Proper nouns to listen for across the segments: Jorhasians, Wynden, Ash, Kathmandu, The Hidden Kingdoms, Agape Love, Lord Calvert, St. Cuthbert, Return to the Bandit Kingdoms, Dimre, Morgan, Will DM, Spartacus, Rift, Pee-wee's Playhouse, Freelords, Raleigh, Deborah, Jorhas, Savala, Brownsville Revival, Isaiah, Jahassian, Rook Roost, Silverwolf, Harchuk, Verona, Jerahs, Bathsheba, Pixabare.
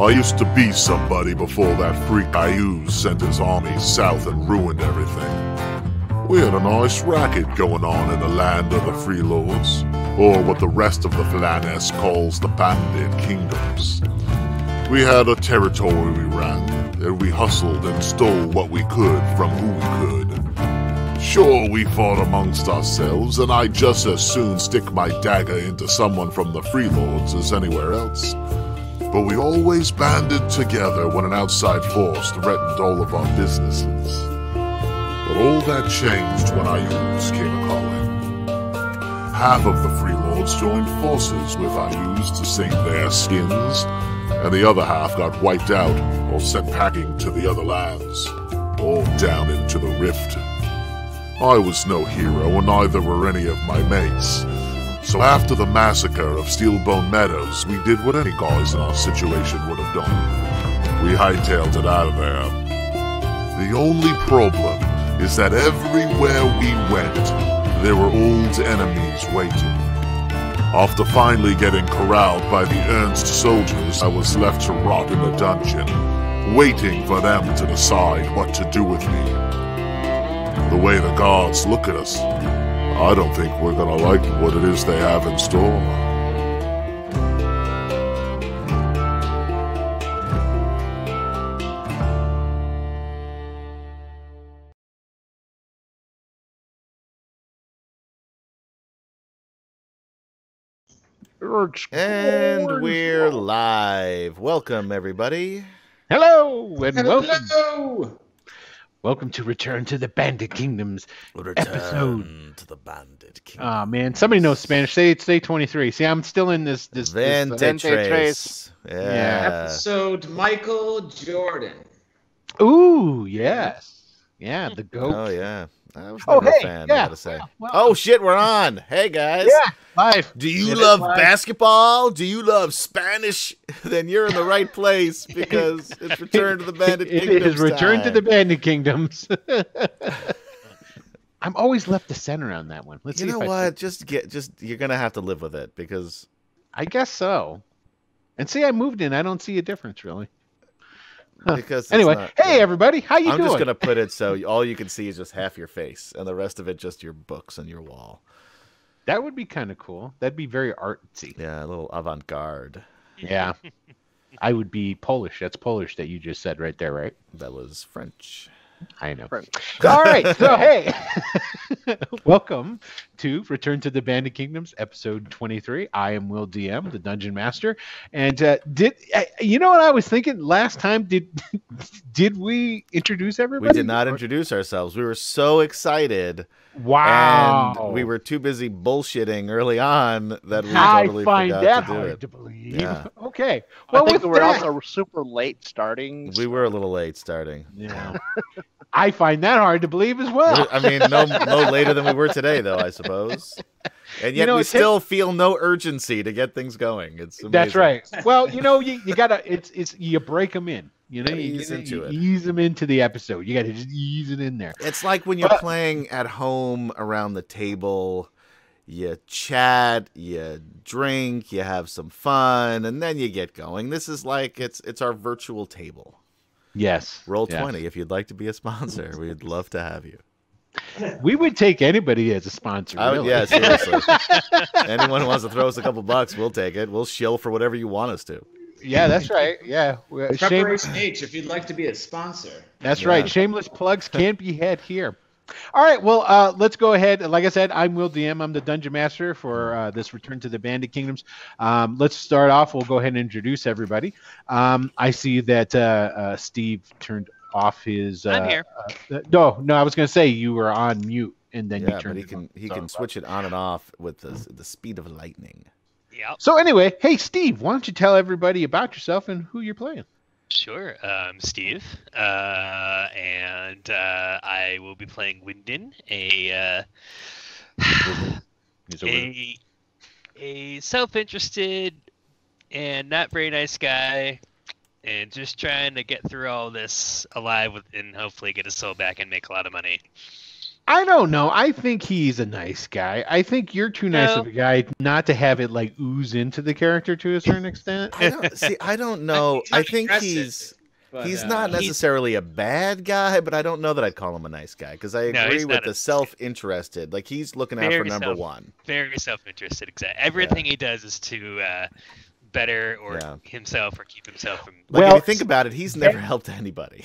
I used to be somebody before that freak Iuz sent his armies south and ruined everything. We had a nice racket going on in the land of the Freelords, or what the rest of the Flanes calls the Bandit Kingdoms. We had a territory we ran, and we hustled and stole what we could from who we could. Sure, we fought amongst ourselves, and I'd just as soon stick my dagger into someone from the Freelords as anywhere else. But we always banded together when an outside force threatened all of our businesses. But all that changed when Iuz came calling. Half of the Freelords joined forces with Iuz to save their skins, and the other half got wiped out or sent packing to the other lands, or down into the Rift. I was no hero, and neither were any of my mates. So after the massacre of Steelbone Meadows, we did what any guys in our situation would have done. We hightailed it out of there. The only problem is that everywhere we went, there were old enemies waiting. After finally getting corralled by the Ernst soldiers, I was left to rot in a dungeon, waiting for them to decide what to do with me. The way the guards look at us, I don't think we're gonna like what it is they have in store. And we're live. Welcome, everybody. Hello, and welcome. Hello. Welcome to Return to the Bandit Kingdoms episode. To the Bandit Kingdoms. Ah, man, somebody knows Spanish. Say 23. See, I'm still in this Vente Trace. Yeah. Episode Michael Jordan. Ooh, yes. Yeah, the GOAT. Oh, yeah. I was a fan, I gotta say. Yeah, well, oh, shit, we're on. Hey, guys. Yeah, live. Do you love basketball? Do you love Spanish? Then you're in the right place, because it's Return to the Bandit Kingdoms. It is Return to the Bandit Kingdoms. I'm always left to center on that one. Let's see. You know what? You're going to have to live with it, because... I guess so. And see, I moved in. I don't see a difference, really. Because anyway, hey everybody, how you doing? I'm just gonna put it so all you can see is just half your face, and the rest of it just your books and your wall. That would be kind of cool. That'd be very artsy. Yeah, a little avant-garde. Yeah, I would be Polish. That's Polish that you just said right there, right? That was French. I know. French. All right, so hey, welcome to Return to the Bandit Kingdoms, episode 23. I am Will DM, the Dungeon Master, and you know what I was thinking last time? Did we introduce everybody? We did not introduce ourselves. We were so excited. Wow! And we were too busy bullshitting early on that we totally forgot to do it. To believe. Yeah. Okay. Well, I think we were also super late starting. We were a little late starting. Yeah. I find that hard to believe as well. I mean, no later than we were today, though, I suppose. And yet we still feel no urgency to get things going. It's amazing. That's right. Well, you know, you gotta you break them in. You know, you ease them into the episode. You got to just ease it in there. It's like when you're playing at home around the table. You chat, you drink, you have some fun, and then you get going. This is like it's our virtual table. Yes. Roll20 if you'd like to be a sponsor. We'd love to have you. We would take anybody as a sponsor. Really. Yeah, seriously. Anyone who wants to throw us a couple bucks, we'll take it. We'll shill for whatever you want us to. Yeah, that's right. Yeah. Preparation H if you'd like to be a sponsor. That's right. Shameless plugs can't be had here. All right, well, let's go ahead. Like I said, I'm Will DM. I'm the Dungeon Master for this Return to the Bandit Kingdoms. Let's start off. We'll go ahead and introduce everybody. I see that Steve turned off his... I'm here. No, I was going to say you were on mute, and then you turned it on. He can switch it on and off with the speed of lightning. Yep. So anyway, hey, Steve, why don't you tell everybody about yourself and who you're playing? Sure, I'm Steve, and I will be playing Wynden, a self-interested and not very nice guy, and just trying to get through all this alive and hopefully get his soul back and make a lot of money. I don't know. I think he's a nice guy. I think you're too nice of a guy not to have it like ooze into the character to a certain extent. I don't know. I think he's not necessarily a bad guy, but I don't know that I'd call him a nice guy because I agree with the self-interested. Like he's looking out for number one. Very self-interested. Exactly. Everything he does is to better or himself or keep himself from. Like, well, if you think about it, he's never helped anybody.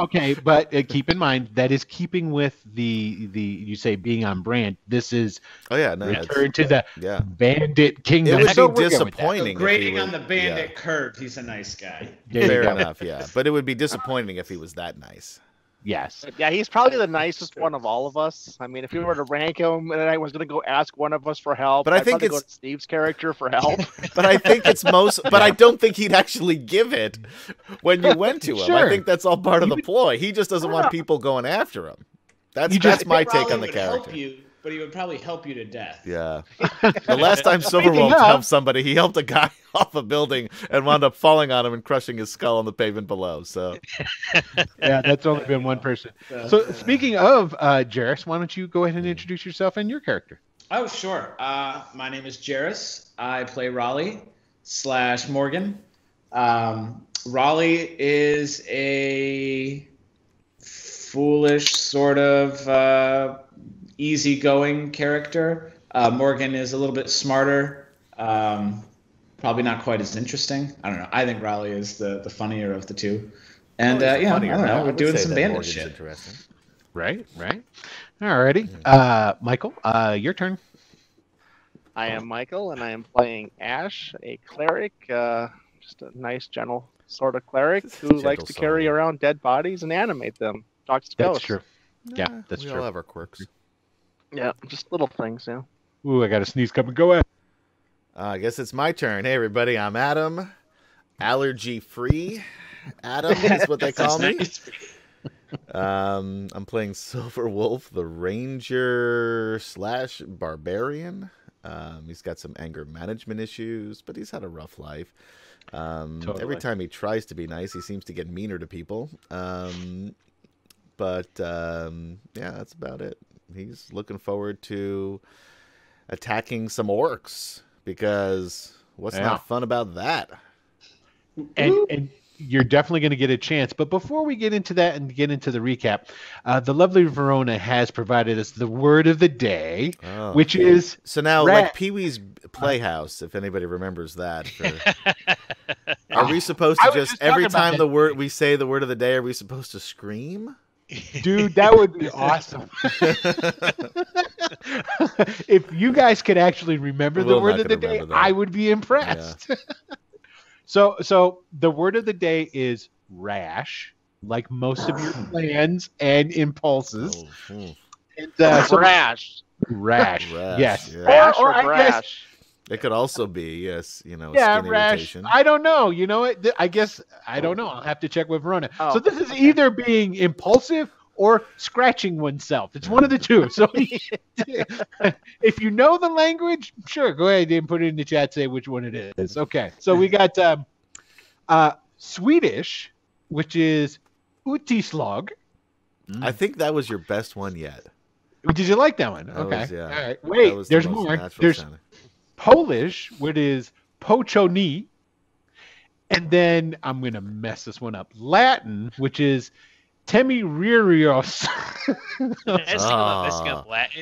Okay, but keep in mind that is keeping with the you say being on brand. This is Return to the Bandit Kingdoms. It would be disappointing. So grading on the bandit curve, he's a nice guy. Fair enough, yeah. But it would be disappointing if he was that nice. Yes. Yeah, he's probably the nicest one of all of us. I mean, if you were to rank him and I was going to go ask one of us for help, but I think it's go to Steve's character for help. But I think it's most, but I don't think he'd actually give it when you went to him. Sure. I think that's all part of the ploy. He just doesn't want people going after him. That's my take on the character. Help you, but he would probably help you to death. Yeah. The last time Silverwolf helped somebody, he helped a guy off a building and wound up falling on him and crushing his skull on the pavement below. So, yeah, that's only been one person. So, speaking of Jerahs, why don't you go ahead and introduce yourself and your character? Oh, sure. My name is Jerahs. I play Raleigh / Morgan. Raleigh is a foolish sort of easygoing character. Morgan is a little bit smarter, probably not quite as interesting. I don't know. I think Raleigh is the funnier of the two. And yeah, I don't know. We're doing some bandit shit. Interesting. Right, right. Alrighty. Michael, your turn. I am Michael, and I am playing Ash, a cleric, just a nice, gentle sort of cleric who likes to carry around dead bodies and animate them. Talks to ghosts. That's true. Yeah, that's true. We all have our quirks. Yeah, just little things, yeah. Ooh, I got a sneeze coming. Go ahead. I guess it's my turn. Hey, everybody, I'm Adam. Allergy-free Adam is what they call me. I'm playing Silverwolf, the ranger / barbarian. He's got some anger management issues, but he's had a rough life. Every time he tries to be nice, he seems to get meaner to people. But yeah, that's about it. He's looking forward to attacking some orcs because what's not fun about that? And you're definitely going to get a chance. But before we get into that and get into the recap, the lovely Verona has provided us the word of the day, which is so now like Pee-wee's Playhouse, if anybody remembers that. Are we supposed to just every time we say the word of the day, are we supposed to scream? Dude, that would be awesome. If you guys could actually remember the word of the day, I would be impressed. Yeah. So the word of the day is rash, like most of your plans and impulses. And, rash. Yes. Yeah. Or rash. It could also be, yes, you know, skin irritation. I don't know. You know, I guess, I don't know. I'll have to check with Verona. So this is either being impulsive or scratching oneself. It's one of the two. So if you know the language, sure, go ahead and put it in the chat, say which one it is. Okay. So we got Swedish, which is utislag. I think that was your best one yet. Did you like that one? Okay. All right. Wait, there's more. There's Polish, which is pochoni, and then I'm going to mess this one up. Latin, which is temerarios.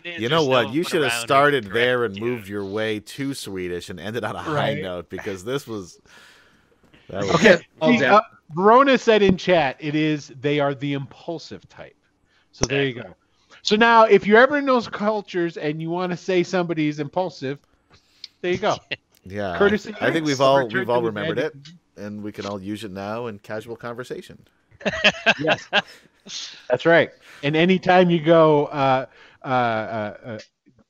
You know what? You should have started there and moved your way to Swedish and ended on a high note because this was... That was okay. Verona said in chat, they are the impulsive type. So there you go. So now, if you're ever in those cultures and you want to say somebody's impulsive... There you go. Yeah, courtesy. I think we've all remembered it, and we can all use it now in casual conversation. Yes, that's right. And anytime you go,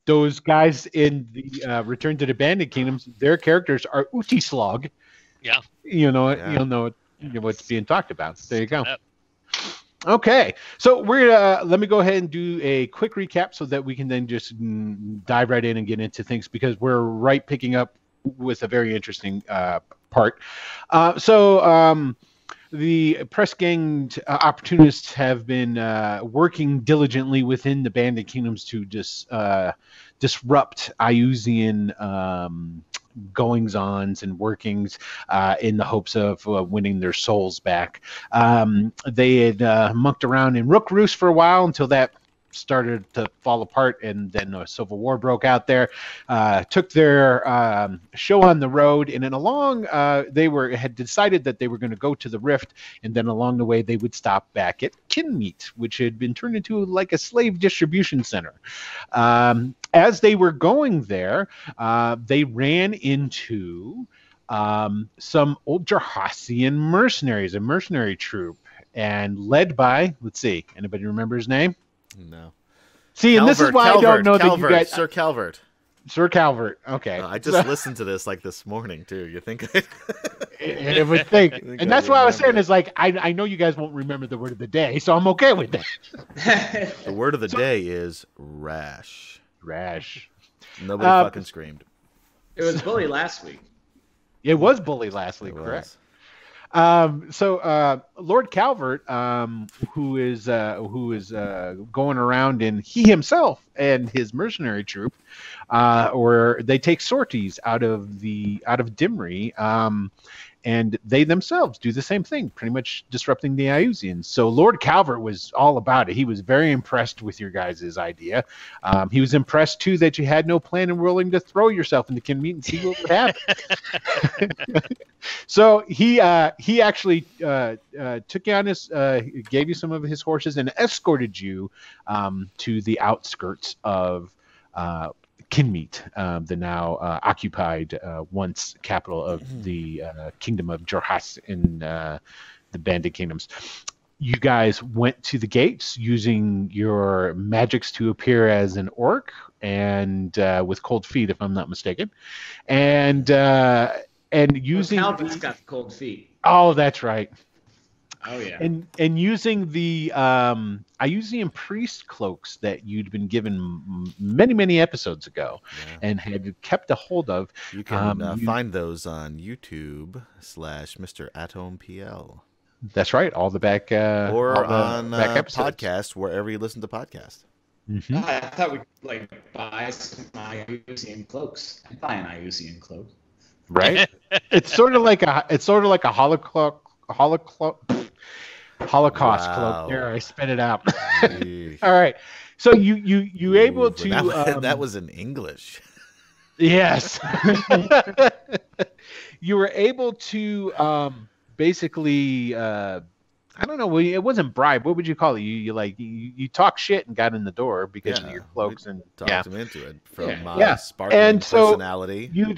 those guys in the Return to the Bandit Kingdoms, their characters are utislag. Yeah, you know, you'll know what's being talked about. There you go. Okay, so we're let me go ahead and do a quick recap so that we can then just dive right in and get into things because we're picking up with a very interesting part. So the press ganged opportunists have been working diligently within the Bandit Kingdoms to disrupt Iuzian goings-ons and workings in the hopes of winning their souls back. They had mucked around in Rook Roost for a while until that started to fall apart, and then a civil war broke out there. Took their show on the road, and then along they had decided that they were going to go to the Rift, and then along the way they would stop back at Kinmeat, which had been turned into like a slave distribution center. As they were going there, they ran into some old Jahassian mercenaries, a mercenary troop, and led by, let's see, anybody remember his name? No. See, Calvert, and this is why Calvert, I don't know Calvert, that you guys... Sir Calvert. Sir Calvert, okay. I just listened to this, like, this morning, too. You think I would think. And that's why I was saying is, like, I know you guys won't remember the word of the day, so I'm okay with that. The word of the day is rash. Rash. Nobody fucking screamed. It was bully last week. It was bully last week, correct? So Lord Calvert, who is going around, and he himself and his mercenary troop, or they take sorties out of Dimre, and they themselves do the same thing, pretty much disrupting the Iuzians. So Lord Calvert was all about it. He was very impressed with your guys' idea. He was impressed, too, that you had no plan and were willing to throw yourself into Kinmeat and see what would happen. So he actually took you on his, gave you some of his horses and escorted you to the outskirts of Kinmeat, the now occupied once capital of the kingdom of Jorhas in the Bandit Kingdoms. You guys went to the gates using your magics to appear as an orc and with cold feet, if I'm not mistaken, and using Calvin's got cold feet. Oh, that's right. Oh yeah. And using the Iuzian priest cloaks that you'd been given many episodes ago, yeah, and had kept a hold of. You can find those on YouTube/Mr. Atom PL. That's right. All the back or on the back podcast wherever you listen to podcasts. Mm-hmm. I thought we could, like, buy some Iuzian cloaks. I'd buy an Iuzian cloak. Right. it's sort of like a Holocaust wow. Cloak. There, I spit it out. All right. So you able to... that was in English. Yes. You were able to basically... I don't know. It wasn't bribe. What would you call it? You talk shit and got in the door because of your cloaks. And talked him into it from my Spartan and personality. So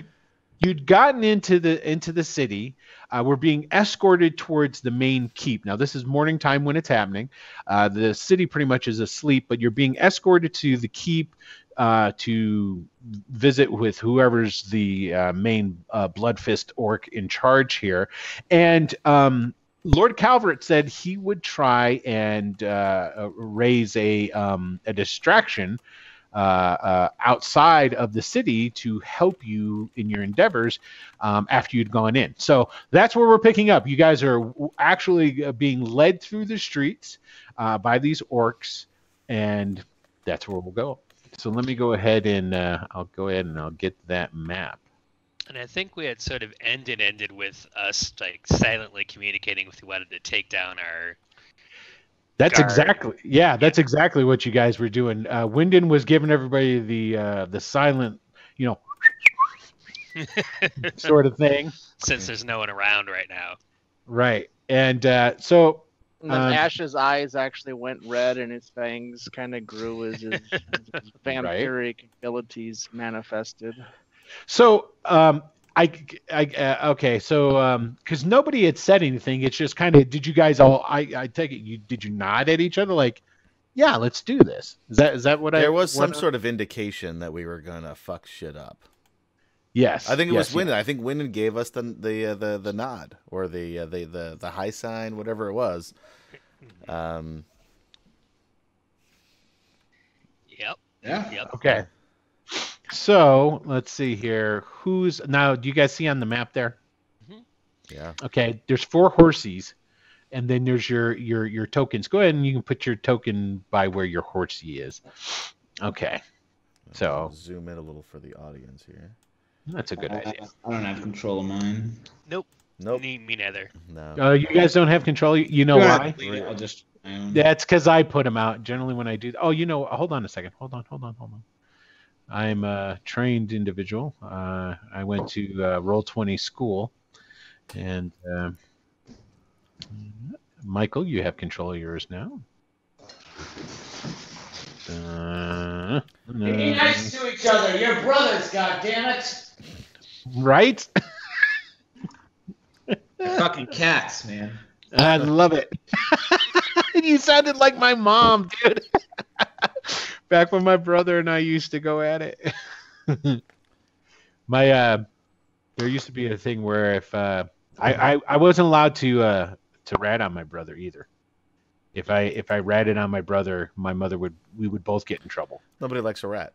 You'd gotten into the city. We're being escorted towards the main keep. Now, this is morning time when it's happening. The city pretty much is asleep, but you're being escorted to the keep to visit with whoever's the main Bloodfist orc in charge here. And Lord Calvert said he would try and raise a distraction outside of the city to help you in your endeavors after you'd gone in. So that's where we're picking up. You guys are actually being led through the streets by these orcs, and that's where we'll go. So let me go ahead and I'll get that map. And I think we had sort of ended with us like silently communicating with who wanted to take down our... That's guard. Exactly, yeah. That's exactly what you guys were doing. Wynden was giving everybody the silent, sort of thing. Since there's no one around right now, right? And so, and then Ash's eyes actually went red, and his fangs kind of grew as his vampiric abilities manifested. So, okay, so because nobody had said anything, it's just kind of, did you guys all? I take it did you nod at each other like, yeah, let's do this? Is that what there was some sort of indication that we were gonna fuck shit up? Yes, I think it was Wynden. I think Wynden gave us the nod or the high sign, whatever it was. Yep. Yeah. Yep. Okay. So let's see here. Who's now? Do you guys see on the map there? Mm-hmm. Yeah. Okay. There's 4 horsies and then there's your tokens. Go ahead and you can put your token by where your horsey is. Okay. So zoom in a little for the audience here. That's a good idea. I don't have control of mine. Nope. Nope. Me neither. No. You guys don't have control. You know why? I'll just. That's because I put them out. Generally, when I do. Oh, you know. Hold on a second. Hold on. I'm a trained individual. I went to Roll20 school, and Michael, you have control of yours now. No. Be nice to each other. You're brothers, goddammit. Right? Fucking cats, man. I love it. You sounded like my mom, dude. Back when my brother and I used to go at it. My there used to be a thing where if I wasn't allowed to rat on my brother either. If I ratted on my brother, my mother we would both get in trouble. Nobody likes a rat.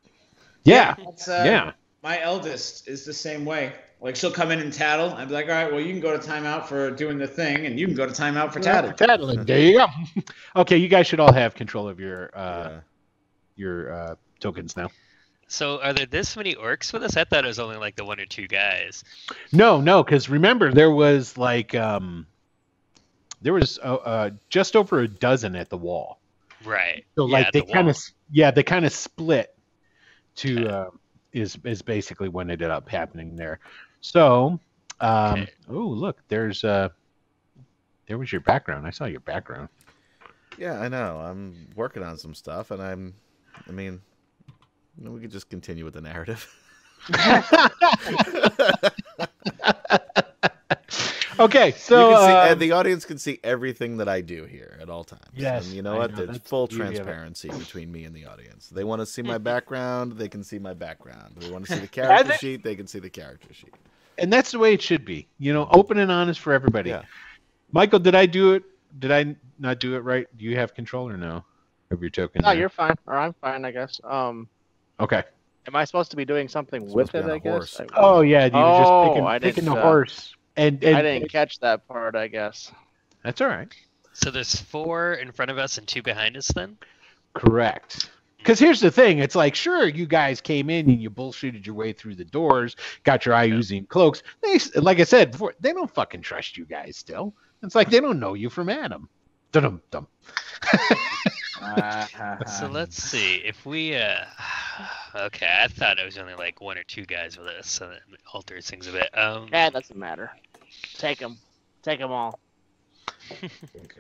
Yeah. Yeah. My eldest is the same way. Like, she'll come in and tattle. I'd be like, all right, well, you can go to timeout for doing the thing, and you can go to timeout for tattling. There you go. Okay, you guys should all have control of your tokens now. So are there this many orcs with us? I thought it was only like the one or two guys. No, because remember, there was like just over a dozen at the wall. Right. So like they kind of split to is basically what ended up happening there. So, okay. Oh, look, there's there was your background. I saw your background. Yeah, I know. I'm working on some stuff, and we could just continue with the narrative. Okay, so you can see, and the audience can see everything that I do here at all times. Yes, and you know what? There's full transparency between me and the audience. They want to see my background, they can see my background. They want to see the character sheet, they can see the character sheet. And that's the way it should be. You know, open and honest for everybody. Yeah. Michael, did I do it? Did I not do it right? Do you have control or no of your token? No, you're fine. Or I'm fine, I guess. Okay. Am I supposed to be doing something with it, I guess? Oh, yeah. You were just picking the horse. And I didn't catch that part, I guess. That's all right. So there's 4 in front of us and 2 behind us then? Correct. Because here's the thing. It's like, sure, you guys came in and you bullshitted your way through the doors, got your Iuz and cloaks. They, like I said before, they don't fucking trust you guys still. It's like they don't know you from Adam. Dum-dum-dum. So let's see. If we... okay, I thought it was only like 1 or 2 guys with us, so that alters things a bit. That doesn't matter. Take them. Take them all.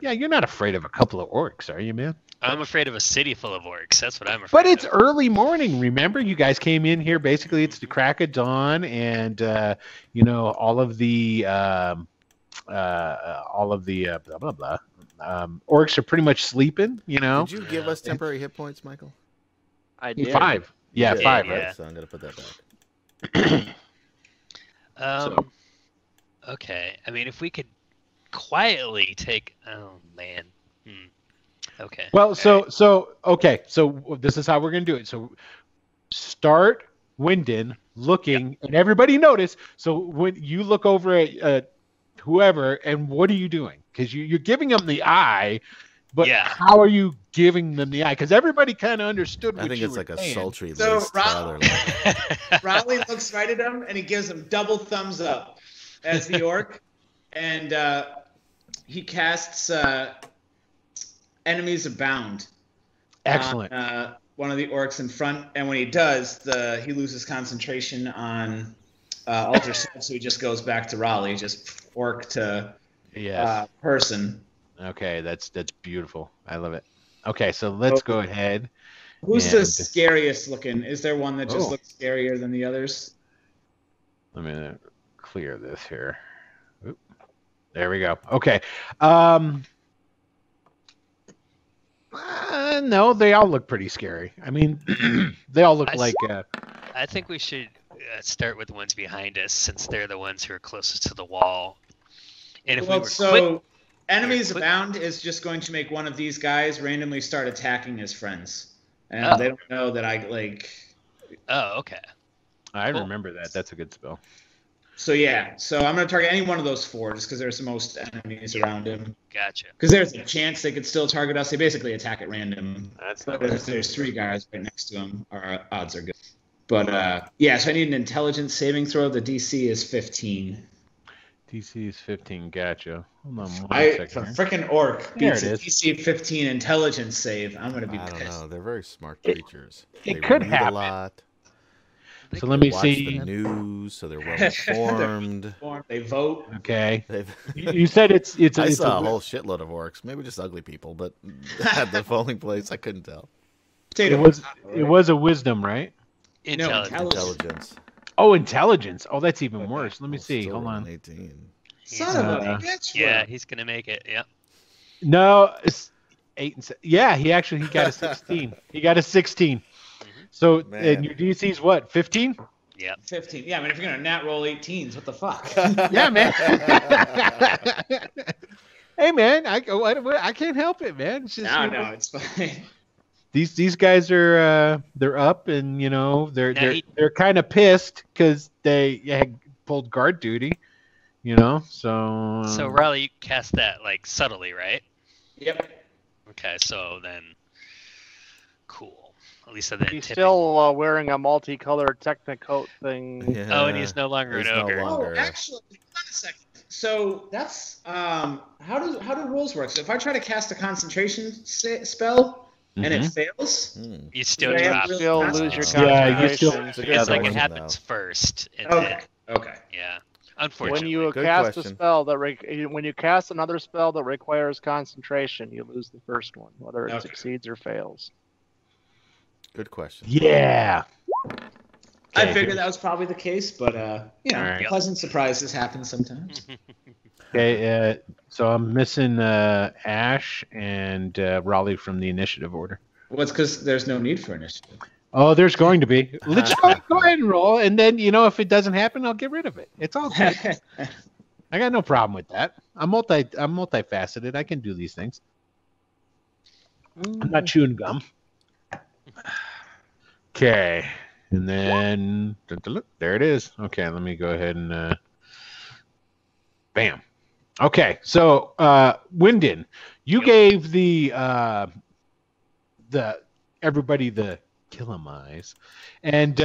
Yeah, you're not afraid of a couple of orcs, are you, man? I'm afraid of a city full of orcs. That's what I'm afraid of. But it's early morning, remember? You guys came in here. Basically, it's the crack of dawn, and, all of the blah, blah, blah. Orcs are pretty much sleeping, you know? Did you give us temporary hit points, Michael? I did. 5. Yeah, 5, right? Yeah. So I'm going to put that back. Okay. I mean, if we could quietly take... Oh, man. Okay. Well, okay. So this is how we're going to do it. So start Wynden looking, and everybody notice. So when you look over at whoever, and what are you doing? Because you're giving them the eye... But how are you giving them the eye? Because everybody kind of understood what you were saying. I think it's like a sultry list. Raleigh looks right at him, and he gives him double thumbs up as the orc. And he casts Enemies Abound. Excellent. On, one of the orcs in front. And when he does, he loses concentration on Alter Self, so he just goes back to Raleigh, just orc to person. Okay, that's beautiful. I love it. Okay, so let's go ahead. Who's the scariest looking? Is there one that just looks scarier than the others? Let me clear this here. Oop. There we go. Okay. No, they all look pretty scary. I mean, they all look like... I think we should start with the ones behind us, since they're the ones who are closest to the wall. And if we were quick... Enemies Abound is just going to make one of these guys randomly start attacking his friends. And they don't know that I, like... Oh, okay. I remember that. That's a good spell. So yeah, so I'm going to target any one of those four just because there's the most enemies around him. Gotcha. Because there's a chance they could still target us. They basically attack at random. That's not bad. There's three guys right next to him. Our odds are good. But yeah, so I need an intelligence saving throw. The DC is 15. DC is 15. Gotcha. Hold on one second. It's a freaking orc beats a DC 15 intelligence save. I'm going to be pissed. I don't know. They're very smart creatures. It could happen. A lot. So let me see. The news, so they're well informed. They vote. Okay. You said it's. I saw a whole shitload of orcs. Maybe just ugly people, but at the polling place, I couldn't tell. It was a wisdom, right? Intelligence. Oh, intelligence. Oh, that's even worse. Let me see. Hold on. 18. Son of a bitch. Yeah, he's gonna make it. Yeah. No, it's 8 and 7. Yeah, he got a 16. He got a 16. So, man. And your DC's what, 15? Yeah. 15. Yeah, I mean, if you're going to nat roll 18s, what the fuck? Yeah, man. Hey, man, I can't help it, man. It's just, no, it's fine. These guys are they're up, and, you know, they're kind of pissed because they had pulled guard duty, you know, so. So, Raleigh, you cast that, like, subtly, right? Yep. Okay, so then, cool. At least he's still wearing a multicolored technicoat thing. Yeah. Oh, and he's no longer an ogre. Oh, actually, wait a second. So that's how do rules work? So if I try to cast a concentration spell and it fails, you still drop. You still lose your concentration. Yeah, you still. It's like it happens first. And okay. Yeah. Unfortunately, when you cast a spell that when you cast another spell that requires concentration, you lose the first one, whether it succeeds or fails. Good question. Yeah. Okay. I figured that was probably the case, but you know, pleasant surprises happen sometimes. Okay, so I'm missing Ash and Raleigh from the initiative order. Well, it's because there's no need for initiative. Oh, there's going to be. Let's go ahead and roll, and then, you know, if it doesn't happen, I'll get rid of it. It's all good. I got no problem with that. I'm multifaceted. I can do these things. I'm not chewing gum. Okay, and then there it is. Okay, let me go ahead and bam. Okay, so Wynden, you gave the everybody the kill 'em eyes, and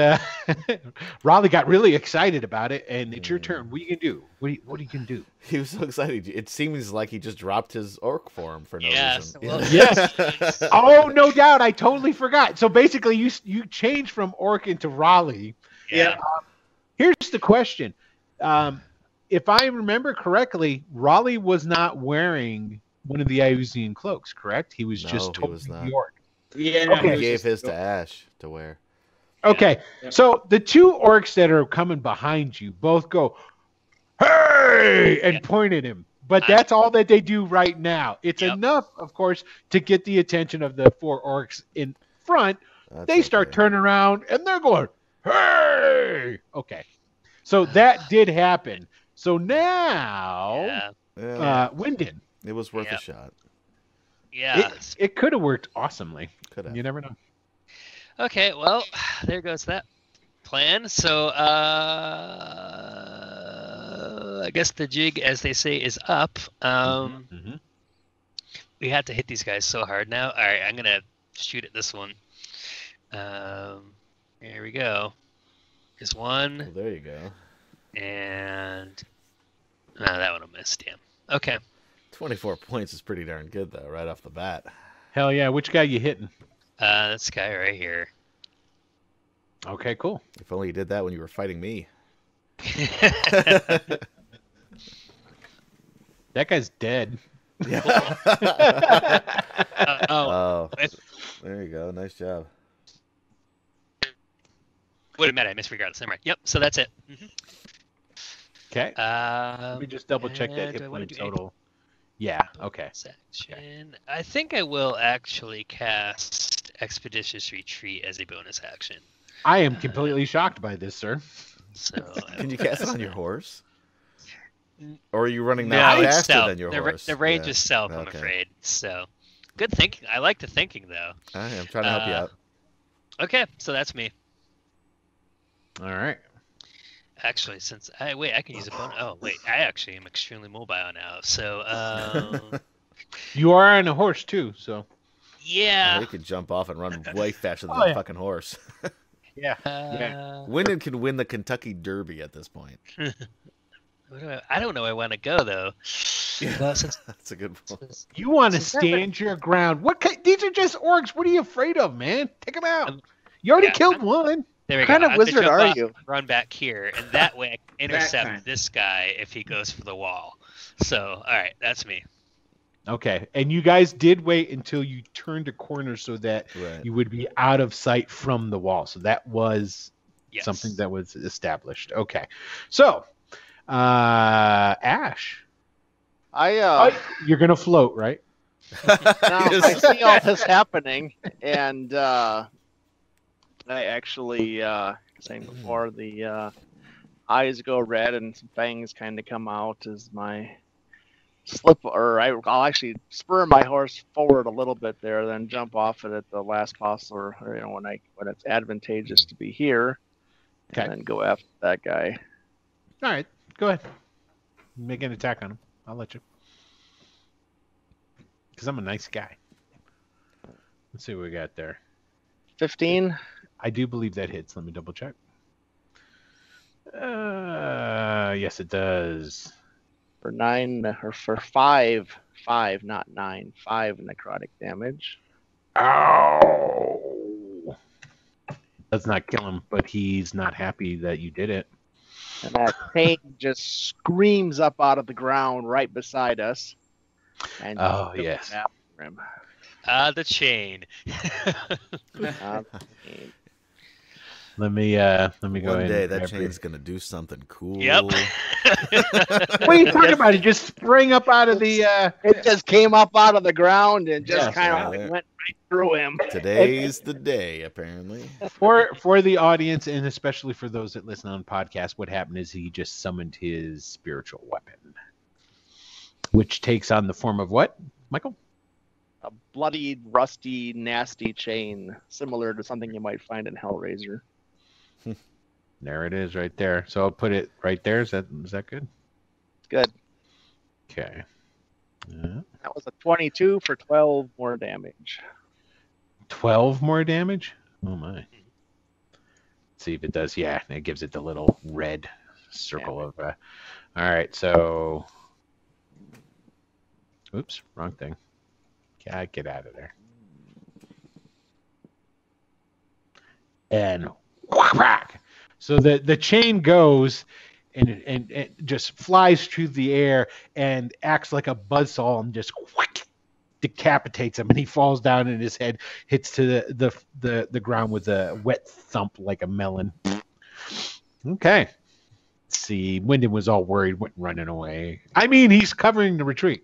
Raleigh got really excited about it. And it's your turn. What are you gonna do? What are you gonna do? He was so excited. It seems like he just dropped his orc form for no reason. Well, yes. Oh, no doubt. I totally forgot. So basically, you changed from orc into Raleigh. Yeah. Here's the question: if I remember correctly, Raleigh was not wearing one of the Iuzian cloaks, correct? He was just totally orc. Yeah, he gave his to Ash to wear. Okay, so the two orcs that are coming behind you both go, "Hey!" and point at him. But that's all that they do right now. It's enough, of course, to get the attention of the four orcs in front. They start turning around, and they're going, "Hey!" Okay, so that did happen. So now, Wynden. It was worth a shot. Yeah, it could have worked awesomely. Could have. You never know. Okay, well, there goes that plan. So I guess the jig, as they say, is up. We had to hit these guys so hard now. All right, I'm gonna shoot at this one. Here we go. There's one. Well, there you go. And that one I missed. Damn. Okay. 24 points is pretty darn good, though, right off the bat. Hell yeah. Which guy you hitting? This guy right here. Okay, cool. If only you did that when you were fighting me. That guy's dead. Yeah. There you go. Nice job. Would have meant I misregarded the right. Yep, so that's it. Okay. Let me just double-check that hit point total. Yeah, okay. Section. I think I will actually cast Expeditious Retreat as a bonus action. I am completely shocked by this, sir. So can you cast it on your horse? Or are you running that faster than your horse? The range is self, I'm afraid. So, good thinking. I like the thinking, though. I am trying to help you out. Okay, so that's me. All right. actually, since I can use a bonus. Oh wait, I actually am extremely mobile now. So you are on a horse too, so yeah, you could jump off and run way faster than a fucking horse. Yeah, yeah. Wynden can win the Kentucky Derby at this point. I don't know where I want to go, though. Yeah, that's a good point. You want to stand your ground. What? These are just orcs. What are you afraid of, man? Take them out. You already killed one. There we go. What kind of wizard are you? Run back here, and that way I can intercept this guy if he goes for the wall. So, all right, that's me. Okay, and you guys did wait until you turned a corner so that you would be out of sight from the wall. So that was something that was established. Okay, so... Ash, you're gonna float, right? Now, I see all this happening, and I actually saying before the eyes go red and some fangs kind of come out as my slip, or I'll actually spur my horse forward a little bit there, then jump off it at the last possible, or, you know, when it's advantageous to be here, and then go after that guy. All right. Go ahead. Make an attack on him. I'll let you. Because I'm a nice guy. Let's see what we got there. 15. I do believe that hits. Let me double check. Yes, it does. For 9, or for 5, not 9, 5 necrotic damage. Ow! Does not kill him, but he's not happy that you did it. And that pain just screams up out of the ground right beside us. And yes. The chain. Let me go ahead. One day that chain's going to do something cool. Yep. What are you talking about? It just sprang up out of the... it just came up out of the ground and just kind of went right through him. Today's the day, apparently. For the audience, and especially for those that listen on podcasts, what happened is he just summoned his spiritual weapon, which takes on the form of what, Michael? A bloody, rusty, nasty chain, similar to something you might find in Hellraiser. There it is right there. So I'll put it right there. Is that good? It's good. Okay. Yeah. That was a 22 for 12 more damage. 12 more damage? Oh, my. Let's see if it does. Yeah, it gives it the little red circle of... all right, so... Oops, wrong thing. Yeah, get out of there. And... Whack! So the chain goes and just flies through the air and acts like a buzzsaw and just whack, decapitates him, and he falls down and his head hits to the ground with a wet thump like a melon. Okay. Let's see, Wynden was all worried, went running away. I mean, he's covering the retreat.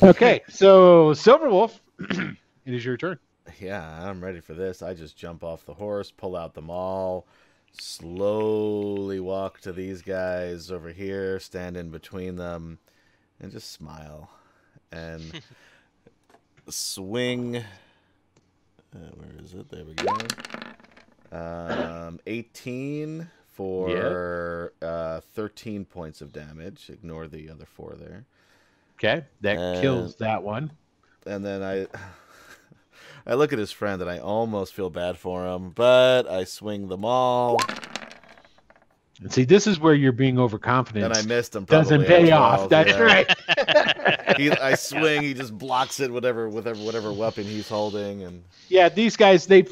Okay, so Silverwolf, it is your turn. Yeah, I'm ready for this. I just jump off the horse, pull out the maul, slowly walk to these guys over here, stand in between them, and just smile. And swing. Where is it? There we go. 18 for 13 points of damage. Ignore the other 4 there. Okay, that kills that one. And then I look at his friend, and I almost feel bad for him, but I swing the maul. And see, this is where you're being overconfident. And I missed him. Probably doesn't pay off. That's right. I swing. He just blocks it, whatever weapon he's holding. And yeah, these guys, they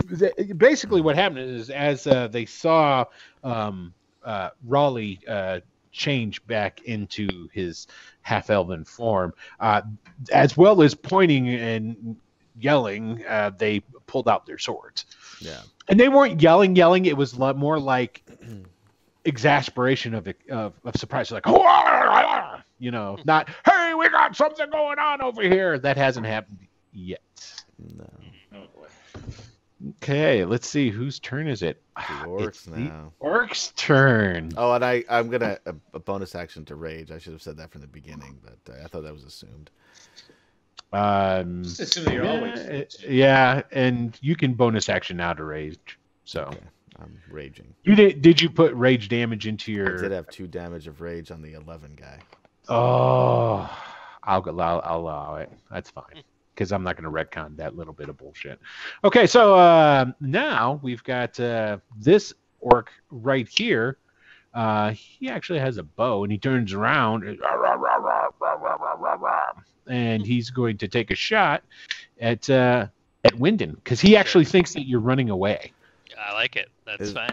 basically what happened is as they saw Raleigh change back into his half-elven form, as well as pointing and yelling, they pulled out their swords. Yeah, and they weren't yelling. It was more like exasperation of surprise, like, you know, not hey, we got something going on over here. That hasn't happened yet. No. Okay, let's see whose turn is it. It's now the orc's turn. Oh, and I'm gonna a bonus action to rage. I should have said that from the beginning, but I thought that was assumed. Just assume you're always and you can bonus action now to rage. So I'm raging. You did you put rage damage into your... I did have 2 damage of rage on the 11 guy. Oh, I'll allow it. That's fine. Because I'm not going to retcon that little bit of bullshit. Okay, so now we've got this orc right here. He actually has a bow, and he turns around, and he's going to take a shot at Wynden, because he actually thinks that you're running away. I like it. That's fine.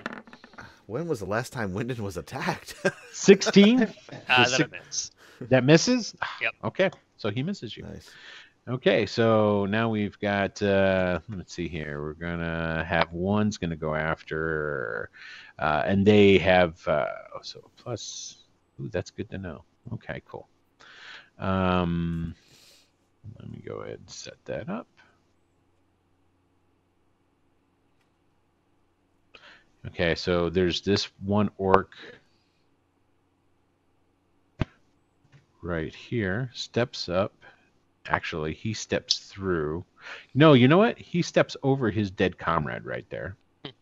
When was the last time Wynden was attacked? 16? That misses. That misses? Yep. Okay, so he misses you. Nice. Okay, so now we've got, let's see here. We're going to have one's going to go after, and they have, so plus, ooh, that's good to know. Okay, cool. Let me go ahead and set that up. Okay, so there's this one orc right here, steps up. Actually, he steps through. No, you know what? He steps over his dead comrade right there.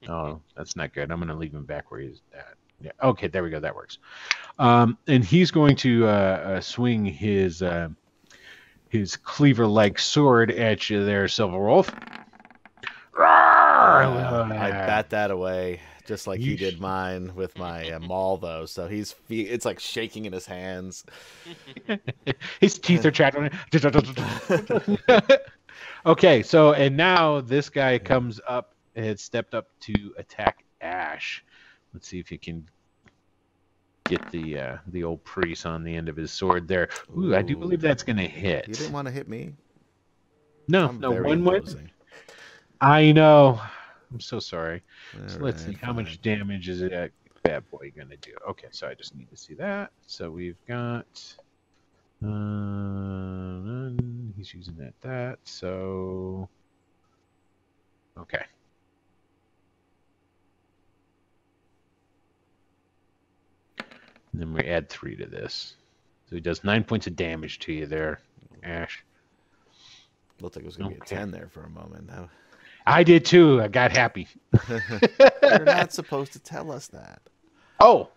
Oh, that's not good. I'm going to leave him back where he's at. Yeah. Okay, there we go. That works. And he's going to swing his cleaver-like sword at you there, Silverwolf. I bat that away, just like he did mine with my maul, though. So it's like shaking in his hands. His teeth are chattering. Okay, so and now this guy comes up and had stepped up to attack Ash. Let's see if he can get the old priest on the end of his sword there. Ooh, I do believe that's going to hit. You didn't want to hit me. No, I'm no one would. I know. I'm so sorry. So let's see how much damage is that bad boy going to do. Okay, so I just need to see that. So we've got... he's using that. So... Okay. And then we add 3 to this. So he does 9 points of damage to you there, Ash. Looked like it was going to be a 10 there for a moment. Now. I did too. I got happy. You're not supposed to tell us that. Oh,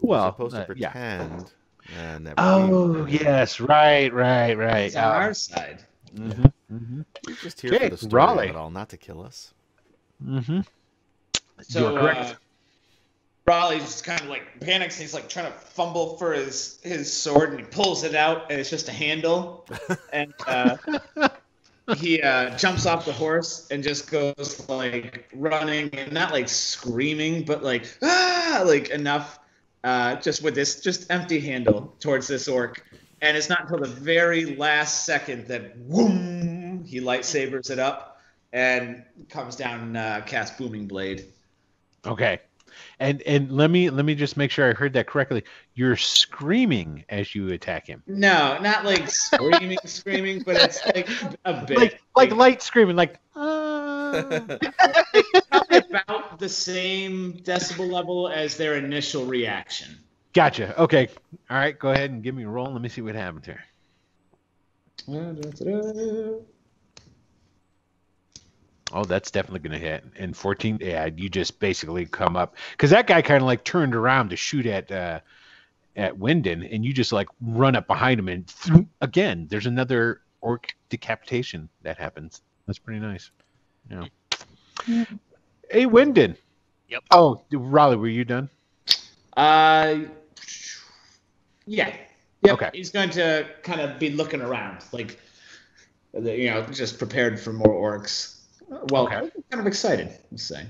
well, you're supposed to pretend. Yeah. Never yes, right. It's on our side. Mm-hmm, mm-hmm. You're just here for the story of it all, not to kill us. Mm-hmm. So you're correct. Raleigh's just kind of like panics and he's like trying to fumble for his sword and he pulls it out and it's just a handle and he jumps off the horse and just goes like running and not like screaming but like like enough just with this just empty handle towards this orc and it's not until the very last second that whoom he lightsabers it up and comes down and casts Booming Blade. Okay. And let me just make sure I heard that correctly. You're screaming as you attack him. No, not like screaming, but it's like a bit. Like light screaming, like about the same decibel level as their initial reaction. Gotcha. Okay. All right, go ahead and give me a roll. Let me see what happens here. Oh, that's definitely going to hit. And 14, yeah, you just basically come up. Because that guy kind of like turned around to shoot at Wynden, and you just like run up behind him. And again, there's another orc decapitation that happens. That's pretty nice. Yeah. Hey, Wynden. Yep. Oh, Raleigh, were you done? Yeah. Yep. Okay. He's going to kind of be looking around, like, you know, just prepared for more orcs. Well, okay. I'm kind of excited, let's say.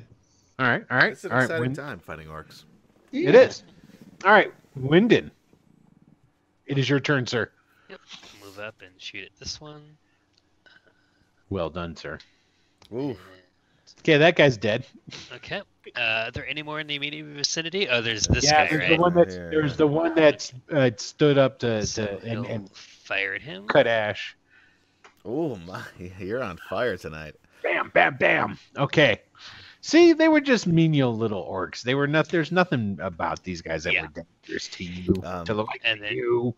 All right. It's an exciting time fighting orcs. Yeah. It is. All right, Wynden. It is your turn, sir. Yep. Move up and shoot at this one. Well done, sir. Ooh. Okay, that guy's dead. Okay. Are there any more in the immediate vicinity? Oh, there's this guy, there's right? The one that's, there's the one that's stood up and fired him. Cut Ash. Oh, my. You're on fire tonight. Bam, bam, bam. Okay. See, they were just menial little orcs. They were not. There's nothing about these guys that were dangerous to you. To look like you.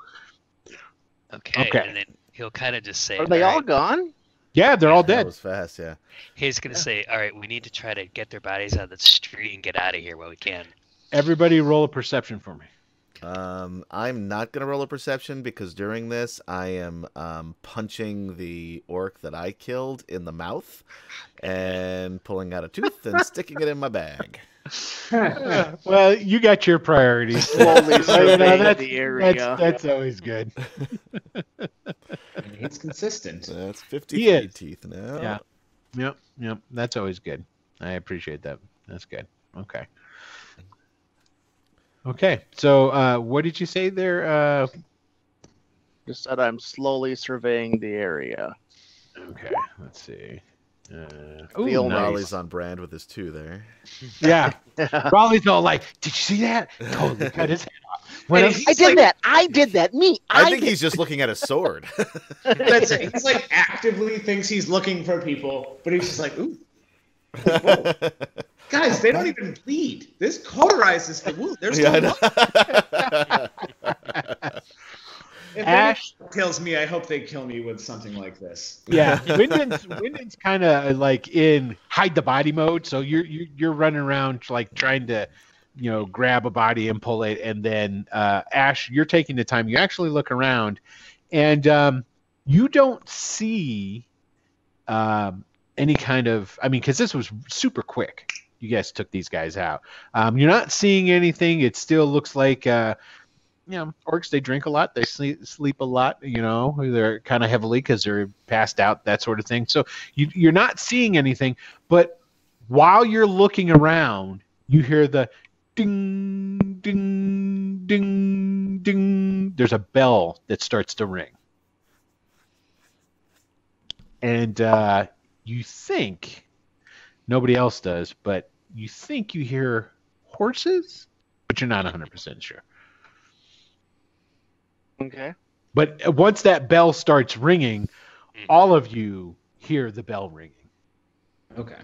Okay. And then he'll kind of just say, "Are they all gone?" Yeah, they're all dead. That was fast, yeah. He's going to say, all right, we need to try to get their bodies out of the street and get out of here while we can. Everybody roll a perception for me. I'm not going to roll a perception because during this, I am punching the orc that I killed in the mouth and pulling out a tooth and sticking it in my bag. Well, you got your priorities. That's always good. It's consistent. That's 53 teeth now. Yeah. Yep. Yep. That's always good. I appreciate that. That's good. Okay. Okay. So, what did you say there? Just said I'm slowly surveying the area. Okay. Let's see. The old Raleigh's on brand with his two there. Yeah. Raleigh's all like, did you see that? Totally cut his head off. I did that. I think he's just looking at a sword. That's it. He's like actively thinks he's looking for people, but he's just like, ooh. Whoa. Guys, they don't even bleed. This cauterizes the wound. There's no If Ash kills me, I hope they kill me with something like this. Yeah, Winden's kind of like in hide the body mode, so you're running around like trying to, you know, grab a body and pull it, and then Ash, you're taking the time. You actually look around, and you don't see any kind of. I mean, because this was super quick. You guys took these guys out. You're not seeing anything. It still looks like. You know, orcs, they drink a lot, they sleep a lot, you know, they're kind of heavily because they're passed out, that sort of thing. So you're not seeing anything, but while you're looking around, you hear the ding, ding, ding, ding. There's a bell that starts to ring. And you think, nobody else does, but you think you hear horses, but you're not 100% sure. Okay. But once that bell starts ringing, all of you hear the bell ringing. Okay.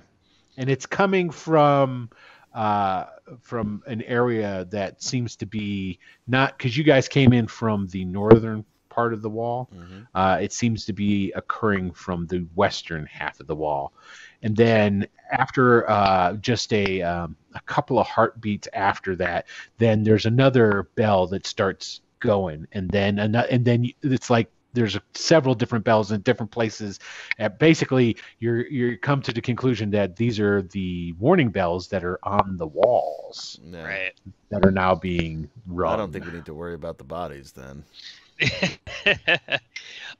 And it's coming from an area that seems to be not because you guys came in from the northern part of the wall. Mm-hmm. It seems to be occurring from the western half of the wall, and then after just a couple of heartbeats after that, then there's another bell that starts. Going and then it's like there's several different bells in different places. Basically, you come to the conclusion that these are the warning bells that are on the walls, right? That are now being rung. I don't think we need to worry about the bodies then.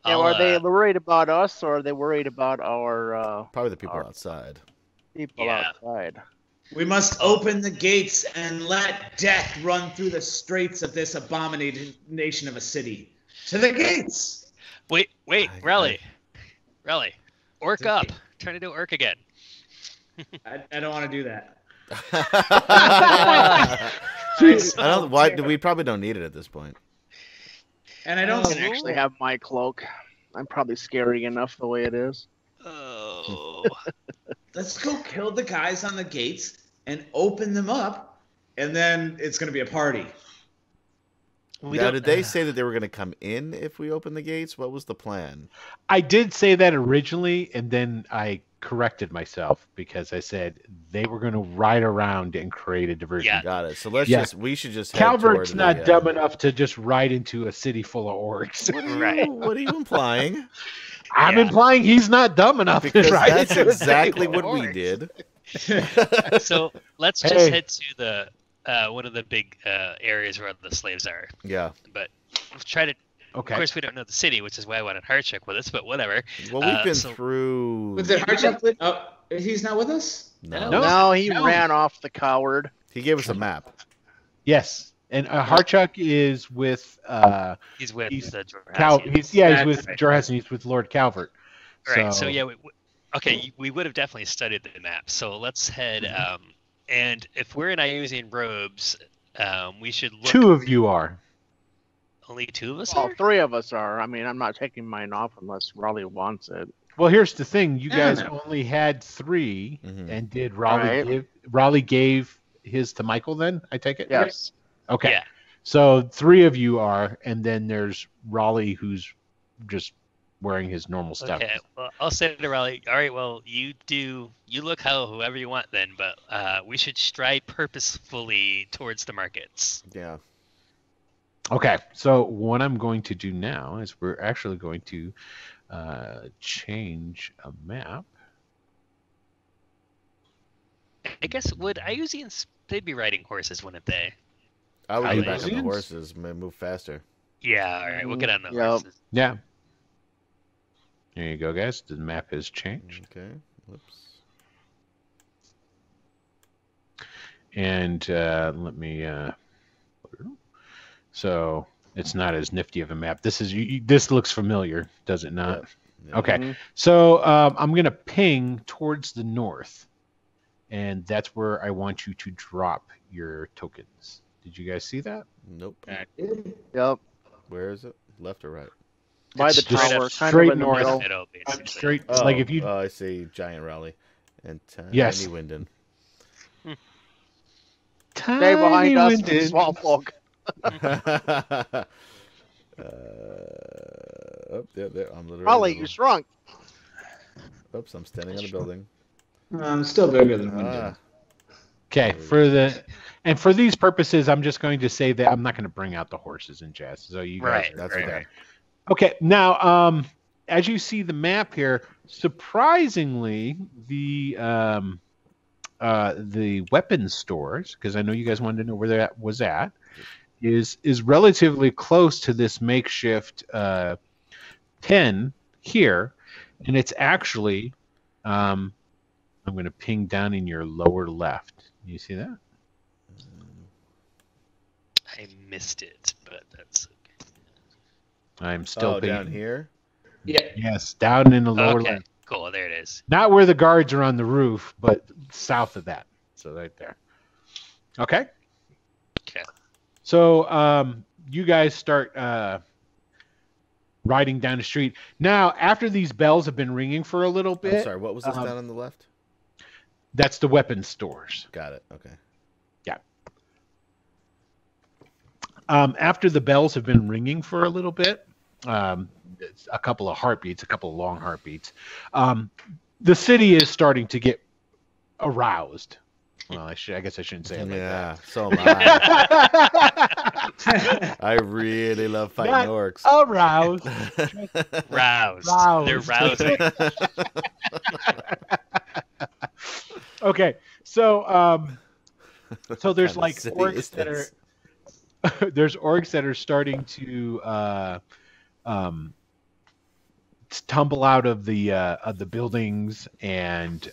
Now, are they worried about us, or are they worried about our? Probably the people outside. People outside. We must open the gates and let death run through the straits of this abomination of a city. To the gates! Wait, Raleigh. Raleigh, orc up. Trying to do orc again. I don't want to do that. We probably don't need it at this point. And I don't actually have my cloak. I'm probably scary enough the way it is. Oh. Let's go kill the guys on the gates and open them up, and then it's going to be a party. Now, did they say that they were going to come in if we open the gates? What was the plan? I did say that originally, and then I corrected myself because I said they were going to ride around and create a diversion. Yeah. Got it. So we should just head Calvert's not dumb enough to just ride into a city full of orcs. What are you implying? I'm implying he's not dumb enough because that's exactly what we did. So let's just head to the one of the big areas where the slaves are. Yeah. But we'll try to. Okay. Of course, we don't know the city, which is why I wanted Harchuk with us. But whatever. Well, we've been through. Was it Harchuk? Oh, he's not with us. No, he ran off. The coward. He gave us a map. Yes. And Harchuk is with Jorhasian. He's with Lord Calvert. Right. So yeah. We would have definitely studied the map. So let's head. And if we're in Iuzian robes, we should look. Two of you are. Only two of us are? Well, three of us are. I mean, I'm not taking mine off unless Raleigh wants it. Well, here's the thing. You guys only had three, and did Raleigh gave his to Michael then, I take it? Yes. Okay. Yeah. So three of you are, and then there's Raleigh who's just wearing his normal stuff. Okay, well, I'll say to Raleigh, all right, well, you look how whoever you want then, but we should stride purposefully towards the markets. Yeah. Okay, so what I'm going to do now is we're actually going to change a map. I guess, would Iuzians, they'd be riding horses, wouldn't they? I would get back on the horses, move faster. Yeah, all right, we'll get on the horses. Yeah. There you go, guys. The map has changed. Okay. Whoops. And let me... so it's not as nifty of a map. This is this looks familiar, does it not? Yeah. Yeah. Okay. Mm-hmm. So I'm going to ping towards the north, and that's where I want you to drop your tokens. Did you guys see that? Nope. Yep. Where is it? Left or right? By the tower, straight north. Straight. Like if you. I see giant Raleigh, and yes. Tiny Wynden. Stay behind Wynden. Us, small fog. Oh, there. I'm literally. Raleigh, you shrunk. Oops, I'm standing on a building. I'm still bigger than Wynden. Okay, for these purposes, I'm just going to say that I'm not going to bring out the horses and jazz. So you guys, right. Okay, now as you see the map here, surprisingly, the weapon stores, because I know you guys wanted to know where that was at, is relatively close to this makeshift pen here, and it's actually I'm going to ping down in your lower left. You see that? I missed it, but that's okay. I'm still down here? Yeah. Yes, down in the lower left. Cool, there it is. Not where the guards are on the roof, but south of that. So right there. Okay? Okay. So you guys start riding down the street. Now, after these bells have been ringing for a little bit... I'm sorry, what was this down on the left? That's the weapon stores. Got it. Okay. Yeah. After the bells have been ringing for a little bit, it's a couple of heartbeats, a couple of long heartbeats, the city is starting to get aroused. Well, I guess I shouldn't say it. Yeah, like that. So am I. I really love fighting orcs. Aroused. Roused. They're rousing. Okay, so so there's like orcs that are there's orcs that are starting to tumble out of the buildings, and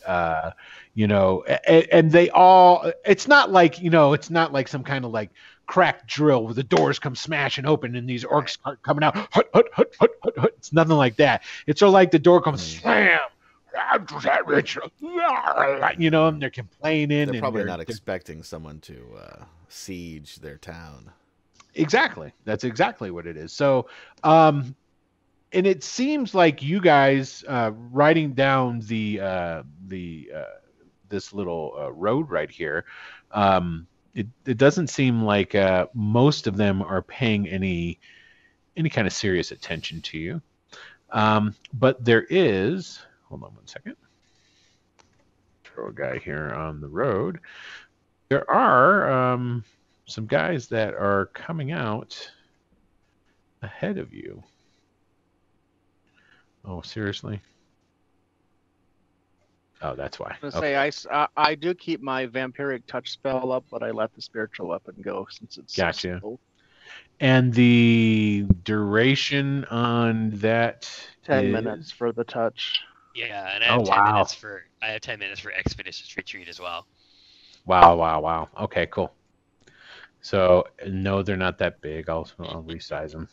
you know, and they all, it's not like, you know, it's not like some kind of like crack drill where the doors come smashing open and these orcs are coming out. Hut, hut, hut, hut, hut, hut. It's nothing like that. It's sort of like the door comes slam. You know, and they're complaining. They're probably not expecting someone to siege their town. Exactly. That's exactly what it is. So, and it seems like you guys riding down this little road right here. It doesn't seem like most of them are paying any kind of serious attention to you, but there is. Hold on one second. Throw a guy here on the road. There are some guys that are coming out ahead of you. Oh, seriously? Oh, that's why. I was going to say, I do keep my vampiric touch spell up, but I let the spiritual weapon go since it's gotcha. So and the duration on that 10 minutes for the touch. Yeah, and I have 10 minutes for Expeditious Retreat as well. Wow. Okay, cool. So, no, they're not that big. I'll resize them.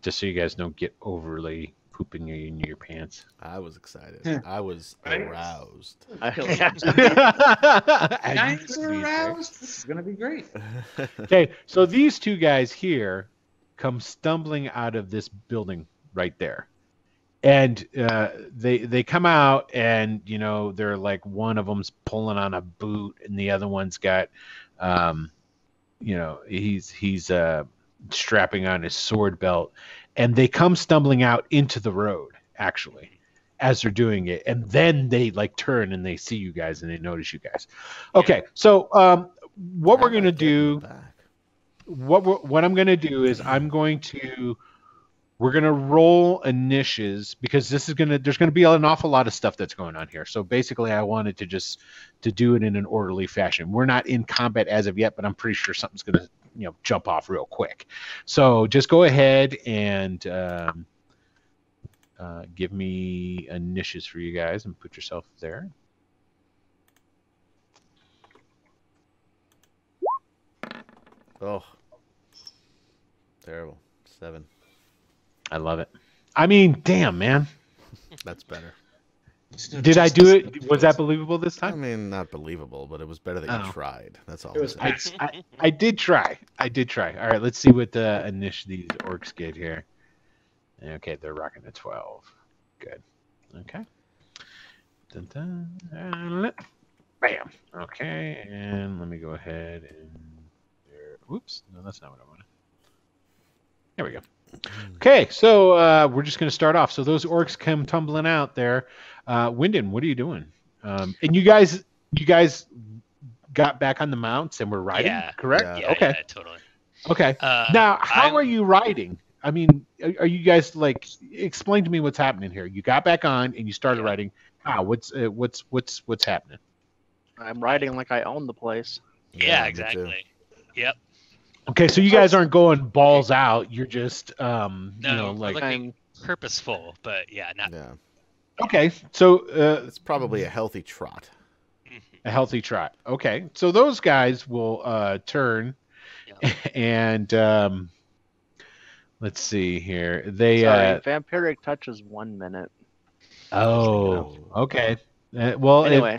Just so you guys don't get overly pooping in your pants. I was excited. Yeah. I was aroused. Guys are aroused. This is going to be great. Okay, so these two guys here come stumbling out of this building right there. And they come out, and you know, they're like, one of them's pulling on a boot, and the other one's got, you know, he's strapping on his sword belt, and they come stumbling out into the road, actually, as they're doing it. And then they like turn and they see you guys and they notice you guys. Okay, so what we're going to do, what I'm going to do is we're going to roll initiatives because this is going to, there's going to be an awful lot of stuff that's going on here. So basically I wanted to just to do it in an orderly fashion. We're not in combat as of yet, but I'm pretty sure something's going to, you know, jump off real quick. So just go ahead and, give me initiatives for you guys and put yourself there. Oh, terrible. 7. I love it. I mean, damn, man. That's better. Did I do it? Was that believable this time? I mean, not believable, but it was better that you tried. That's all. I did try. I did try. All right, let's see what the initiatives orcs get here. Okay, they're rocking a 12. Good. Okay. Dun, dun, dun, bam. Okay, and let me go ahead and... Whoops. No, that's not what I wanted. There we go. Okay, so we're just going to start off. So those orcs come tumbling out there. Wynden, what are you doing? And you guys got back on the mounts and were riding, correct? Yeah, okay. Yeah, totally. Okay. Now, how are you riding? I mean, are you guys like? Explain to me what's happening here. You got back on and you started riding. Ah, what's happening? I'm riding like I own the place. Yeah, exactly. Yep. Okay, so you guys aren't going balls out. You're just, no, you know, like I'm purposeful, but not. Yeah. Okay, so it's probably a healthy trot. A healthy trot. Okay, so those guys will turn, and. Let's see here. They vampiric touch is 1 minute. Oh, okay. Well, anyway,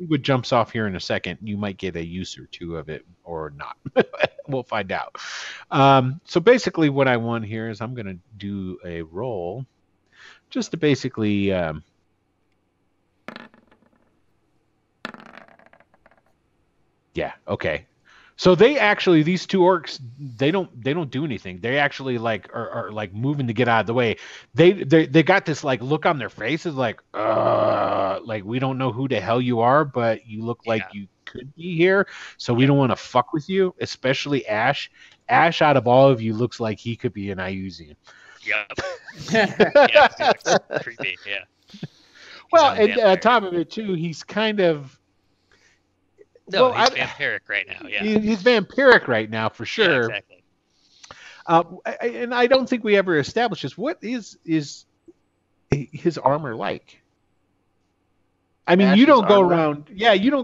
if it jumps off here in a second, you might get a use or two of it or not. We'll find out. So basically, what I want here is I'm going to do a roll, just to basically. Yeah. Okay. So they actually, these two orcs, they don't do anything. They actually like are like moving to get out of the way. They got this like look on their faces, like we don't know who the hell you are, but you look like you could be here. So we don't want to fuck with you, especially Ash. Ash, out of all of you, looks like he could be an Iuzian. Yep. Creepy. Yeah. Well, and on top of it too, he's kind of. No, well, he's vampiric right now, He's vampiric right now, for sure. Yeah, exactly. And I don't think we ever established this. What is his armor like? I mean, Ash's you don't go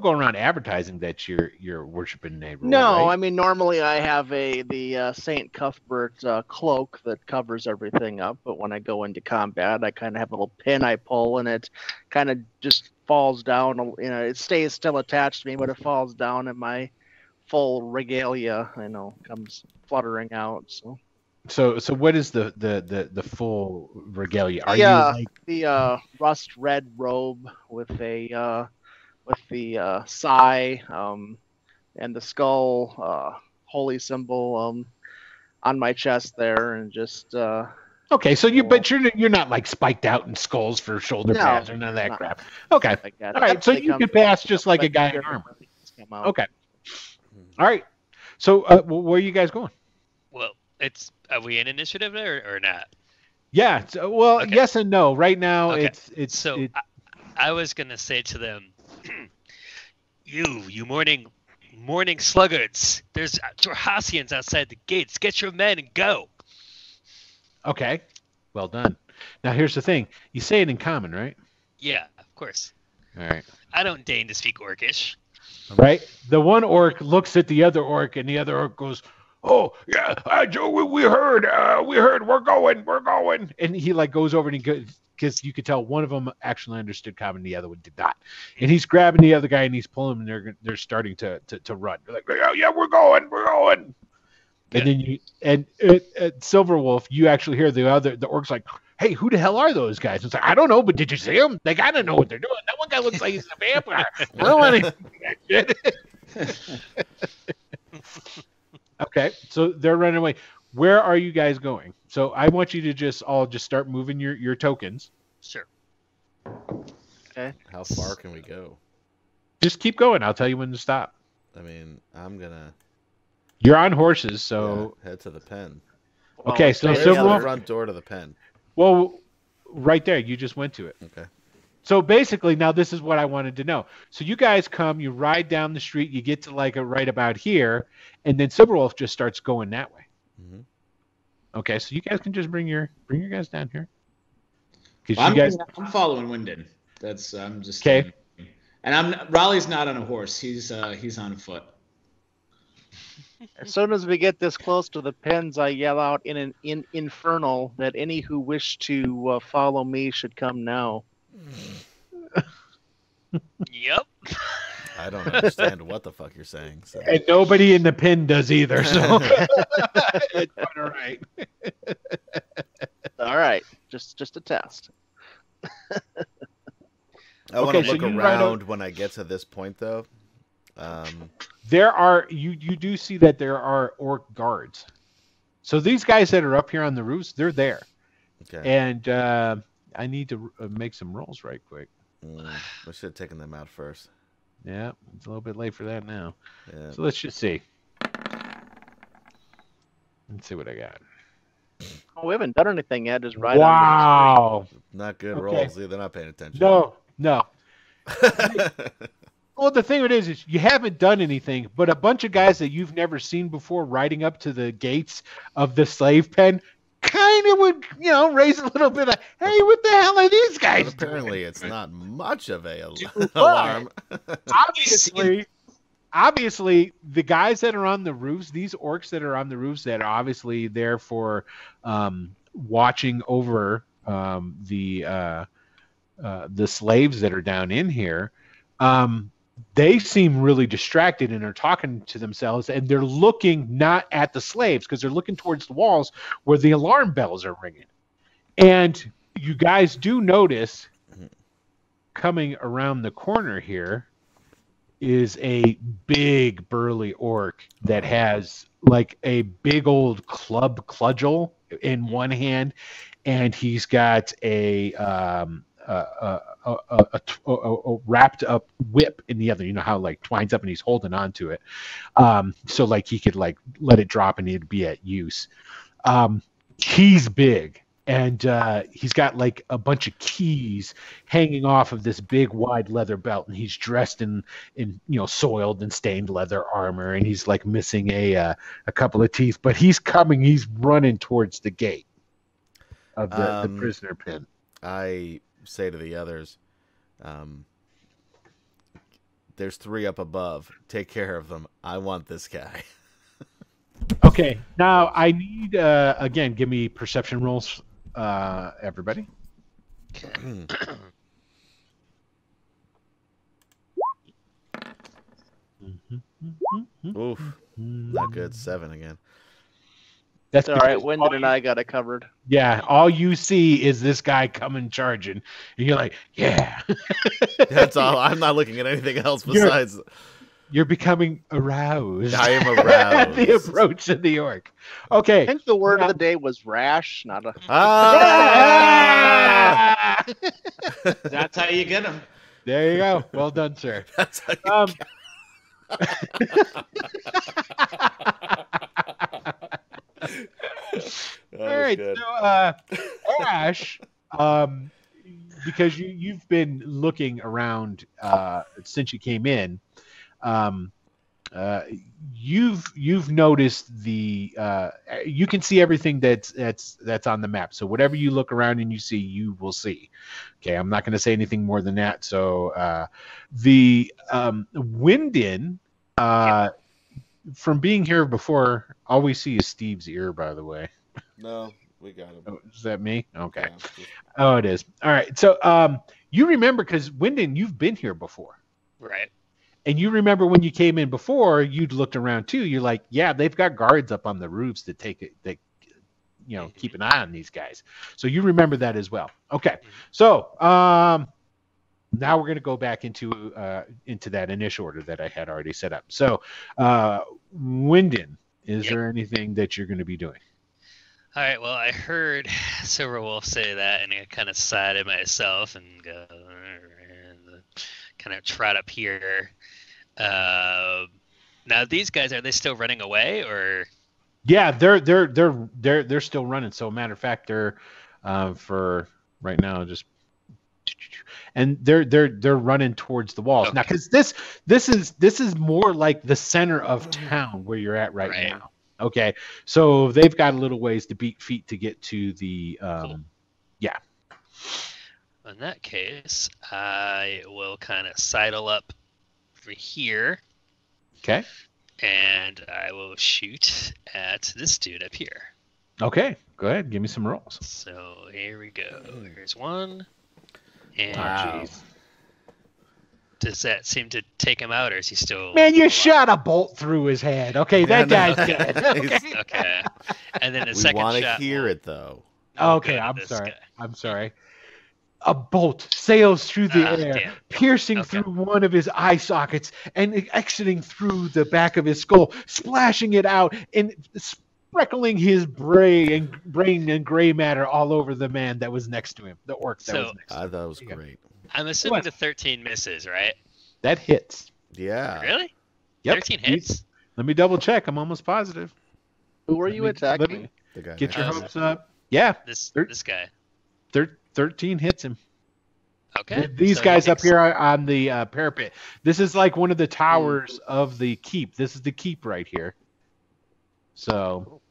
around advertising that you're worshiping neighbor. No, right? I mean, normally I have the St. Cuthbert cloak that covers everything up, but when I go into combat, I kind of have a little pin I pull, and it kind of just falls down. You know, it stays still attached to me, but it falls down, and my full regalia, comes fluttering out. So what is the full regalia? Are you like the rust red robe with the sai and the skull holy symbol on my chest there, and just okay. So you're not like spiked out in skulls for shoulder pads or none of that crap. Okay, all right. So you could pass just like a guy in armor. Okay, all right. So where are you guys going? Well, are we in initiative there or not? Yeah. So, well, yes and no. Right now, it's so. I was gonna say to them, you morning sluggards. There's Jorhasians outside the gates. Get your men and go. Okay. Well done. Now here's the thing. You say it in common, right? Yeah, of course. All right. I don't deign to speak Orcish. Right. The one orc looks at the other orc, and the other orc goes. Oh yeah, Joe. We heard. We're going. And he like goes over and he goes because you could tell one of them actually understood common, the other one did not. And he's grabbing the other guy and he's pulling him, and they're starting to run. They're like, yeah, we're going. Yeah. And then Silverwolf, you actually hear the orcs like, hey, who the hell are those guys? And it's like I don't know, but did you see them? They gotta know what they're doing. That one guy looks like he's a vampire. I don't want to do that shit. Okay, so they're running away. where are you guys going? So I want you to just all just start moving your tokens. Sure. Okay. How far can we go? Just keep going. I'll tell you when to stop. I mean, I'm going to... You're on horses, so... Yeah, head to the pen. Well, okay, so... Silverwolf... the front door to the pen. Well, right there. You just went to it. Okay. So basically, now this is what I wanted to know. So you guys come, you ride down the street, you get to like a right about here, and then Silverwolf just starts going that way. Mm-hmm. Okay, so you guys can just bring your guys down here. Well, I'm following Wynden. That's I'm just okay. And Raleigh's not on a horse. He's on foot. As soon as we get this close to the pens, I yell out in an infernal that any who wish to follow me should come now. Yep. I don't understand what the fuck you're saying. So. And nobody in the pen does either. So it's quite all right. All right, just a test. I want to look around when I get to this point, though. There are you do see that there are orc guards. So these guys that are up here on the roofs, they're there. Okay. And I need to make some rolls right quick. We should have taken them out first. Yeah, it's a little bit late for that now. Yeah. So let's just see. Let's see what I got. Oh, we haven't done anything yet. Just right. Wow. Not good rolls. They're not paying attention. No. Well, the thing it is you haven't done anything, but a bunch of guys that you've never seen before riding up to the gates of the slave pen kind of would, raise a little bit of, hey, what the hell are these guys doing? Apparently it's not much of an alarm. Obviously, the guys that are on the roofs, these orcs that are on the roofs that are obviously there for watching over the slaves that are down in here, they seem really distracted and are talking to themselves, and they're looking not at the slaves because they're looking towards the walls where the alarm bells are ringing. And you guys do notice coming around the corner here is a big burly orc that has like a big old club cudgel in one hand, and he's got a wrapped up whip in the other. You know how like twines up, and he's holding on to it, so like he could like let it drop and it'd be at use. He's big, and he's got like a bunch of keys hanging off of this big wide leather belt, and he's dressed in soiled and stained leather armor, and he's like missing a couple of teeth, but he's running towards the gate of the prisoner pen. I say to the others, there's three up above, take care of them. I want this guy. Okay, now I need again, give me perception rolls. Everybody. Okay. Oof. Not good. 7 again. That's all right. Wynden and I got it covered. Yeah. All you see is this guy coming charging, and you're like, yeah. That's all. I'm not looking at anything else besides. You're becoming aroused. I am aroused. At the approach of the orc. Okay. I think the word of the day was rash, not a... Ah! That's how you get him. There you go. Well done, sir. That's how you All right. Good. So, Ash, because you've been looking around since you came in, you've noticed you can see everything that's on the map. So whatever you look around and you see, you will see. Okay. I'm not going to say anything more than that. So, the, Wynden, from being here before, all we see is Steve's ear, by the way. No, we got him. Oh, is that me? Okay. Yeah. Oh, it is. All right. So, you remember, cause Wynden, you've been here before. Right. And you remember when you came in before, you'd looked around too. You're like, yeah, they've got guards up on the roofs that take it, that keep an eye on these guys. So you remember that as well. Okay, so now we're going to go back into that initial order that I had already set up. So, Wynden, is there anything that you're going to be doing? All right, well, I heard Silverwolf say that, and I kind of sighed at myself and go, kind of trot up here. Now, these guys, are they still running away, or? Yeah, they're still running. So, matter of fact, they're for right now just, and they're running towards the walls now, because this is more like the center of town where you're at right now. Okay, so they've got a little ways to beat feet to get to the, cool. Yeah. In that case, I will kind of sidle up from here. Okay. And I will shoot at this dude up here. Okay, go ahead. Give me some rolls. So here we go. Here's one. And wow. Does that seem to take him out, or is he still... Man, you shot a bolt through his head. Okay, that guy's dead. Okay. Okay. And then the second shot... We want to hear it, though. Okay, I'm sorry. Guy. I'm sorry. A bolt sails through the air, damn. Piercing through one of his eye sockets and exiting through the back of his skull, splashing it out and freckling his brain and gray matter all over the man that was next to him, the orc that was next to him. I thought it was great. I'm assuming the 13 misses, right? That hits. Yeah. Really? Yep. 13 hits? Let me double check. I'm almost positive. Who were you attacking? The guy. Get your hopes up. Yeah. This guy. 13 hits him. Okay. These guys up here on the parapet. This is like one of the towers of the keep. This is the keep right here. So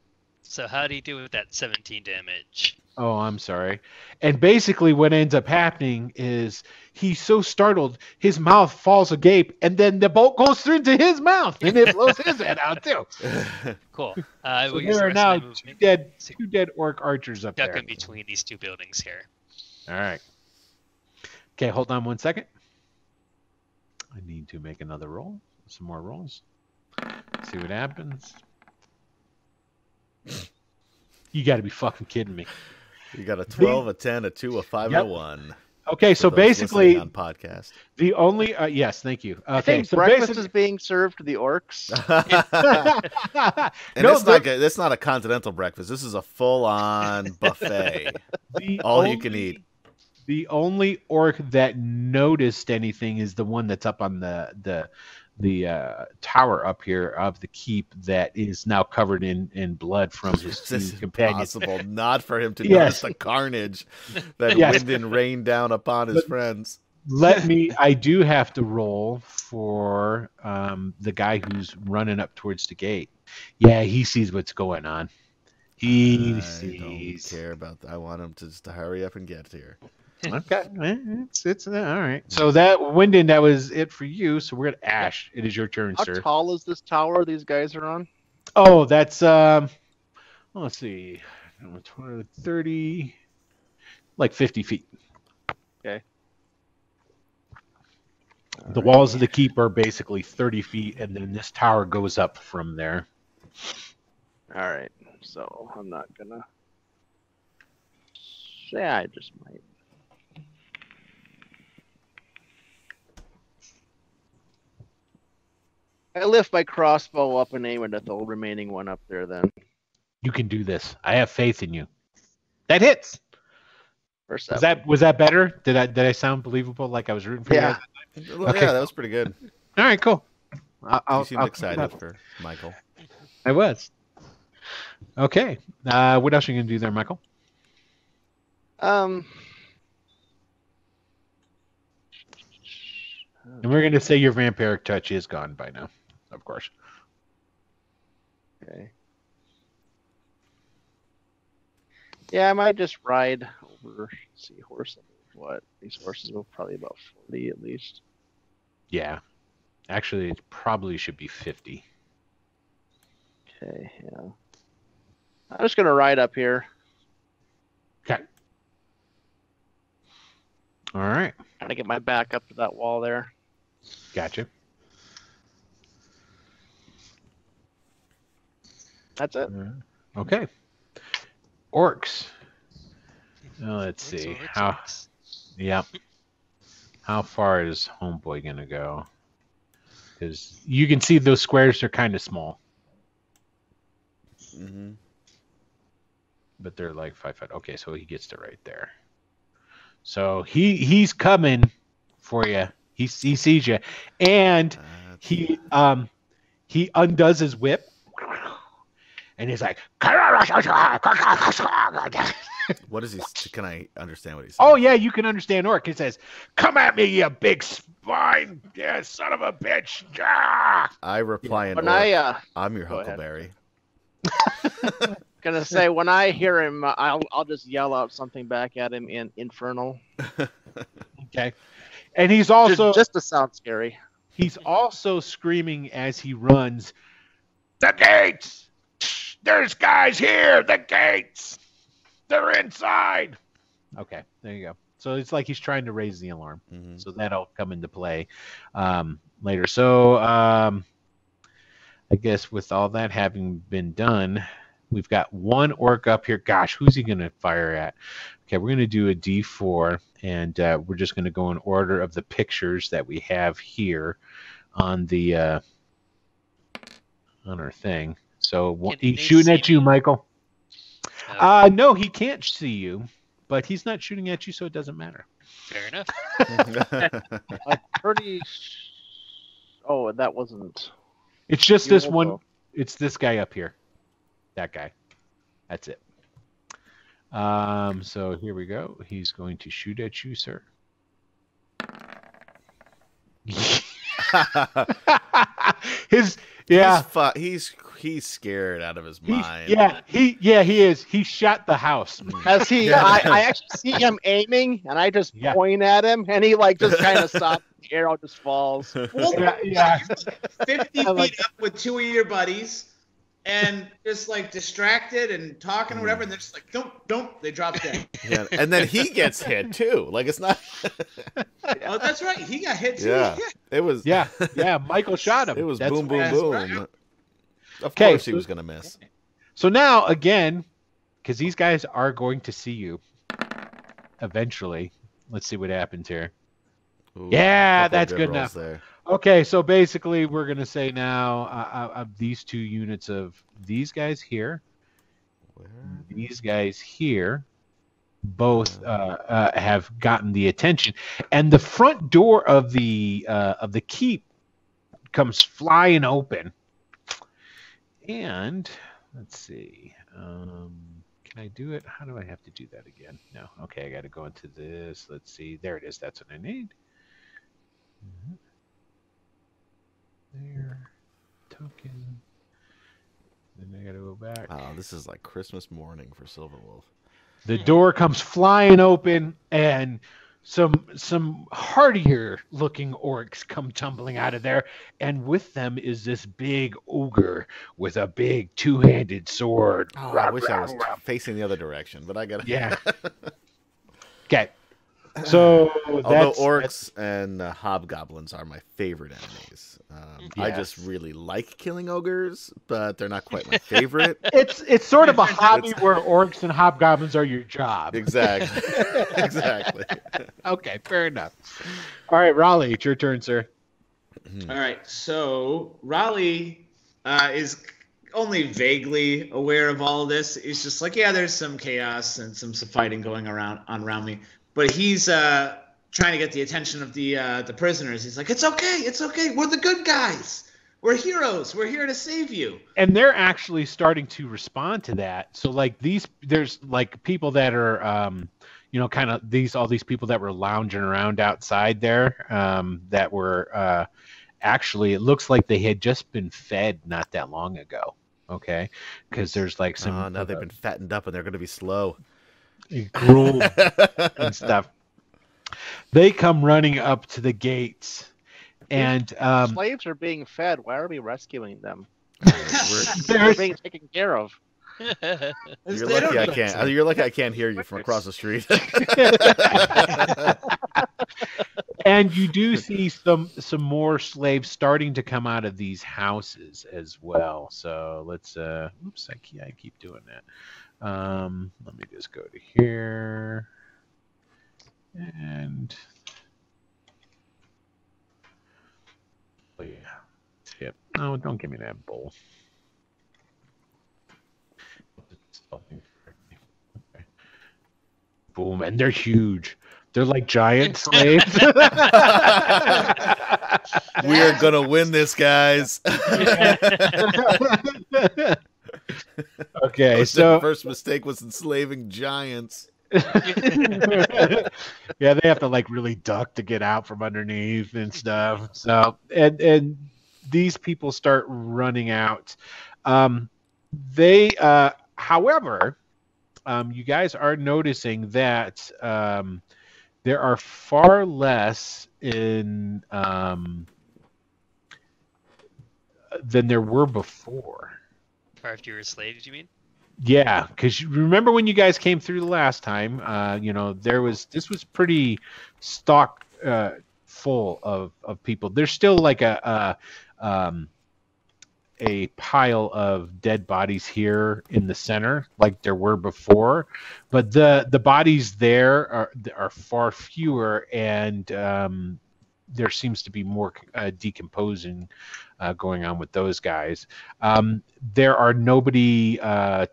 how do you do with that 17 damage? Oh, I'm sorry. And basically what ends up happening is he's so startled, his mouth falls agape, and then the bolt goes through to his mouth, and it blows his head out, too. Cool. So there are now two dead orc archers up there. Duck in between these two buildings here. All right. Okay, hold on one second. I need to make another roll. Some more rolls. See what happens. You got to be fucking kidding me. You got a 12, a 10, a 2, a 5, and a 1. Okay, so basically, on podcast, the only yes, thank you. Okay, I think so breakfast is being served to the orcs. And no, it's not a continental breakfast. This is a full-on buffet. All you can eat. The only orc that noticed anything is the one that's up on the tower up here of the keep that is now covered in blood from his two companions. Impossible not for him to notice the carnage that Wynden rained down upon his friends. I do have to roll for the guy who's running up towards the gate. Yeah, he sees what's going on. I don't care about that. I want him to just hurry up and get here. Okay, it's all right. So that Wynden, that was it for you. So we're at Ash. It is your turn, sir. How tall is this tower these guys are on? Oh, that's let's see, 20, 30, like 50 feet. Okay. The walls of the keep are basically 30 feet, and then this tower goes up from there. All right. So I'm not gonna. Yeah, I just might. I lift my crossbow up and aim it at the remaining one up there, then. You can do this. I have faith in you. That hits. Was that better? Did I sound believable, like I was rooting for you? Yeah. Okay. Yeah, that was pretty good. All right, cool. You seemed excited for Michael. I was. Okay. What else are you going to do there, Michael? And we're going to say your vampiric touch is gone by now. Of course. Okay. Yeah, I might just ride over. Let's see, horse. What? These horses are probably about 40 at least. Yeah. Actually, it probably should be 50. Okay, yeah. I'm just going to ride up here. Okay. All right. Trying to get my back up to that wall there. Gotcha. That's it. Okay. Orcs. Let's see. How far is homeboy going to go? Because you can see those squares are kind of small. Mm-hmm. but they're like 5 foot. Okay, so he gets to right there. So he's coming for you. He sees you, and he undoes his whip, and he's like, "What is he? Can I understand what he's saying?" Oh yeah, you can understand Orc. He says, "Come at me, you big spine, yeah, son of a bitch!" Ah! I reply in Orc, "I'm your Huckleberry." Gonna say when I hear him, I'll just yell out something back at him in Infernal. Okay, and he's also just to sound scary. He's also screaming as he runs, "The gates! There's guys here! The gates! They're inside!" Okay, there you go. So it's like he's trying to raise the alarm. Mm-hmm. So that'll come into play later. So I guess with all that having been done, we've got one Orc up here. Gosh, who's he going to fire at? Okay, we're going to do a D4, and we're just going to go in order of the pictures that we have here on the on our thing. So he's shooting at you, Michael. No, he can't see you, but he's not shooting at you, so it doesn't matter. Fair enough. Oh, that wasn't. It's just this one. Though. It's this guy up here. That guy. That's it. So here we go. He's going to shoot at you, sir. He's scared out of his mind. He is. He shot the house. As he, I actually see him aiming, and I just point at him, and he like just kind of stops. The arrow just falls. Well, yeah. 50 feet up with two of your buddies, and just like distracted and talking or whatever, and they're just like, don't. They drop dead. Yeah, and then he gets hit too. Like it's not. Oh, that's right. He got hit too. Yeah, it was. Yeah. Michael shot him. It was boom, boom, boom. Right. Of course he was going to miss. So now, again, because these guys are going to see you eventually. Let's see what happens here. Ooh, yeah, that's good enough. There. Okay, so basically we're going to say now these two units of these guys here, these guys here, both have gotten the attention. And the front door of the keep comes flying open. And let's see, can I do it? How do I have to do that again? No. Okay, I got to go into this. Let's see. There it is. That's what I need. There. Token. Then I got to go back. Wow, this is like Christmas morning for Silverwolf. The door comes flying open, and some hardier looking Orcs come tumbling out of there, and with them is this big ogre with a big two-handed sword. Oh, I wish I was facing the other direction, but I gotta. Yeah. Okay. So although Orcs and hobgoblins are my favorite enemies, I just really like killing ogres, but they're not quite my favorite. It's sort of a hobby where Orcs and hobgoblins are your job. Exactly. Exactly. Okay, fair enough. All right, Raleigh, it's your turn, sir. All right, so Raleigh is only vaguely aware of all of this. He's just like, yeah, there's some chaos and some fighting going around me. But he's trying to get the attention of the prisoners. He's like, it's okay, we're the good guys. We're heroes. We're here to save you. And they're actually starting to respond to that. So like there's like people that are, kind of all these people that were lounging around outside there that were actually, it looks like they had just been fed not that long ago. Okay, because there's like some. Oh, now they've been fattened up and they're going to be slow. Gruel and stuff. They come running up to the gates, and slaves are being fed. Why are we rescuing them? They're being taken care of. You're lucky I can't. You're lucky I can't hear you from across the street. And you do see some more slaves starting to come out of these houses as well. So let's. Oops, I keep doing that. Let me just go to here and tip. No, don't give me that bowl. Boom. And they're huge. They're like giant slaves. We are going to win this, guys. Okay, so the first mistake was enslaving giants. Yeah, they have to like really duck to get out from underneath and stuff. So and these people start running out. However, you guys are noticing that there are far less in than there were before. Or if you were slaves, you mean? Yeah, because remember when you guys came through the last time, you know, this was pretty stock full of people. There's still like a pile of dead bodies here in the center, like there were before, but the bodies there are far fewer, and there seems to be more decomposing going on with those guys. There are nobody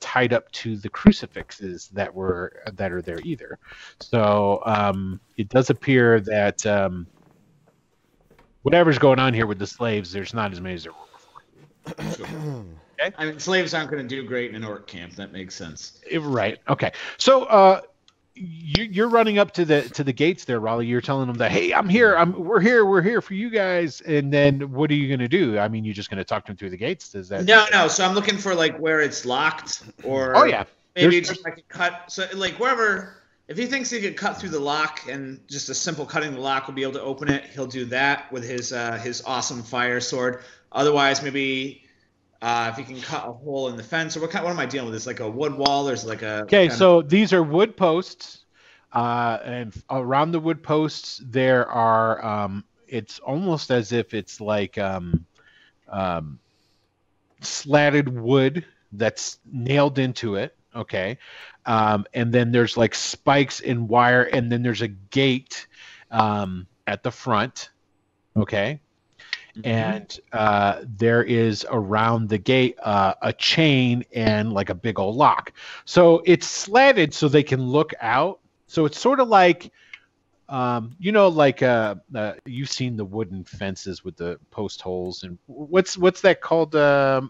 tied up to the crucifixes that are there either. So it does appear that whatever's going on here with the slaves, there's not as many as there were before. So, okay? I mean, slaves aren't going to do great in an orc camp. That makes sense. Right. Okay. So. You're running up to the gates there, Raleigh. You're telling them that, hey, I'm here. We're here for you guys. And then what are you going to do? I mean, you're just going to talk them through the gates? Does that? No. So I'm looking for like where it's locked, or oh yeah, maybe just like a cut. So like wherever, if he thinks he could cut through the lock, and just a simple cutting the lock will be able to open it, he'll do that with his awesome fire sword. Otherwise, maybe. If you can cut a hole in the fence, or what am I dealing with? It's like a wood wall. There's like a. Okay, so these are wood posts, and around the wood posts there are. It's almost as if it's like slatted wood that's nailed into it. Okay, and then there's like spikes in wire, and then there's a gate at the front. Okay. And there is around the gate a chain and like a big old lock. So it's slatted so they can look out. So it's sort of like, you've seen the wooden fences with the post holes. And what's that called,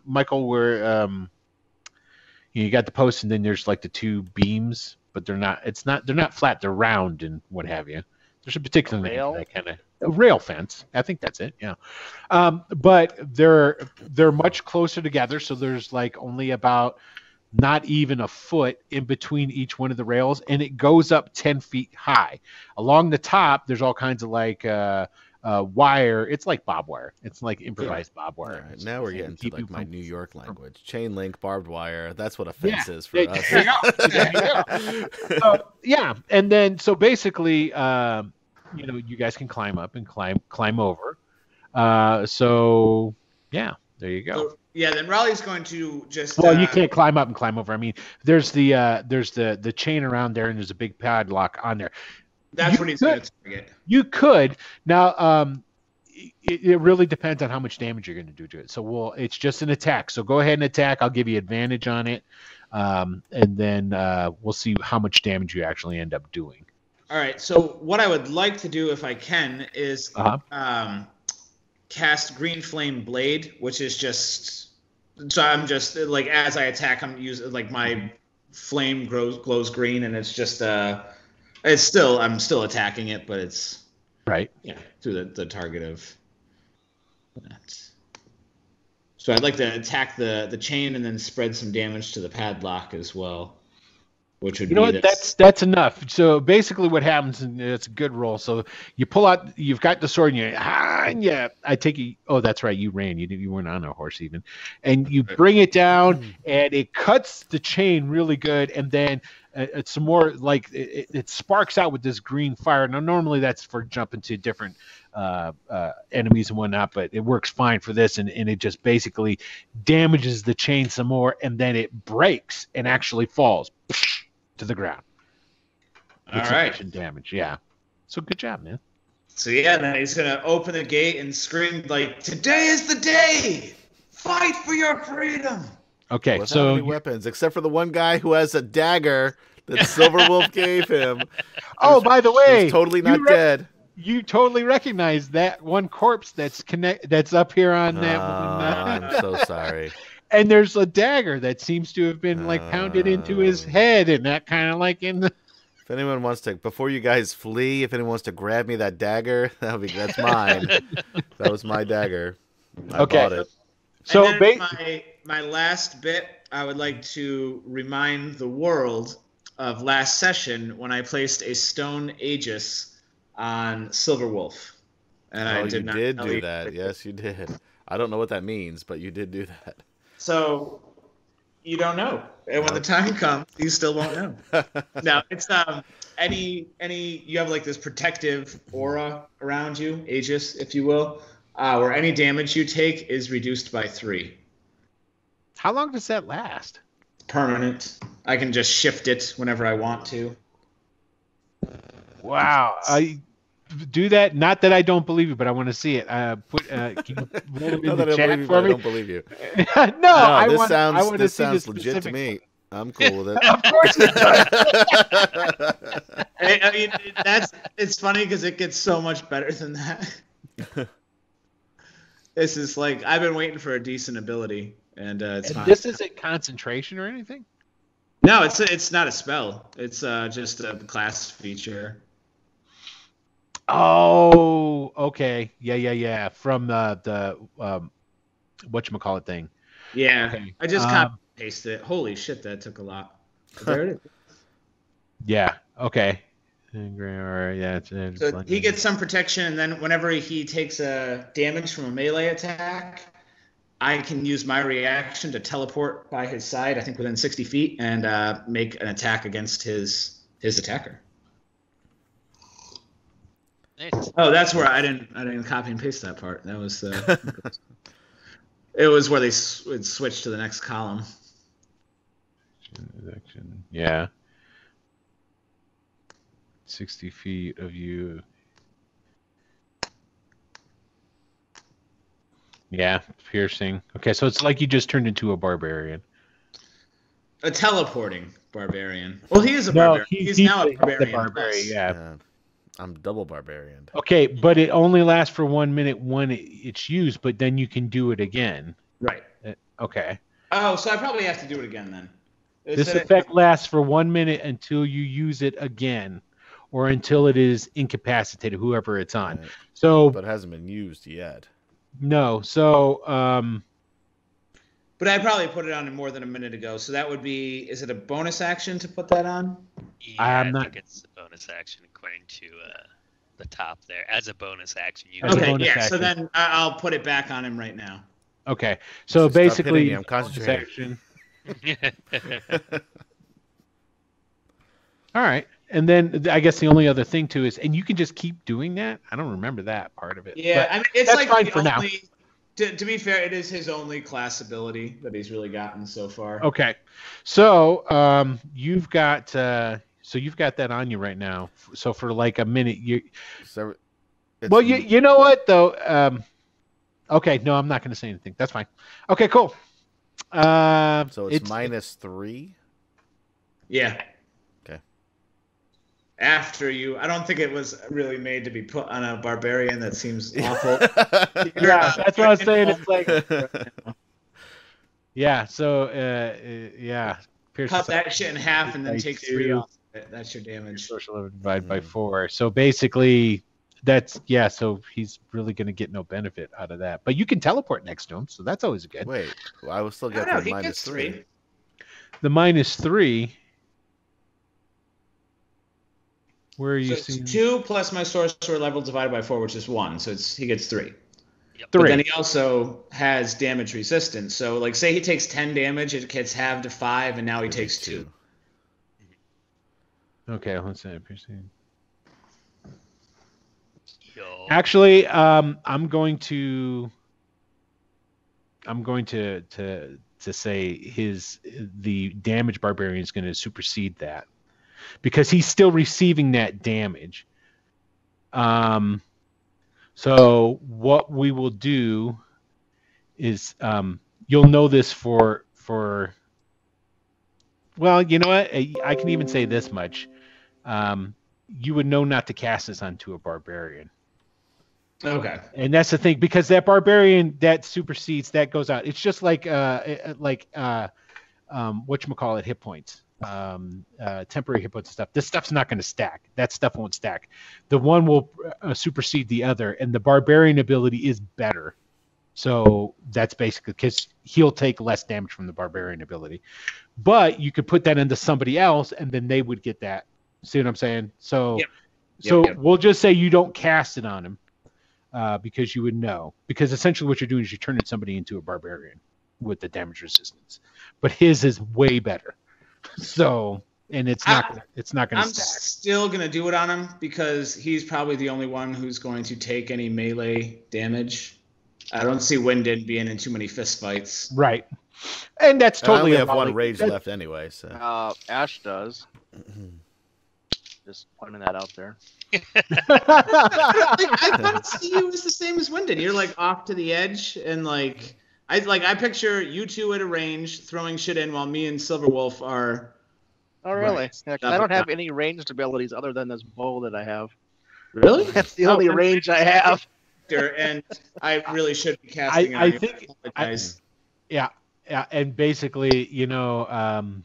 Michael, where you got the post and then there's like the two beams, but they're not flat. They're round and what have you. There's a particular rail, that kind of a rail fence. I think that's it. Yeah, but they're much closer together. So there's like only about not even a foot in between each one of the rails, and it goes up 10 feet high. Along the top, there's all kinds of like wire. It's like barbed wire. It's like improvised barbed wire. Right, now we're getting to like my New York language: chain link, barbed wire. That's what a fence is for us. And then so basically. You know, you guys can climb up and climb over. So, yeah, there you go. So, yeah, then Raleigh's going to just. Well, you can't climb up and climb over. I mean, there's the chain around there, and there's a big padlock on there. That's what he's going to target. You could now. It really depends on how much damage you're going to do to it. So, it's just an attack. So go ahead and attack. I'll give you advantage on it, and then we'll see how much damage you actually end up doing. All right, so what I would like to do, if I can, is cast Green Flame Blade, which is just – so I'm just – like as I attack, I'm using – like my flame glows green, and it's just – it's still – I'm still attacking it, but it's – Right. Yeah, through the target of that. So I'd like to attack the chain and then spread some damage to the padlock as well. Which would, you know, be what? That's enough. So basically, what happens, and it's a good roll. So you pull out, you've got the sword, and I take you. Oh, that's right, you ran. You weren't on a horse even, and you bring it down, and it cuts the chain really good, and then it's some more like it sparks out with this green fire. Now normally that's for jumping to different enemies and whatnot, but it works fine for this, and it just basically damages the chain some more, and then it breaks and actually falls to the ground. All right. Damage, yeah. So good job, man. So yeah, then he's gonna open the gate and scream like, "Today is the day! Fight for your freedom!" Okay, so weapons, except for the one guy who has a dagger that Silverwolf gave him. Oh, by the way, he's totally not dead. You totally recognize that one corpse that's that's up here on that. I'm so sorry. And there's a dagger that seems to have been like pounded into his head, and that kind of like in the. If anyone wants to, before you guys flee, if anyone wants to grab me that dagger, that'll be that's mine. That was my dagger. I bought it. So my last bit, I would like to remind the world of last session when I placed a stone Aegis on Silverwolf, and I did not do that. Yes, you did. I don't know what that means, but you did do that. So you don't know, and when the time comes, you still won't know. No, it's you have like this protective aura around you, Aegis, if you will, where any damage you take is reduced by 3. How long does that last? Permanent. I can just shift it whenever I want to. Wow. I do that. Not that I don't believe you, but I want to see it. Can you put it in the chat for me? I don't believe you. No, I want to see this. This sounds legit to me. I'm cool with it. Of course it does. I mean, it's funny because it gets so much better than that. This is like, I've been waiting for a decent ability. And it's fine. This isn't concentration or anything? No, it's not a spell. It's just a class feature. Oh, okay. Yeah, yeah, yeah. From the whatchamacallit thing. Yeah. Okay. I just copy and pasted it. Holy shit, that took a lot. There it is. Yeah, okay. Yeah, so he gets some protection, and then whenever he takes a damage from a melee attack, I can use my reaction to teleport by his side, I think within 60 feet, and make an attack against his attacker. Nice. Oh, that's where I didn't copy and paste that part. That was it was where they would switch to the next column. Yeah. 60 feet of you. Yeah, piercing. Okay, so it's like you just turned into a barbarian. A teleporting barbarian. Well, he is a barbarian. He's now a barbarian. Yeah. I'm double barbarian. Okay, but it only lasts for 1 minute when it's used, but then you can do it again. Right. Okay. Oh, so I probably have to do it again then. This effect lasts for 1 minute until you use it again, or until it is incapacitated, whoever it's on. Right. So, but it hasn't been used yet. No, so but I probably put it on more than a minute ago, so that would be, is it a bonus action to put that on? Yeah, I think it's a bonus action according to the top there. As a bonus action, you okay, so then I'll put it back on him right now. Okay. So basically I'm concentrating. All right. And then I guess the only other thing too is, and you can just keep doing that. I don't remember that part of it. Yeah, I mean, it's like fine for now. To be fair, it is his only class ability that he's really gotten so far. Okay, so you've got that on you right now. So for like a minute, you. So well, you know what though? Okay, no, I'm not going to say anything. That's fine. Okay, cool. So it's -3. Yeah. After you, I don't think it was really made to be put on a barbarian. That seems awful. Yeah, that's what I was saying. It's like, yeah, so yeah, cut that shit in half and then take 3 off. That's your damage. Social divide by 4. So basically, that's yeah. So he's really gonna get no benefit out of that. But you can teleport next to him, so that's always good. Wait, well, I will still get the -3. The -3. Where are you so seeing? It's 2 plus my sorcerer level divided by 4, which is 1. So he gets 3. Yep. 3. But then he also has damage resistance. So, like, say he takes 10 damage, it gets halved to 5, and now he takes 2. Okay, let's say proceed. Actually, I'm going to say the damage barbarian is going to supersede that, because he's still receiving that damage. So what we will do is you'll know this for Well, you know what? I can even say this much. You would know not to cast this onto a barbarian. Okay. And that's the thing, because that barbarian, that supersedes, that goes out. It's just like whatchamacallit, hit points, temporary hit points and stuff. This stuff's not going to stack. That stuff won't stack. The one will supersede the other, and the barbarian ability is better. So that's basically because he'll take less damage from the barbarian ability. But you could put that into somebody else, and then they would get that. See what I'm saying? So, yep. We'll just say you don't cast it on him because you would know. Because essentially what you're doing is you're turning somebody into a barbarian with the damage resistance. But his is way better. So, and it's not going to stack. I'm still going to do it on him because he's probably the only one who's going to take any melee damage. I don't see Wynden being in too many fist fights. Right. And that's totally... I only have one rage left anyway, so... Ash does. Just pointing that out there. I thought CU was the same as Wynden. You're, like, off to the edge, and, like, I picture you two at a range throwing shit in while me and Silverwolf are... Oh, really? Right. Yeah, I don't have any ranged abilities other than this bow that I have. Really? That's the only range I have. And I really should be casting. I think, and basically, you know,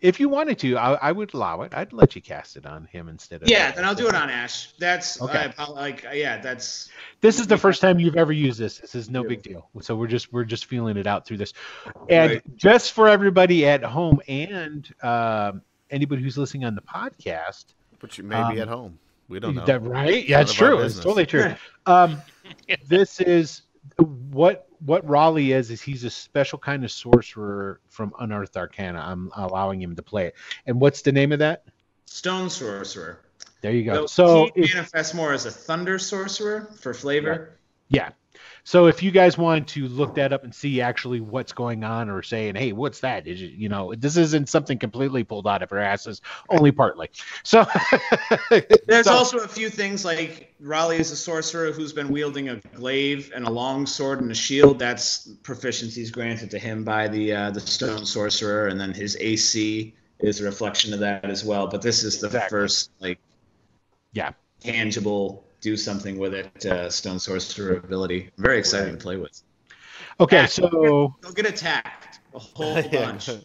if you wanted to, I would allow it. I'd let you cast it on him instead of. Yeah, then I'll do it on Ash. That's okay. That's. This is the first time you've ever used this. This is no big deal. So we're just feeling it out through this, and just for everybody at home and anybody who's listening on the podcast. But you may be at home. We don't know. That, right? Yeah, it's true. It's totally true. This is what Raleigh is he's a special kind of sorcerer from Unearthed Arcana. I'm allowing him to play it. And what's the name of that? Stone Sorcerer. There you go. So he manifests more as a thunder sorcerer for flavor. Yeah. So if you guys want to look that up and see actually what's going on or saying, hey, what's that? Is it, you know, this isn't something completely pulled out of her asses, only partly. So there's also a few things like Raleigh is a sorcerer who's been wielding a glaive and a long sword and a shield. That's proficiencies granted to him by the Stone Sorcerer. And then his AC is a reflection of that as well. But this is the first tangible... do something with it, Stone Sorcerer ability. I'm very excited to play with. Okay, so... You'll get attacked a whole bunch. There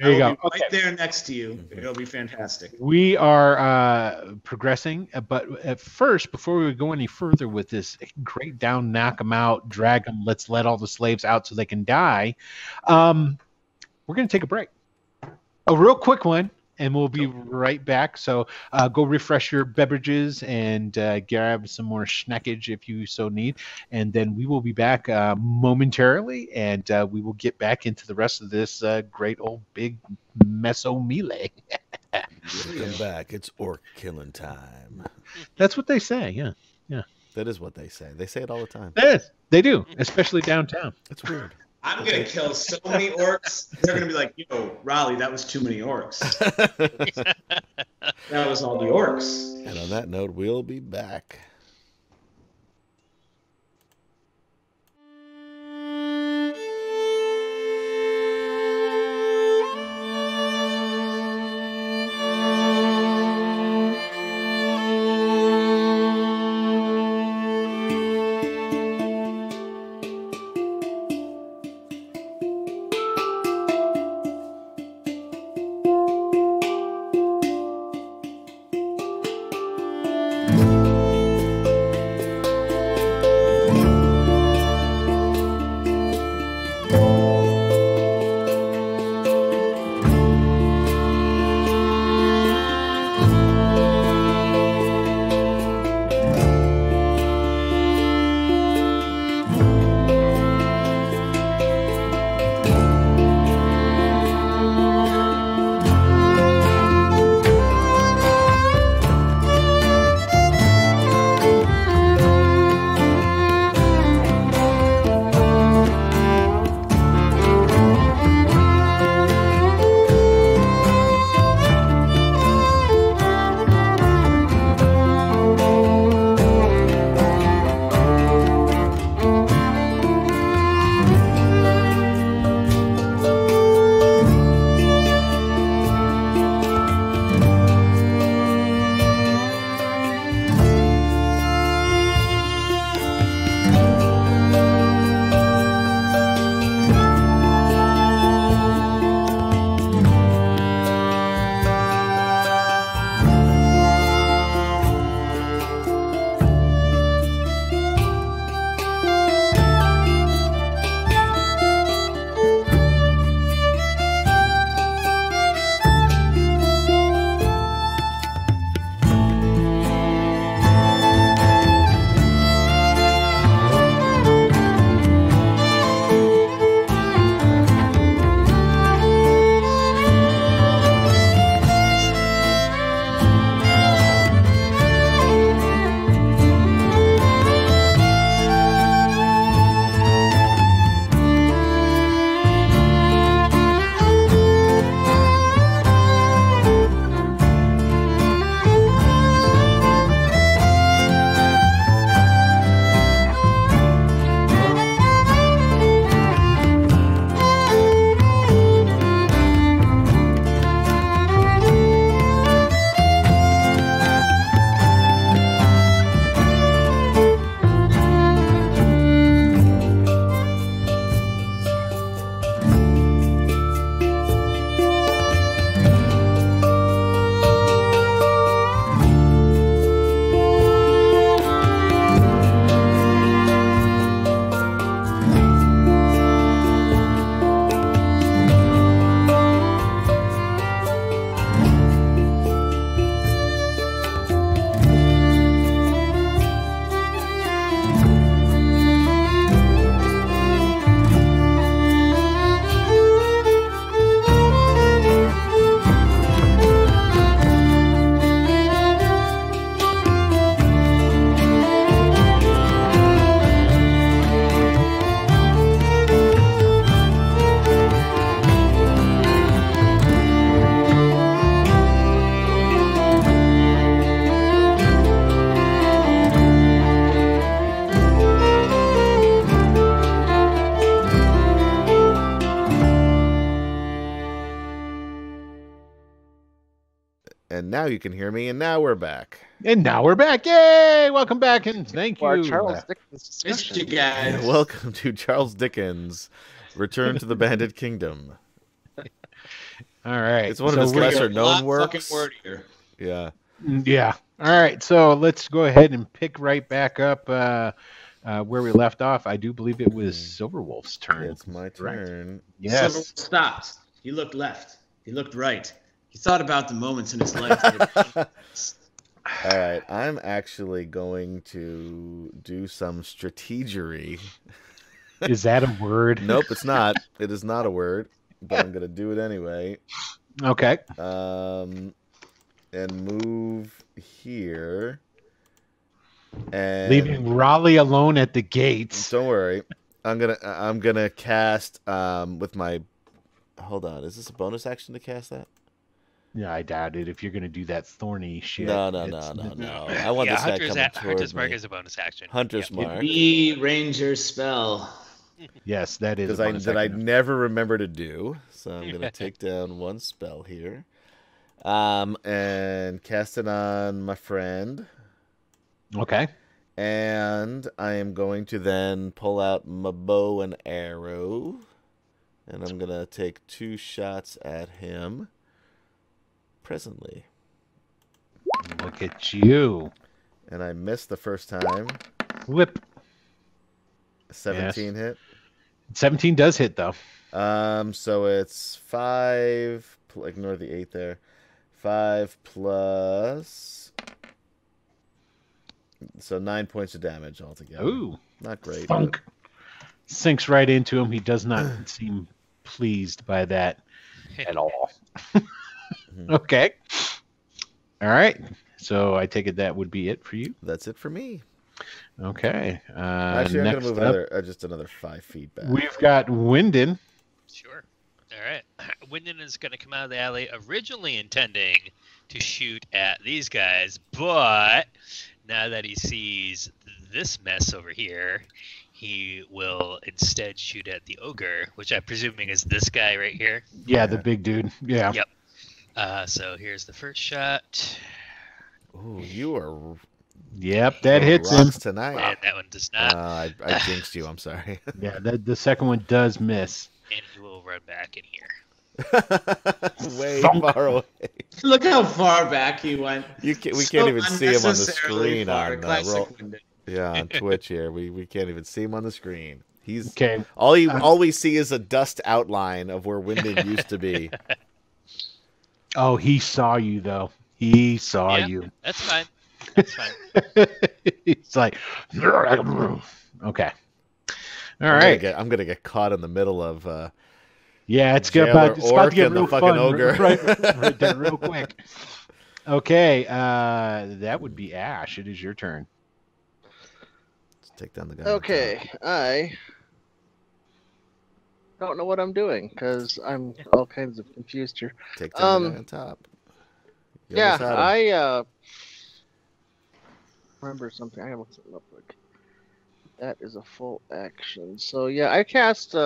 you go. Right there next to you. It'll be fantastic. We are progressing, but at first, before we go any further with this, great down, knock them out, drag them, let's let all the slaves out so they can die, we're going to take a break. A real quick one. And we'll be right back. So go refresh your beverages and grab some more snackage if you so need. And then we will be back momentarily, and we will get back into the rest of this great old big meso melee. Welcome back. It's orc killing time. That's what they say. Yeah. That is what they say. They say it all the time. Yes, they do, especially downtown. It's weird. I'm going to kill so many orcs. They're going to be like, yo, Raleigh, that was too many orcs. That was all the orcs. And on that note, we'll be back. And now you can hear me, and now we're back. And now we're back. Yay! Welcome back, and thank you. Charles Dickens. Missed you guys. And welcome to Charles Dickens' Return to the Bandit Kingdom. All right. It's one of his lesser-known works. Yeah. Yeah. All right, so let's go ahead and pick right back up where we left off. I do believe it was Silverwolf's turn. It's my turn. Right. Yes. Silverwolf stopped. He looked left. He looked right. He thought about the moments in his life. All right, I'm actually going to do some strategery. Is that a word? Nope, it's not. It is not a word, but I'm going to do it anyway. Okay. And move here. And leaving Raleigh alone at the gates. Don't worry. I'm gonna cast with my. Hold on. Is this a bonus action to cast that? Yeah, I doubt it. If you're gonna do that thorny shit. No. I want this guy coming towards me. Hunter's Mark is a bonus action. Hunter's Mark. The Ranger spell. Yes, that is. Because I never remember to do. So I'm gonna take down one spell here. And cast it on my friend. Okay. And I am going to then pull out my bow and arrow. And I'm going to take two shots at him presently. Look at you. And I missed the first time. Whip. 17 hit. 17 does hit, though. So it's 5. Ignore the 8 there. 5 plus... So 9 points of damage altogether. Ooh. Not great. Funk. But... Sinks right into him. He does not seem pleased by that at all. Okay. All right. So I take it that would be it for you? That's it for me. Okay. Actually, I'm going to move just another 5 feet back. We've got Wynden. Sure. All right. Wynden is going to come out of the alley, originally intending to shoot at these guys, but now that he sees this mess over here, he will instead shoot at the ogre, which I'm presuming is this guy right here. Yeah, the big dude. Yeah. Yep. So here's the first shot. Ooh, you are... Yep, that hits him tonight. Wow. And that one does not. I jinxed you. I'm sorry. Yeah, the second one does miss. And he will run back in here. Way far away. Look how far back he went. We can't even see him on the screen. On Twitch here, we can't even see him on the screen. He's okay. All you always see is a dust outline of where Wynden used to be. Oh, he saw you though. He saw you. That's fine. That's fine. It's like okay. All right. I'm gonna get caught in the middle of. Yeah, it's about to get real fun, ogre. Right there, real quick. Okay, that would be Ash. It is your turn. Let's take down the guy. Okay, I don't know what I'm doing because I'm all kinds of confused here. Take down the guy on top. Yeah, I remember something. I gotta look something up quick. That is a full action. So, yeah, I cast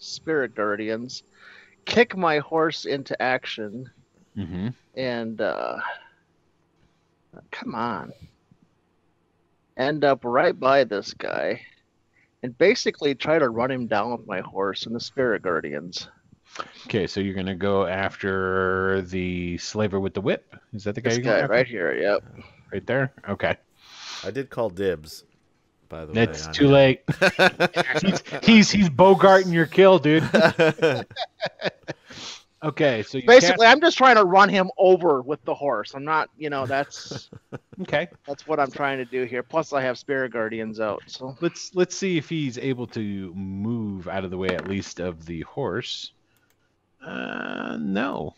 Spirit Guardians, kick my horse into action, and come on. End up right by this guy and basically try to run him down with my horse and the Spirit Guardians. Okay, so you're going to go after the slaver with the whip? Is that the guy you're going after? Right here, yep. Right there? Okay. I did call dibs. By the way, it's too late. he's Bogarting your kill, dude. Okay, so you basically, I'm just trying to run him over with the horse. I'm not, that's okay. That's what I'm trying to do here. Plus, I have Spirit Guardians out, so let's see if he's able to move out of the way at least of the horse. No.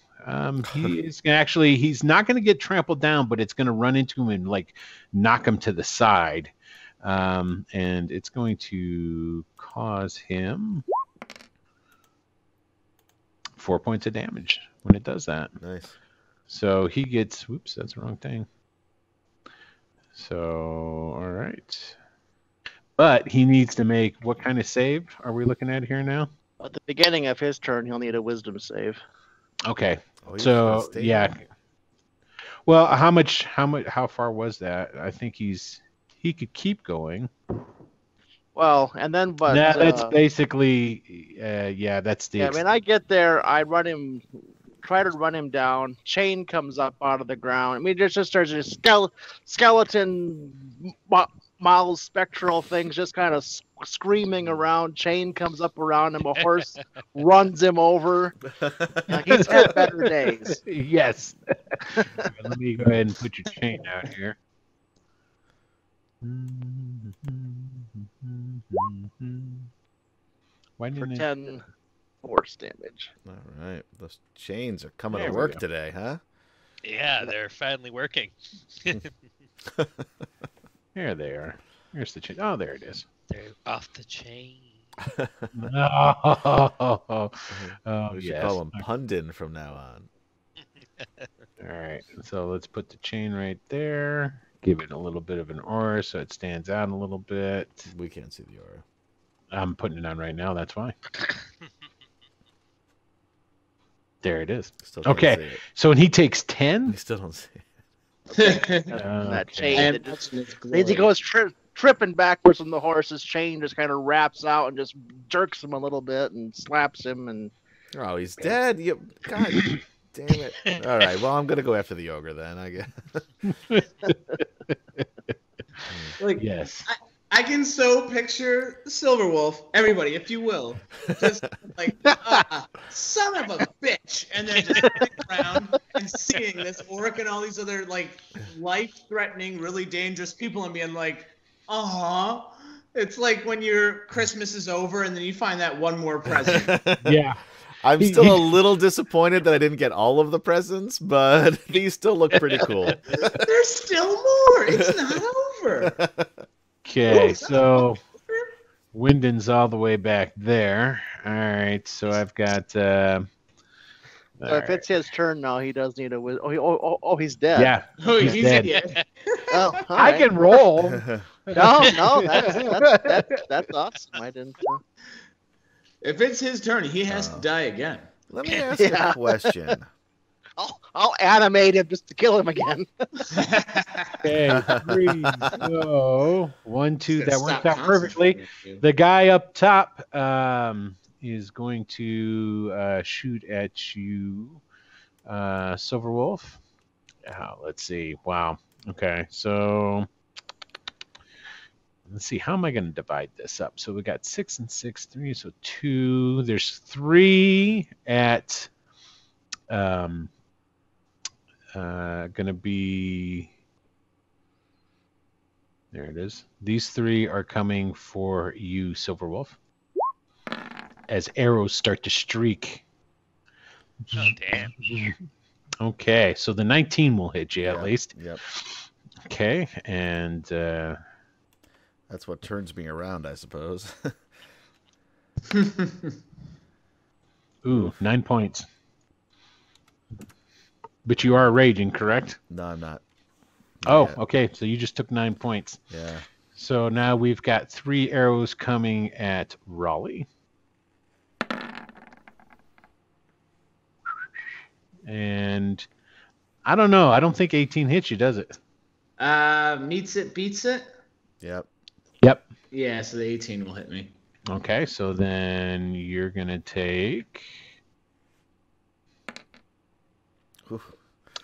He is actually. He's not going to get trampled down, but it's going to run into him and like knock him to the side. And it's going to cause him 4 points of damage when it does that. Nice. So he gets, whoops, that's the wrong thing. So, all right. But he needs to make, what kind of save are we looking at here now? At the beginning of his turn, he'll need a wisdom save. Okay. Oh, so, yeah. Well, how far was that? I think he could keep going. Well, and then but no, that's basically yeah, that's the. Yeah, when I get there, I run him, try to run him down. Chain comes up out of the ground. I mean, there's just there's a skeleton miles spectral things just kind of screaming around. Chain comes up around him. A horse runs him over. Like, he's had better days. Yes. Let me go ahead and put your chain out here. For 10 force damage. All right. Those chains are coming to work today, huh? Yeah, they're finally working. Here they are. Here's the chain. Oh, there it is. They're off the chain. We should call them Pundin from now on. All right. So let's put the chain right there. Give it a little bit of an aura so it stands out a little bit. We can't see the aura. I'm putting it on right now. That's why. There it is. Still okay. It. So when he takes 10? We still don't see it. Okay. That chain that just, he goes tripping backwards from the horse's chain, just kind of wraps out and just jerks him a little bit and slaps him. And oh, he's dead. You, God damn it. All right, well, I'm going to go after the ogre then, I guess. Like, yes. I can so picture Silverwolf, everybody, if you will, just like, son of a bitch, and then just sitting around and seeing this orc and all these other, like, life-threatening, really dangerous people and being like, uh-huh. It's like when your Christmas is over and then you find that one more present. Yeah. I'm still a little disappointed that I didn't get all of the presents, but these still look pretty cool. There's still more. It's not over. Okay, so Wynden all the way back there. All right, so I've got. So if it's his turn now, he does need a. He's dead. Yeah. Oh, he's dead. Oh, I can roll. No, that's awesome. I didn't. If it's his turn, he has to die again. Let me ask you a question. I'll animate him just to kill him again. Okay, three, so 1, 2, that worked out perfectly. The guy up top is going to shoot at you, Silverwolf. Oh, let's see. Wow. Okay, so let's see. How am I going to divide this up? So we got 6 and 6, 3, so 2. There's 3 at. Gonna be there. It is. These 3 are coming for you, Silverwolf. As arrows start to streak. Oh, damn. Okay, so the 19 will hit you at least. Yep. Okay, and that's what turns me around, I suppose. Ooh, 9 points. But you are raging, correct? No, I'm not. Okay. So you just took 9 points. Yeah. So now we've got 3 arrows coming at Raleigh. And I don't know. I don't think 18 hits you, does it? Meets it, beats it? Yep. Yeah, so the 18 will hit me. Okay, so then you're going to take...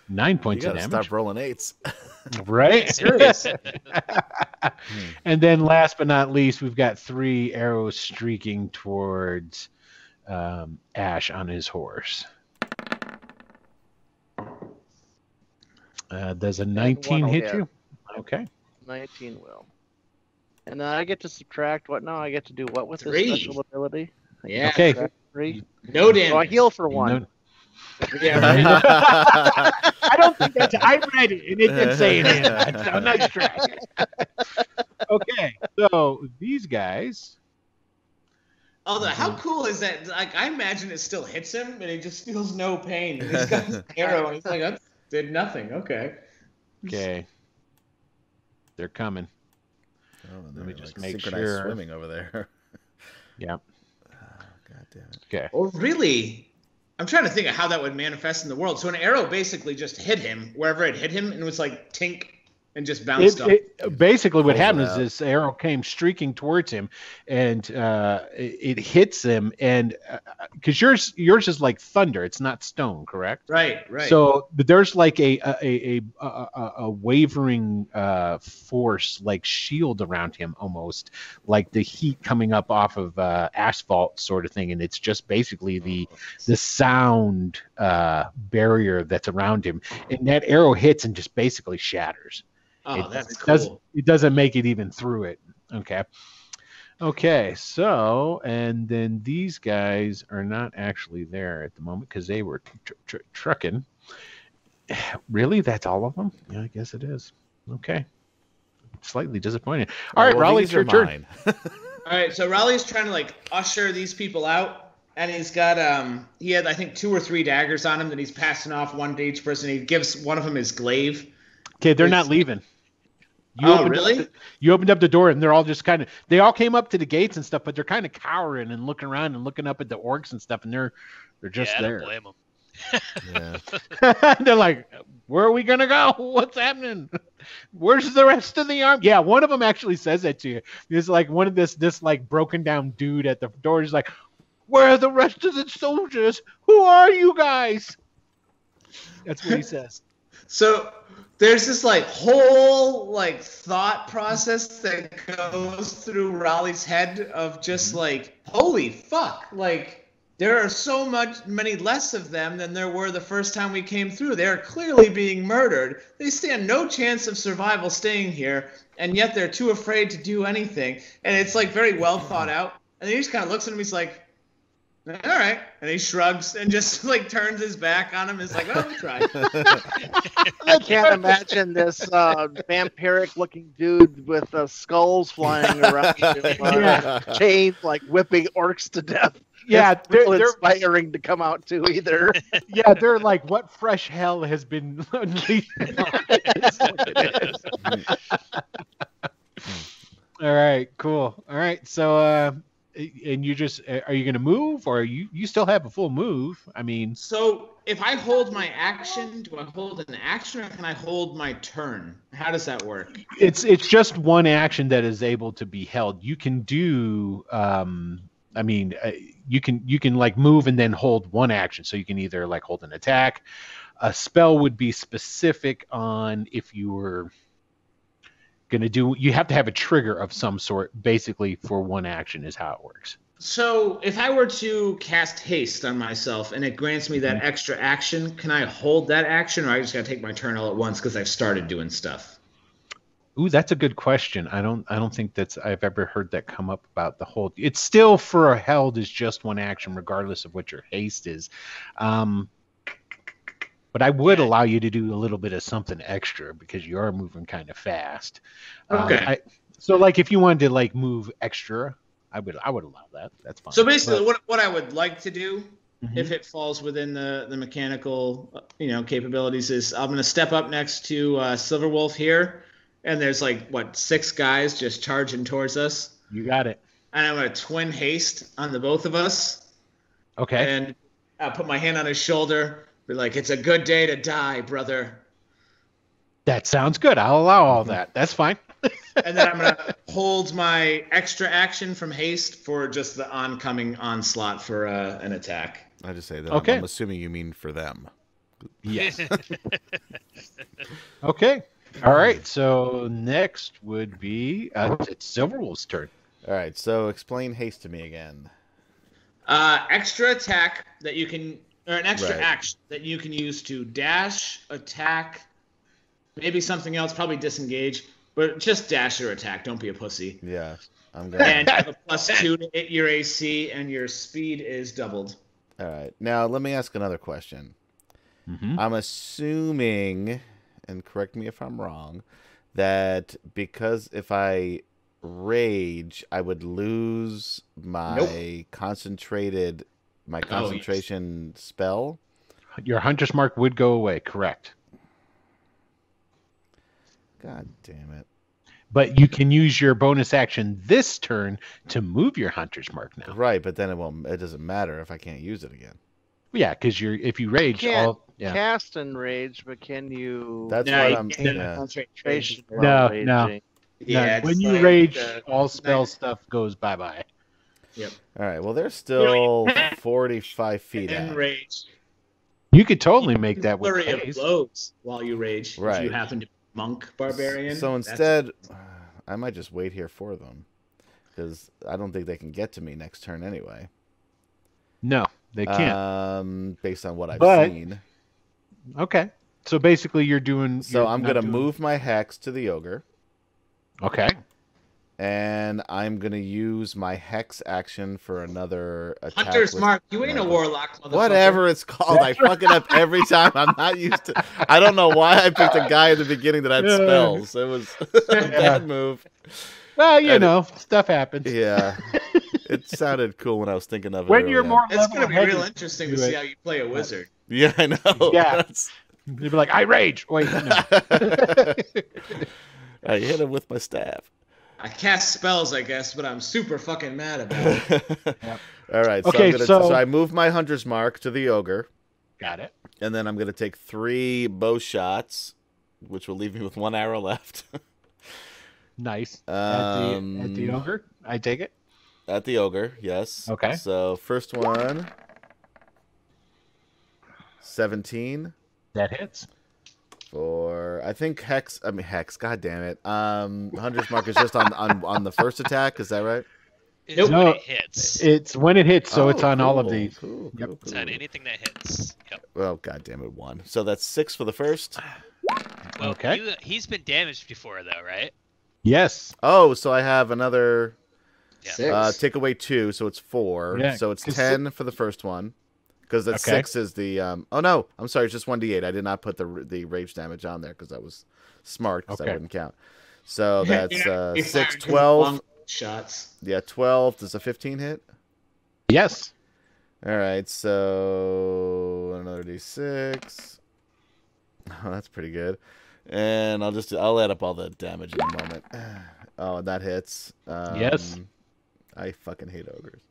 9 points of damage. Stop rolling 8s. Right? Seriously. And then last but not least, we've got 3 arrows streaking towards Ash on his horse. Does a 19 hit you? Okay. 19 will. And I get to subtract what? No, I get to do what with 3. This special ability? Yeah. Okay. 3. No damage. So I heal for 1. No. Yeah, right. I don't think that's. I read it and it didn't say it. I'm not sure. Okay, so these guys. Although, how cool is that? Like, I imagine it still hits him, and he just feels no pain. He's got his arrow, and he's like, "I did nothing." Okay. They're coming. Oh, and let me just make sure. Swimming over there. Yeah. Oh, God damn it. Okay. Oh, really? I'm trying to think of how that would manifest in the world. So an arrow basically just hit him wherever it hit him, and it was like tink and just bounced up. Basically what happens is this arrow came streaking towards him, and it hits him, and because yours is like thunder, it's not stone, correct? Right, right. So there's like a wavering force, like shield around him, almost like the heat coming up off of asphalt sort of thing, and it's just basically the sound barrier that's around him, and that arrow hits and just basically shatters. Oh, that's cool. It doesn't make it even through it. Okay. Okay, so, and then these guys are not actually there at the moment because they were trucking. Really? That's all of them? Yeah, I guess it is. Okay. Slightly disappointing. All right, well, Raleigh, it's your turn. All right, so Raleigh's trying to, like, usher these people out, and he's got, he had, I think, 2 or 3 daggers on him that he's passing off, one to each person. He gives one of them his glaive. Okay, they're not leaving. You opened up the door, and they're all just kind of... They all came up to the gates and stuff, but they're kind of cowering and looking around and looking up at the orcs and stuff, and they're just there. I don't blame them. Yeah. They're like, where are we going to go? What's happening? Where's the rest of the army? Yeah, one of them actually says that to you. There's like one of this like broken-down dude at the door. He's like, where are the rest of the soldiers? Who are you guys? That's what he says. So... There's this like whole like thought process that goes through Raleigh's head of just like, holy fuck, like there are so many less of them than there were the first time we came through. They're clearly being murdered. They stand no chance of survival staying here, and yet they're too afraid to do anything. And it's like very well thought out. And he just kind of looks at him, he's like, all right. And he shrugs and just like turns his back on him. It's like, oh, we tried. I can't imagine this vampiric looking dude with skulls flying around him, chains, like whipping orcs to death. Yeah, they're inspiring to come out to either. Yeah, they're like, what fresh hell has been unleashed? All right, cool. All right, so. And you just, are you going to move, or you still have a full move? I mean. So if I hold my action, do I hold an action, or can I hold my turn? How does that work? It's just one action that is able to be held. You can do, I mean, you can like move and then hold one action. So you can either like hold an attack. A spell would be specific on if you were going to do, you have to have a trigger of some sort, basically, for one action is how it works. So if I were to cast haste on myself and it grants me that extra action, can I hold that action, or I just got to take my turn all at once because I've started doing stuff? Ooh, that's a good question. I don't think I've ever heard that come up about the hold. It's still for a held is just one action, regardless of what your haste is. But I would allow you to do a little bit of something extra because you are moving kind of fast. Okay. So, like, if you wanted to like move extra, I would allow that. That's fine. So basically, what I would like to do, if it falls within the mechanical, capabilities, is I'm going to step up next to Silverwolf here, and there's like 6 guys just charging towards us. You got it. And I'm going to twin haste on the both of us. Okay. And I put my hand on his shoulder. Be like, it's a good day to die, brother. That sounds good. I'll allow all that. That's fine. And then I'm going to hold my extra action from haste for just the oncoming onslaught for an attack. I just say that. Okay. I'm assuming you mean for them. Yes. Okay. All right. So next would be it's Silverwolf's turn. All right. So explain haste to me again. Extra attack that you can... Or an extra action that you can use to dash, attack, maybe something else, probably disengage, but just dash or attack. Don't be a pussy. Yeah, I'm going to. And you have a +2 to hit your AC, and your speed is doubled. All right. Now, let me ask another question. I'm assuming, and correct me if I'm wrong, that because if I rage, I would lose my concentrated... My concentration spell? Your hunter's mark would go away, correct. God damn it. But you can use your bonus action this turn to move your hunter's mark now. Right, but then it doesn't matter if I can't use it again. Yeah, because you're if you rage, you can't cast and rage, but can you? That's what I'm saying. Concentration. No. Yeah, when you rage, all spell stuff goes bye bye. Yep. All right. Well, they're still 45 feet out. Rage. You could totally make that with flurry of blows while you rage. Right. If you happen to be monk barbarian. So instead, I might just wait here for them, because I don't think they can get to me next turn anyway. No, they can't. Based on what I've seen. Okay. So basically, you're doing. So I'm gonna move my hex to the ogre. Okay. And I'm going to use my hex action for another attack. Hunter's Mark. You ain't a warlock, motherfucker. Whatever it's called. I fuck it up every time. I'm not used to... I don't know why I picked a guy at the beginning that had spells. It was a bad move. Well, you know, stuff happens. Yeah. It sounded cool when I was thinking of it. When you're more it's going to be real interesting to see how you play a wizard. Yeah, I know. Yeah. You'd be like, I rage. Wait, no. I hit him with my staff. I cast spells, I guess, but I'm super fucking mad about it. Yep. All right. So, okay, so I move my Hunter's Mark to the ogre. Got it. And then I'm going to take 3 bow shots, which will leave me with 1 arrow left. Nice. At the ogre, I take it? At the ogre, yes. Okay. So first one, 17. That hits. For I think hex, God damn it. Hunter's Mark is just on the first attack. Is that right? No, it hits. It's when it hits, so it's on all of these. Cool, yep. It's on anything that hits. Yep. Well, God damn it, 1. So that's 6 for the first. Well, okay. He's been damaged before, though, right? Yes. Oh, so I have another. Yeah. 6. Take away 2, so it's 4. Yeah, so it's 10 for the first one. Because that 6 is the oh no, I'm sorry, it's just 1d8. I did not put the rage damage on there because I was smart because I wouldn't count. So that's 6, 12 shots. Yeah, 12. Does a 15 hit? Yes. All right, so another d6. Oh, that's pretty good. And I'll add up all the damage in a moment. Oh, that hits. Yes. I fucking hate ogres.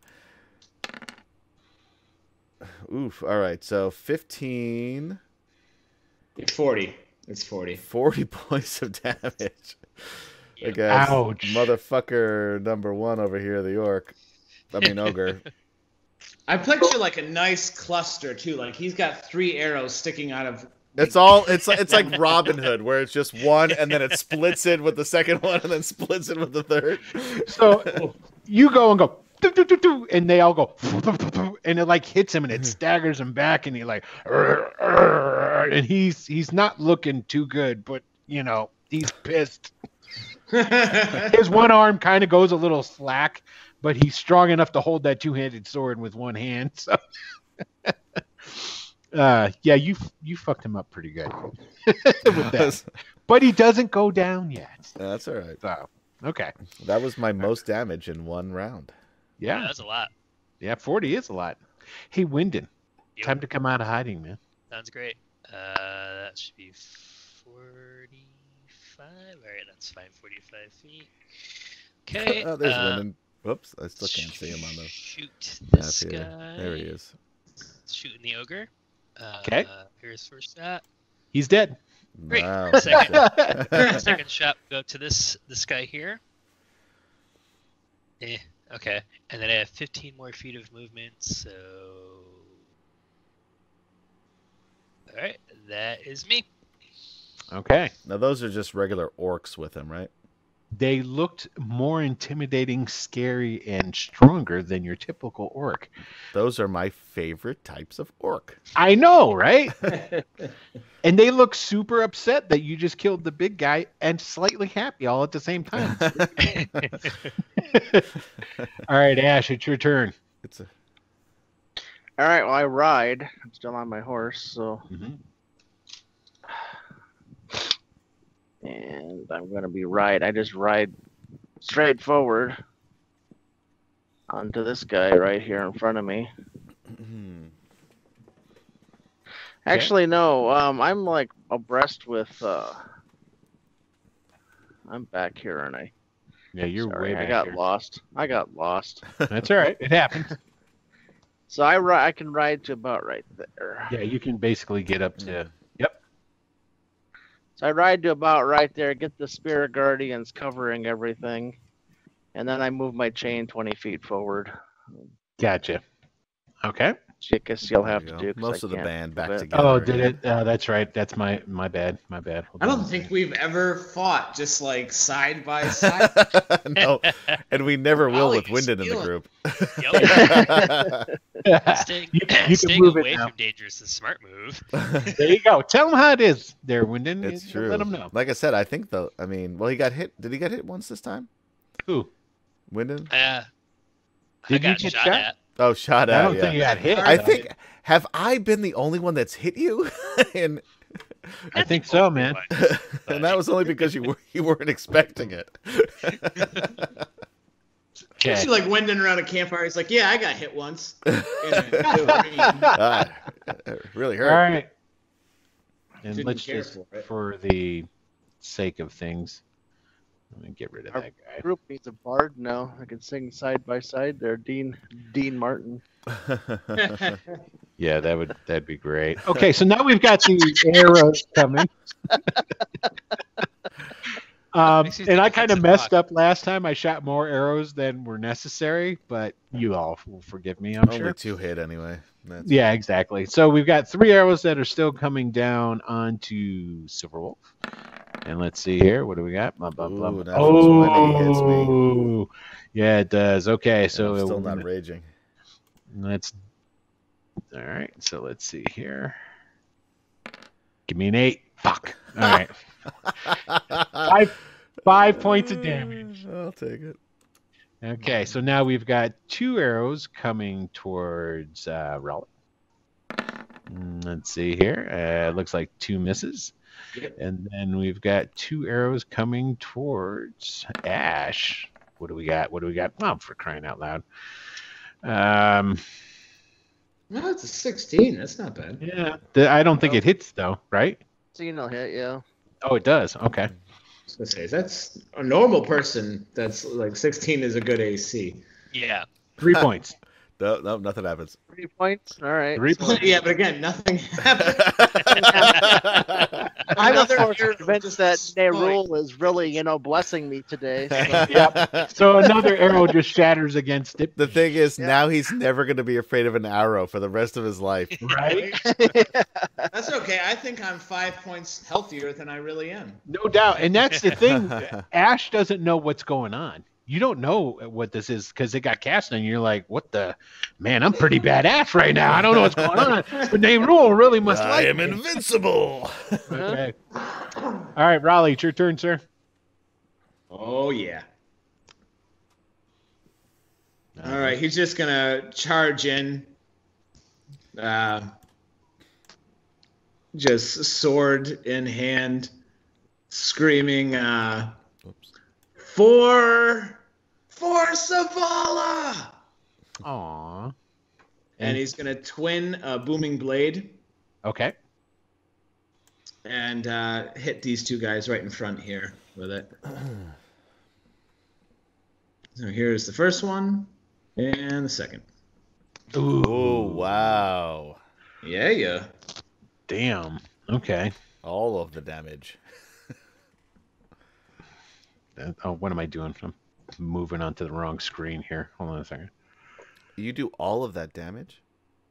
Oof. All right. So 15. It's 40. It's 40. 40 points of damage. Yeah. I guess. Ouch. Motherfucker number 1 over here, the orc. I mean, ogre. I picture like a nice cluster, too. Like he's got 3 arrows sticking out of. It's like Robin Hood, where it's just 1 and then it splits it with the 2nd one and then splits it with the 3rd. So you go and go. And they all go, and it like hits him, and it staggers him back, and he like, and he's not looking too good, but you know he's pissed. His one arm kind of goes a little slack, but he's strong enough to hold that two-handed sword with 1 hand. So, yeah, you fucked him up pretty good with that, but he doesn't go down yet. That's all right. So, okay, that was my most damage in 1 round. Yeah, that's a lot. Yeah, 40 is a lot. Hey, Wynden, time to come out of hiding, man. Sounds great. That should be 45. All right, that's fine. 45 feet. Okay. Oh, there's Wynden. Whoops, I still can't see him on the shoot this guy. There he is. Shooting the ogre. Okay. Here's first shot. He's dead. Great. Wow. Second shot. Go to this guy here. Eh. Okay, and then I have 15 more feet of movement, so... Alright, that is me. Okay. Now those are just regular orcs with him, right? They looked more intimidating, scary, and stronger than your typical orc. Those are my favorite types of orc. I know, right? And they look super upset that you just killed the big guy and slightly happy all at the same time. All right, Ash, it's your turn. All right, well, I ride. I'm still on my horse, so... And I'm going to be right. I just ride straight forward onto this guy right here in front of me. Actually, no. I'm like abreast with... I'm back here, aren't I? Yeah, you're way back here. I got lost. That's all right. It happens. So I can ride to about right there. Yeah, you can basically get up to... Yep. So I ride to about right there, get the Spirit Guardians covering everything, and then I move my chain 20 feet forward. Gotcha. Okay. I guess you'll have to do most of the band back together. Oh, did it? That's right. That's my bad. My bad. I don't think we've ever fought just like side by side. No, and we never will with Wynden in the group. Staying away from dangerous is a smart move. There you go. Tell them how it is, there, Wynden. It's true. Let them know. Like I said, I think though. I mean, well, he got hit. Did he get hit once this time? Who? Wynden. Did you get shot at? Oh, shot at! I don't think you got hit. I think have I been the only one that's hit you? And I think so, man. And that was only because you weren't expecting it. Okay. Actually, like Wynden around a campfire, he's like, "Yeah, I got hit once. It really hurt." All right. And let's just, for the sake of things, let me get rid of that guy. Group needs a bard now. I can sing side by side there, Dean Martin. Yeah, that'd be great. Okay, so now we've got the arrows coming. And I kind of messed up last time. I shot more arrows than were necessary, but you all will forgive me, I'm sure. Only two hit anyway. That's yeah, funny. Exactly. So we've got three arrows that are still coming down onto Silverwolf. And let's see here. What do we got? Blah, blah, blah. Ooh, oh, yeah, it does. Okay, so I'm still not raging. Let's. All right, so let's see here. Give me an 8. Fuck. All right. 5 points of damage. I'll take it. Okay, so now we've got 2 arrows coming towards Raleigh. Let's see here. It looks like 2 misses. Yep. And then we've got 2 arrows coming towards Ash. What do we got? What do we got? Oh, for crying out loud. No, it's a 16. That's not bad. Yeah. I don't think it hits, though, right? So you'll hit, yeah. Oh, it does. Okay. I was going to say, that's a normal person. That's like 16 is a good AC. Yeah. 3 points. No, nothing happens. 3 points? All right. 3 points. Yeah, but again, nothing happens. I'm convinced that their rule is really, blessing me today. So. Yep. So another arrow just shatters against it. The thing is, now he's never going to be afraid of an arrow for the rest of his life. Right? That's okay. I think I'm 5 points healthier than I really am. No doubt. And that's the thing. Ash doesn't know what's going on. You don't know what this is because it got cast on you. You're like, what the? Man, I'm pretty badass right now. I don't know what's going on. But they really must like me. I am invincible. Okay. All right, Raleigh, it's your turn, sir. Oh, yeah. All right, he's just going to charge in. Just sword in hand, screaming, For Savala! Aww. And he's going to twin a booming blade. Okay. And hit these two guys right in front here with it. So here's the first one and the second. Ooh. Oh, wow. Yeah, yeah. Damn. Okay. All of the damage. Oh, what am I doing? I'm moving onto the wrong screen here. Hold on a second. You do all of that damage?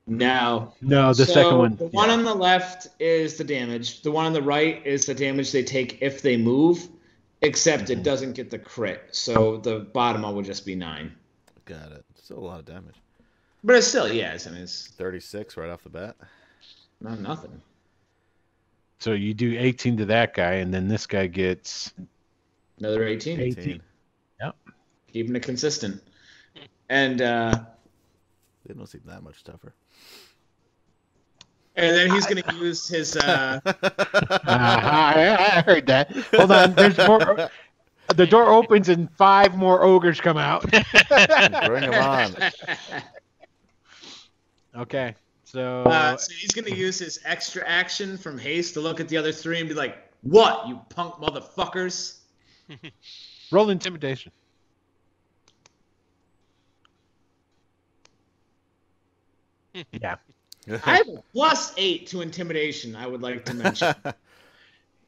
No, the second one. The one on the left is the damage. The one on the right is the damage they take if they move, except it doesn't get the crit. So the bottom one would just be 9. Got it. Still a lot of damage. But it's still, it's 36 right off the bat. Not nothing. So you do 18 to that guy, and then this guy gets... Another 18. 18. Yep. Keeping it consistent. And they don't seem that much tougher. And then he's going to use his... I heard that. Hold on. There's more. The door opens and 5 more ogres come out. Bring them on. Okay. So he's going to use his extra action from haste to look at the other 3 and be like, what, you punk motherfuckers? Roll intimidation. Yeah. I have a +8 to intimidation, I would like to mention.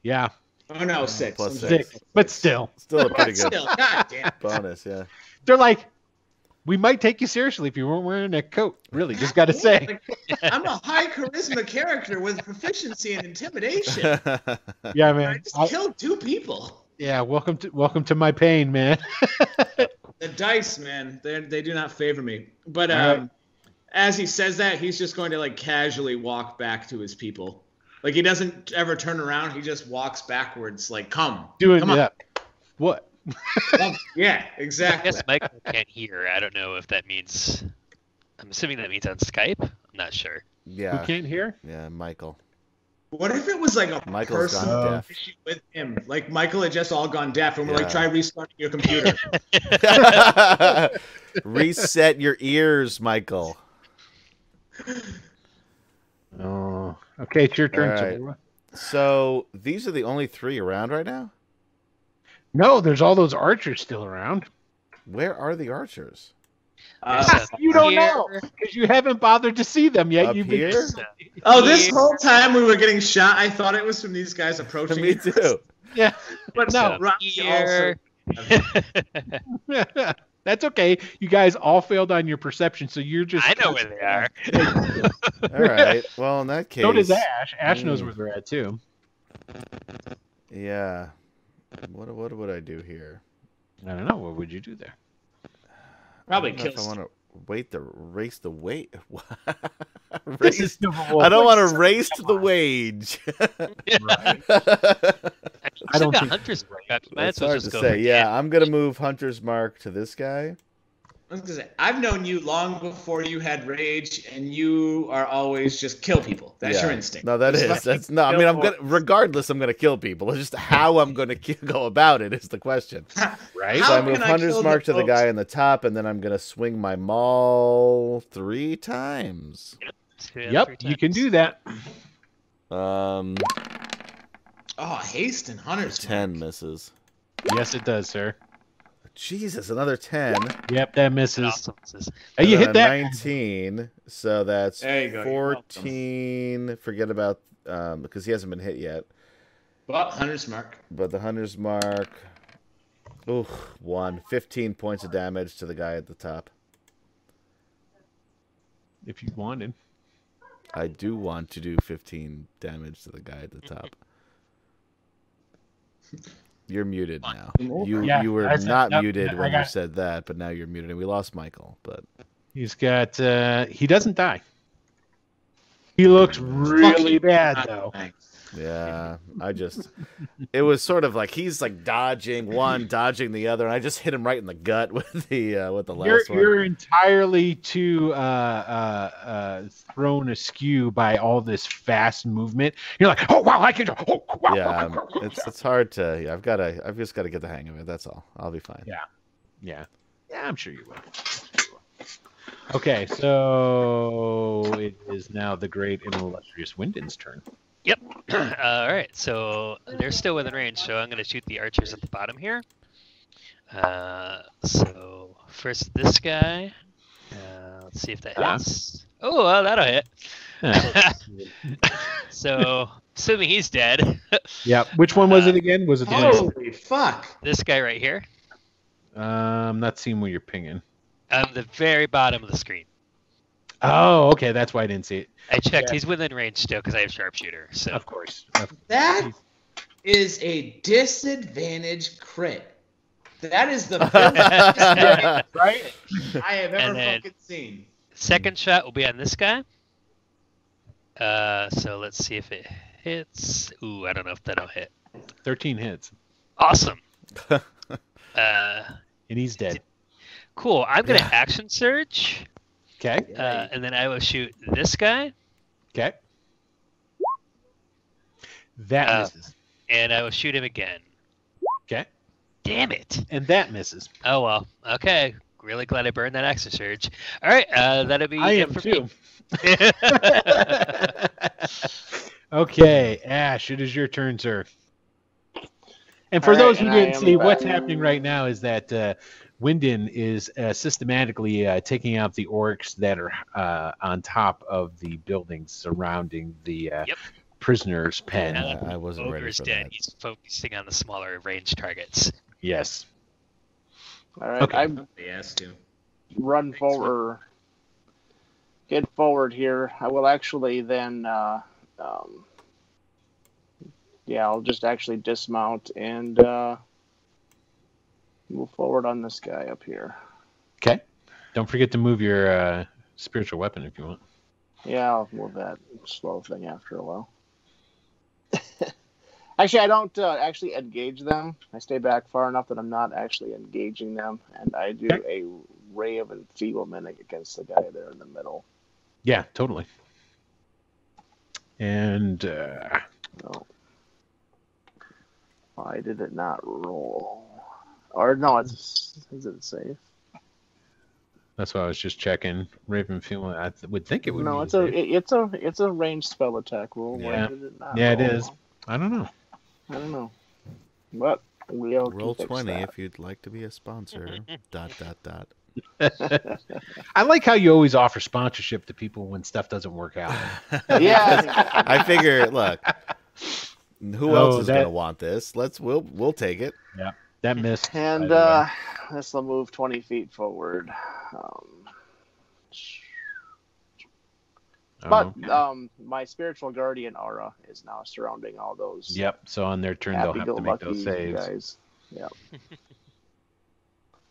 Yeah. Oh, no, 6. +6. But still. Still a pretty good bonus, yeah. They're like, we might take you seriously if you weren't wearing a coat. Really, just got to say. Like, I'm a high charisma character with proficiency in intimidation. Yeah, man. I just killed 2 people. Yeah, welcome to my pain, man. The dice, man, they do not favor me. But as he says that, he's just going to like casually walk back to his people. Like he doesn't ever turn around. He just walks backwards. Like, come, come on. What? Yeah, exactly. I guess Michael can't hear. I don't know if that means. I'm assuming that means on Skype. I'm not sure. Yeah. Who can't hear? Yeah, Michael. What if it was like a personal issue with him? Like Michael had just all gone deaf, and we're like, try restarting your computer. Reset your ears, Michael. Oh, okay, it's your turn. Right. So these are the only 3 around right now? No, there's all those archers still around. Where are the archers? You don't know because you haven't bothered to see them yet. You've been this whole time we were getting shot. I thought it was from these guys approaching. Me too. Yeah, but no. Also... That's okay. You guys all failed on your perception, so you're just. I know where they are. All right. Well, in that case. So does Ash. Ash knows where they're at too. Yeah. What would I do here? I don't know. What would you do there? Probably kill. I want to race the wage. I don't want to race the wage. I don't think Hunter's Mark. It's hard to say. Yeah, I'm gonna move Hunter's Mark to this guy. I was gonna say I've known you long before you had rage, and you are always just kill people. That's your instinct. No, that's not. I mean, I'm gonna regardless. I'm gonna kill people. It's just how I'm gonna go about it is the question. Right. So I move Hunter's Mark to the guy in the top, and then I'm gonna swing my maul 3 times. Yep, 3 times. You can do that. Oh, haste and Hunter's Mark. 10 misses. Yes, it does, sir. Jesus, another 10. Yep, that misses. And you hit that 19, so that's 14. Forget about because he hasn't been hit yet. But Hunter's Mark. But the Hunter's Mark. Ooh, 15 points of damage to the guy at the top. If you wanted. I do want to do 15 damage to the guy at the top. You're muted now. You were not muted when you said that, but now you're muted. And we lost Michael, but he's got he doesn't die. He looks really bad though. Yeah, I just it was sort of like he's like dodging one, dodging the other, and I just hit him right in the gut with the last one. You're entirely too thrown askew by all this fast movement. You're like, oh wow, I can. Oh, wow, yeah, wow, it's hard to. Yeah, I've just got to get the hang of it. That's all. I'll be fine. Yeah, yeah, yeah. I'm sure you will. Okay, so it is now the great and illustrious Wyndon's turn. Yep. All right. So they're still within range. So I'm going to shoot the archers at the bottom here. So first this guy. Let's see if that hits. Oh, well, that'll hit. So assuming he's dead. Yep. Which one was it again? Was it the holy fuck? This guy right here. I'm not seeing where you're pinging. The very bottom of the screen. Oh, okay. That's why I didn't see it. I checked. Yeah. He's within range still because I have sharpshooter. So of course. That is a disadvantage crit. That is the best right I have ever fucking seen. Second shot will be on this guy. So let's see if it hits. Ooh, I don't know if that'll hit. 13 hits. Awesome. And he's dead. Cool. I'm gonna action surge. Okay. And then I will shoot this guy. Okay. That misses. And I will shoot him again. Okay. Damn it. And that misses. Oh, well. Okay. Really glad I burned that action surge. All right. That'll be it for me. Okay. Ash, it is your turn, sir. And for those who didn't see, what's happening right now is that Wynden is systematically taking out the orcs that are on top of the buildings surrounding the prisoner's pen. I wasn't ready for that. He's focusing on the smaller range targets. Yes. All right. Okay. Get forward here. I will actually then, I'll just actually dismount and move forward on this guy up here. Okay. Don't forget to move your spiritual weapon if you want. Yeah, I'll move that slow thing after a while. Actually, I don't actually engage them. I stay back far enough that I'm not actually engaging them, and I do a ray of enfeeblement against the guy there in the middle. Yeah, totally. And why did it not roll? Or no, is it safe? That's why I was just checking. Raven Fuel, I would think it would. No, it's a ranged spell attack roll. Yeah. Why did it not roll? It is. I don't know. But we'll roll 20 that. If you'd like to be a sponsor. ... I like how you always offer sponsorship to people when stuff doesn't work out. Yeah, I figure. Look, who else is gonna want this? We'll take it. Yeah, that missed. And this will move 20 feet forward. But my spiritual guardian aura is now surrounding all those. Yep. So on their turn, they'll have to make those saves. Guys. Yep.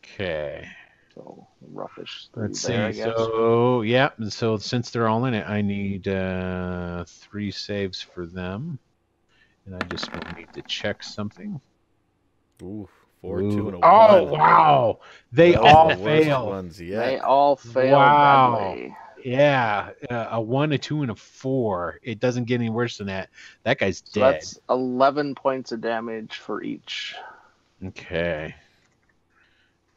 Okay. So roughish. Let's see. I guess. So so since they're all in it, I need 3 saves for them, and I just will need to check something. Ooh. 4, 2, and a 1. Oh wow! They all failed. They all failed. Wow. Badly. Yeah, a 1, a 2, and a 4. It doesn't get any worse than that. That guy's dead. That's 11 points of damage for each. Okay.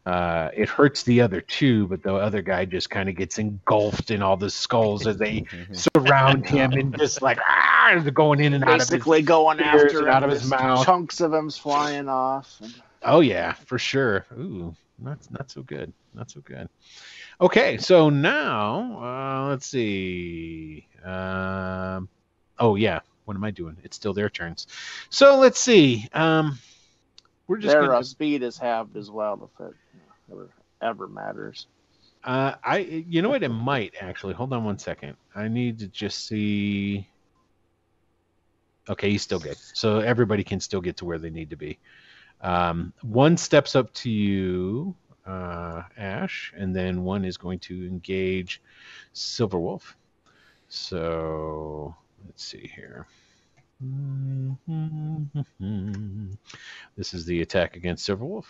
It hurts the other two, but the other guy just kind of gets engulfed in all the skulls as they surround him and just like going in and out. Basically going after him, out of his mouth. Chunks of him's flying off. Oh yeah, for sure. Ooh, that's not so good. Not so good. Okay, so now, let's see. What am I doing? It's still their turns. So let's see. Speed is halved as well, if it ever matters. You know what? It might, actually. Hold on one second. I need to just see. Okay, he's still good. So everybody can still get to where they need to be. One steps up to you. Ash, and then one is going to engage Silverwolf. So let's see here. This is the attack against Silverwolf,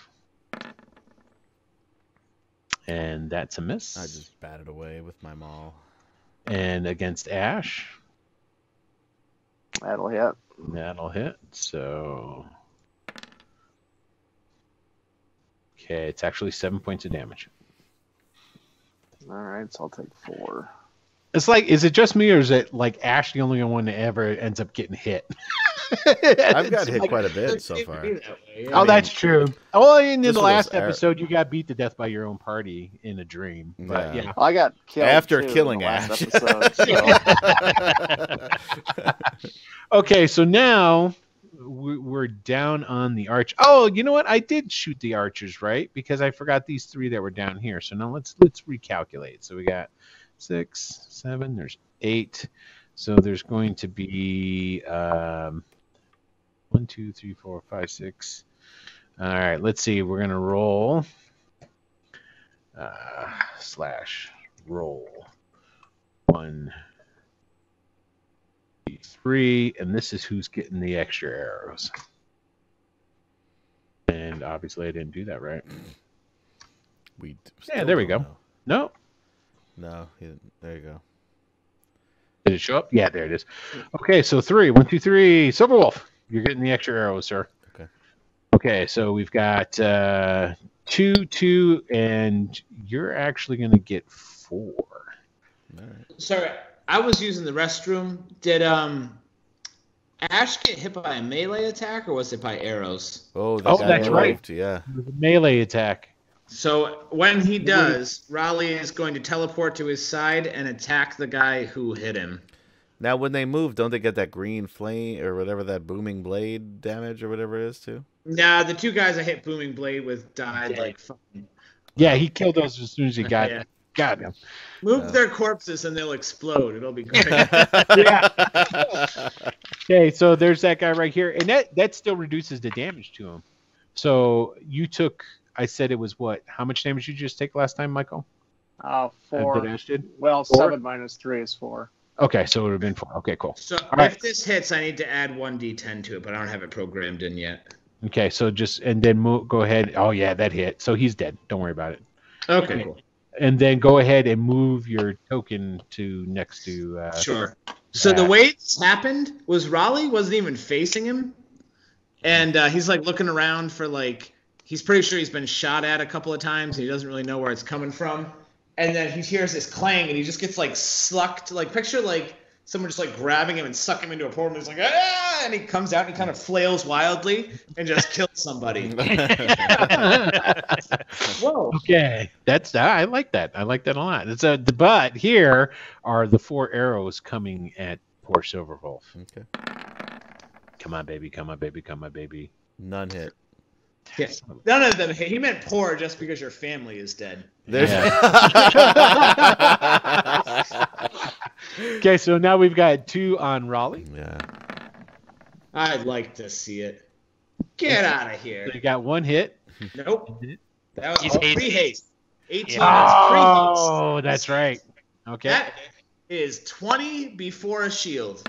and that's a miss. I just batted away with my maul. And against Ash, that'll hit. So. Okay, it's actually 7 points of damage. All right, so I'll take 4. It's like, is it just me, or is it like Ash the only one that ever ends up getting hit? I've got hit quite a bit so far. That's true. Oh, in the last episode, you got beat to death by your own party in a dream. But yeah. I got killed after killing Ash. Okay, so now. We're down on the arch. Oh, you know what? I did shoot the archers, right? Because I forgot these 3 that were down here. So now let's recalculate. So we got 6, 7. There's 8. So there's going to be 1, 2, 3, 4, 5, 6. All right. Let's see. We're gonna roll /roll 1. 3, and this is who's getting the extra arrows. And obviously, I didn't do that right. There we go. No. No, there you go. Did it show up? Yeah, there it is. Okay, so 3. 1, 2, 3. Silverwolf, you're getting the extra arrows, sir. Okay. Okay, so we've got 2, 2, and you're actually going to get 4. All right. Sorry. I was using the restroom. Did Ash get hit by a melee attack, or was it by arrows? Oh, that's right. Yeah. It was a melee attack. So when he does, Raleigh is going to teleport to his side and attack the guy who hit him. Now, when they move, don't they get that green flame or whatever, that booming blade damage or whatever it is, too? Nah, the two guys I hit booming blade with died like fucking... Yeah, he killed those as soon as he got it. Got him. Move their corpses and they'll explode. It'll be great. Okay, so there's that guy right here. And that still reduces the damage to him. So you took... I said it was what? How much damage did you just take last time, Michael? 4. Well, 7 minus 3 is 4. Okay, so it would have been 4. Okay, cool. So if this hits, I need to add 1d10 to it, but I don't have it programmed in yet. Okay, so just, and then go ahead. Oh, yeah, that hit. So he's dead. Don't worry about it. Okay, cool. And then go ahead and move your token to next to. Sure. So the way this happened was Raleigh wasn't even facing him. And he's like looking around for like. He's pretty sure he's been shot at a couple of times, and he doesn't really know where it's coming from. And then he hears this clang, and he just gets, like, sucked. Like, picture, like, someone just, like, grabbing him and sucking him into a portal. And he's like, ah! And he comes out, and he kind of flails wildly and just kills somebody. Whoa. Okay. That's, I like that. I like that a lot. It's a, but here are the 4 arrows coming at poor Silverwolf. Okay. Come on, baby. Come on, baby. Come on, baby. None hit. Yeah. None of them. He meant poor just because your family is dead. Okay, so now we've got 2 on Raleigh. Yeah. I'd like to see it. Get out of here. So you got 1 hit. Nope. That was pre-haste. 18. Yeah. Oh, that's right. Okay. That is 20 before a shield.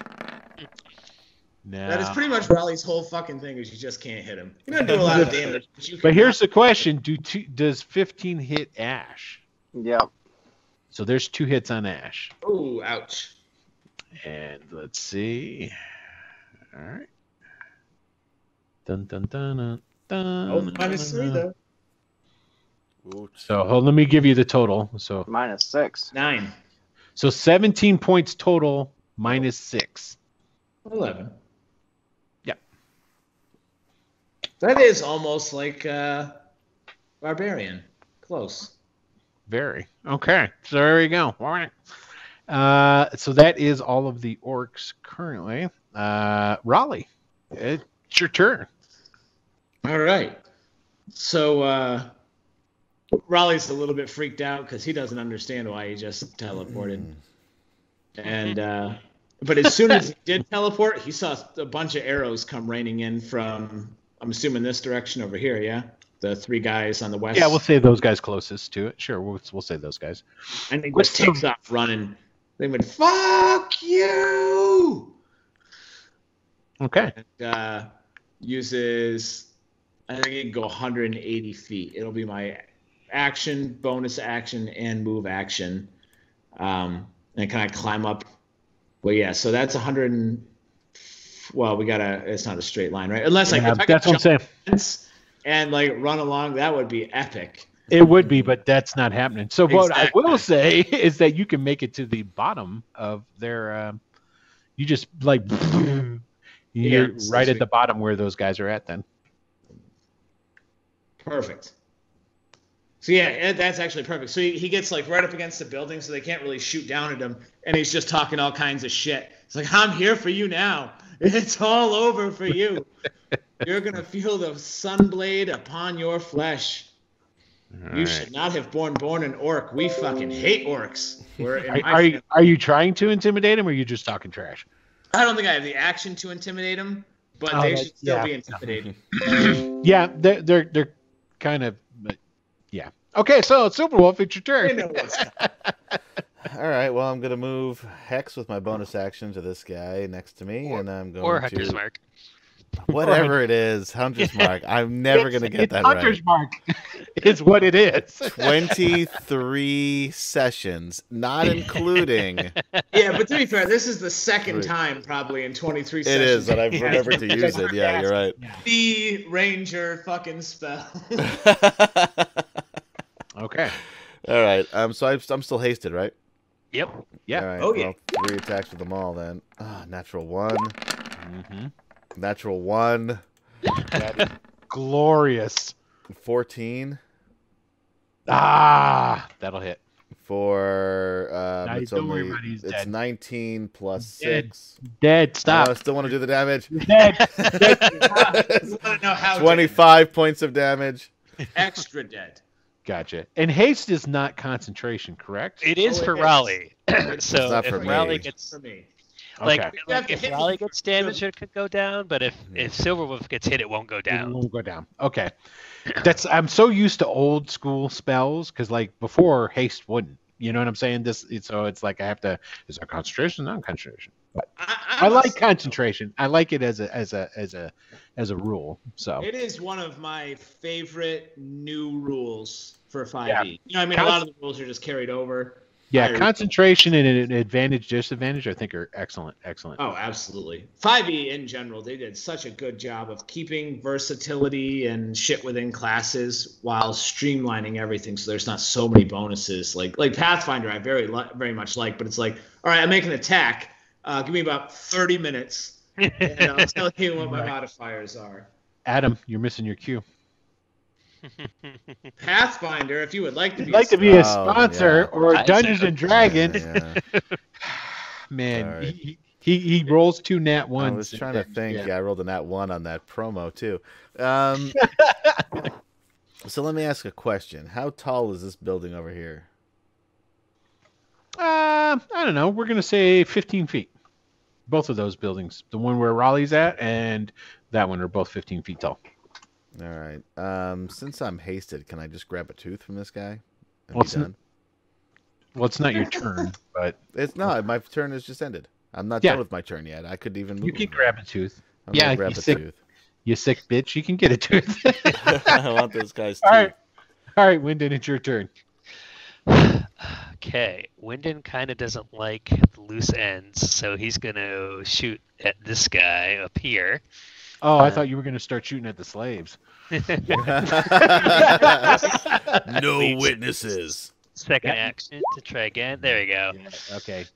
No. That is pretty much Raleigh's whole fucking thing is you just can't hit him. You're not doing a lot of damage. But here's the question. Does 15 hit Ash? Yeah. So there's 2 hits on Ash. Oh, ouch. And let's see. All right. Dun, dun, dun, dun, dun. Oh, minus 3, though. Oops. So let me give you the total. So -6. 9. So 17 points total, -6. 11. That is almost like Barbarian. Close. Very. Okay. So there we go. All right. So that is all of the orcs currently. Raleigh, it's your turn. All right. So Raleigh's a little bit freaked out because he doesn't understand why he just teleported. And but as soon as he did teleport, he saw a bunch of arrows come raining in from... I'm assuming this direction over here, yeah? The 3 guys on the west. Yeah, we'll say those guys closest to it. Sure, we'll say those guys. And he just takes off running. They went, fuck you! Okay. And, uses, I think it can go 180 feet. It'll be my action, bonus action, and move action. And can I climb up? Well, yeah, so that's 100. Well, we gotta. It's not a straight line, right? Unless like, if I that's what I'm saying. And like run along, that would be epic. It would be, but that's not happening. So what I will say is that you can make it to the bottom of their. You just like you're right at the bottom where those guys are at. Then. Perfect. So yeah, that's actually perfect. So he gets like right up against the building, so they can't really shoot down at him, and he's just talking all kinds of shit. It's like, I'm here for you now. It's all over for you. You're going to feel the sunblade upon your flesh. All you should not have born an orc. We fucking hate orcs. Are you trying to intimidate him, or are you just talking trash? I don't think I have the action to intimidate him, but they should still be intimidated. Yeah, they're kind of, yeah. Okay, so it's Silverwolf, it's your turn. You know what's all right, well, I'm going to move Hex with my bonus action to this guy next to me, and I'm going to... Hunter's Mark. Whatever it is, Hunter's Mark. I'm never going to get that Hunter's right. Hunter's Mark is what it is. 23 sessions, not including... Yeah, but to be fair, this is the second time probably in 23 sessions. It is, but I've remembered to use it. Yeah, you're right. The Ranger fucking spell. Okay. All right, so I'm still hasted, right? Yep. Yeah. All right, oh, yeah. Well, 3 attacks with them all, then. Oh, natural 1. Mm-hmm. Natural 1. That is glorious. 14. Ah, that'll hit. For it's 19 plus 6. Dead. Stop. I still want to do the damage. Dead. Dead. 25 points of damage. Extra dead. Gotcha. And haste is not concentration, correct? It is for Raleigh. So if Raleigh gets if Raleigh gets damaged, it could go down. But if Silverwolf gets hit, it won't go down. It won't go down. Okay. That's I'm so used to old school spells because like before haste wouldn't. You know what I'm saying? So it's like I have to. Is there concentration? Not concentration. But I like concentration. I like it as a rule. So it is one of my favorite new rules for 5e. Yeah. You know, I mean, a lot of the rules are just carried over. Yeah, concentration and an advantage, disadvantage, I think are excellent. Excellent. Oh, absolutely. 5e in general, they did such a good job of keeping versatility and shit within classes while streamlining everything so there's not so many bonuses. Like Pathfinder, I very much like, but it's like, all right, I make an attack. Give me about 30 minutes, and I'll tell you what my modifiers are. Adam, you're missing your cue. Pathfinder, if you would like to be a sponsor or Dungeons and Dragons, man, right. he rolls 2 nat ones. I was trying to think. Yeah, I rolled a nat 1 on that promo too. So let me ask a question: how tall is this building over here? I don't know. We're gonna say 15 feet. Both of those buildings, the one where Raleigh's at and that one, are both 15 feet tall. All right. Since I'm hasted, can I just grab a tooth from this guy? Well, it's not your turn, but it's not. My turn has just ended. I'm not done with my turn yet. I could even move. You can grab a tooth. I'm gonna grab a tooth. You sick bitch. You can get a tooth. I want those guys. All right, Wynden, it's your turn. Okay, Wynden kind of doesn't like the loose ends, so he's gonna shoot at this guy up here. Oh, I thought you were going to start shooting at the slaves. No witnesses. Second action to try again. There we go. Yeah, okay,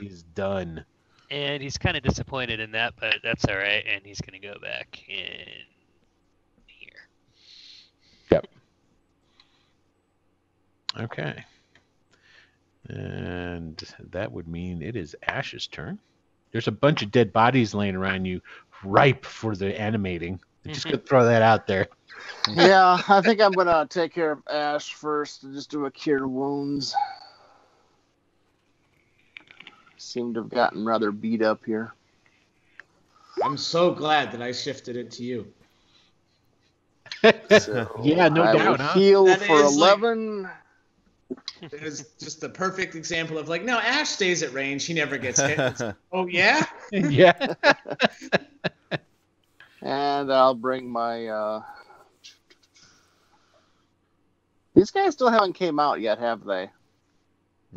he's done. And he's kind of disappointed in that, but that's all right. And he's going to go back in here. Yep. Okay. And that would mean it is Ash's turn. There's a bunch of dead bodies laying around you. Ripe for the animating. Just gonna throw that out there. Yeah, I think I'm gonna take care of Ash first and just do a cure wounds. Seem to have gotten rather beat up here. I'm so glad that I shifted it to you. So yeah, no doubt. Heal for 11. Like... It was just the perfect example of like, no, Ash stays at range. He never gets hit. It's, oh, yeah? Yeah. And I'll bring my... These guys still haven't came out yet, have they?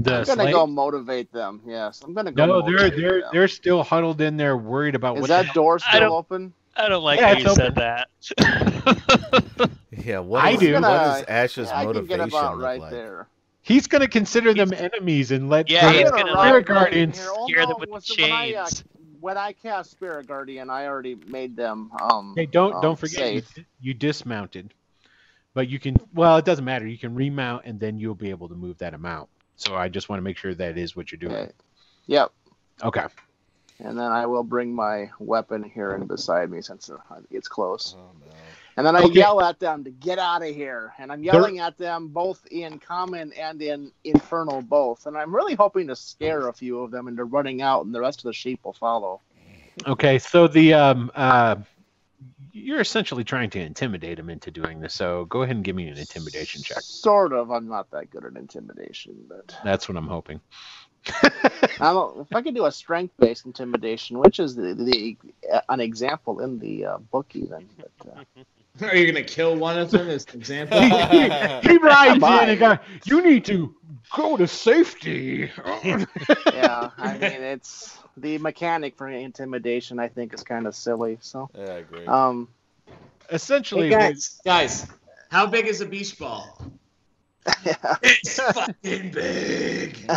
I'm going to go motivate them. Yes, I'm going to go motivate them. They're still huddled in there worried about what... Is that door still open? I don't like how you said that. Yeah, what is Ash's motivation look like? There. He's going to consider them enemies and let Spirit Guardians scare them with the chains. When I cast Spirit Guardian, I already made them Hey, don't forget you dismounted. But you can it doesn't matter. You can remount and then you'll be able to move that amount. So I just want to make sure that is what you're doing. Okay. Yep. Okay. And then I will bring my weapon here and beside me since it's close. Oh, no. And then I yell at them to get out of here. And I'm yelling at them both in common and in infernal both. And I'm really hoping to scare a few of them into running out and the rest of the sheep will follow. Okay, so the you're essentially trying to intimidate them into doing this. So go ahead and give me an intimidation check. Sort of. I'm not that good at intimidation. But that's what I'm hoping. If I could do a strength-based intimidation, which is an example in the book, even. But, are you going to kill one of them as an example? he rides in and goes, you need to go to safety. Yeah, I mean, it's the mechanic for intimidation, I think, is kind of silly. So. Yeah, I agree. Essentially, hey guys, how big is a beach ball? It's fucking big.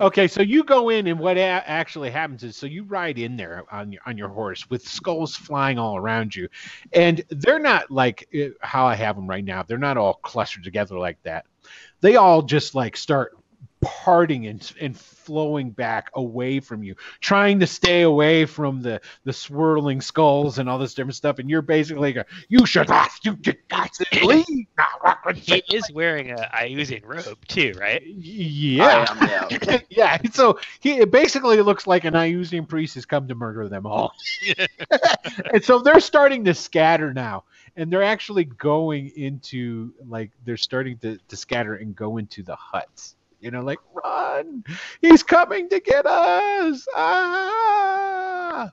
Okay, so you go in, and what actually happens is, so you ride in there on your horse with skulls flying all around you, and they're not like how I have them right now. They're not all clustered together like that. They all just like start parting and flowing back away from you, trying to stay away from the swirling skulls and all this different stuff. And you're basically going, you should not, you got to leave. He is wearing a Iuzian robe too, right? Yeah. Yeah. So he basically looks like an Iuzian priest has come to murder them all. And so they're starting to scatter now. And they're actually going into, like, they're starting to scatter and go into the huts. You know, like, run! He's coming to get us! Ah!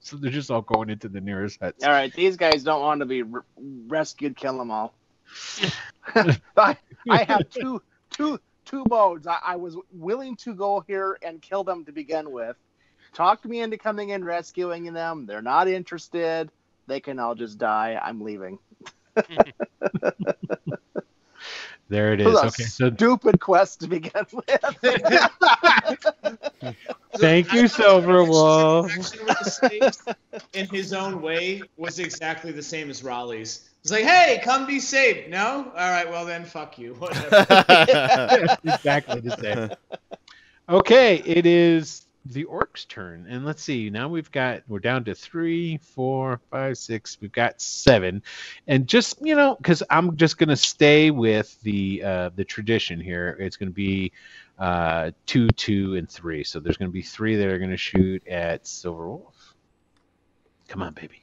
So they're just all going into the nearest huts. All right, these guys don't want to be rescued. Kill them all. I have two modes. I was willing to go here and kill them to begin with. Talked me into coming in, rescuing them. They're not interested. They can all just die. I'm leaving. There it is. Okay, so stupid quest to begin with. Thank you, Silverwolf. In his own way, was exactly the same as Raleigh's. It's like, hey, come be saved. No? All right, well then, fuck you. Whatever. Exactly the same. Okay, it is the orc's turn, and let's see. Now we're down to 3, 4, 5, 6. We've got 7, and just because I'm just gonna stay with the tradition here. It's gonna be 2, 2, and 3. So there's gonna be 3 that are gonna shoot at Silverwolf. Come on, baby.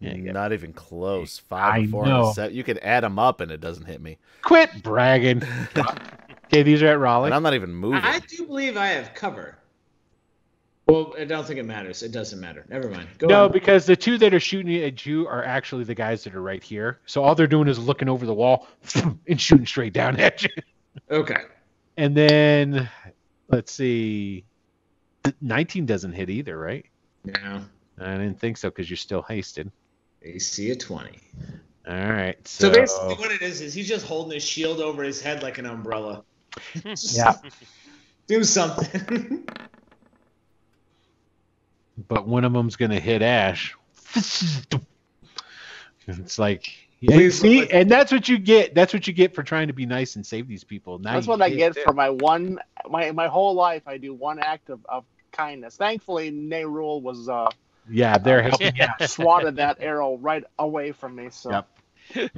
Yeah, not even close. 5, 4, and 7. You can add them up, and it doesn't hit me. Quit bragging. Okay, these are at Raleigh. And I'm not even moving. I do believe I have cover. Well, I don't think it matters. It doesn't matter. Never mind. Go on. Because the 2 that are shooting at you are actually the guys that are right here. So all they're doing is looking over the wall and shooting straight down at you. Okay. And then, let's see. 19 doesn't hit either, right? No. I didn't think so because you're still hasted. AC of 20. All right. So basically what it is he's just holding his shield over his head like an umbrella. Yeah. Do something. But one of them's gonna hit Ash. It's like, yeah, see, like, and that's what you get. That's what you get for trying to be nice and save these people. Now that's what I get for my whole life. I do one act of kindness. Thankfully, Nerul was they're helping. Yeah, swatted that arrow right away from me. So. Yep. It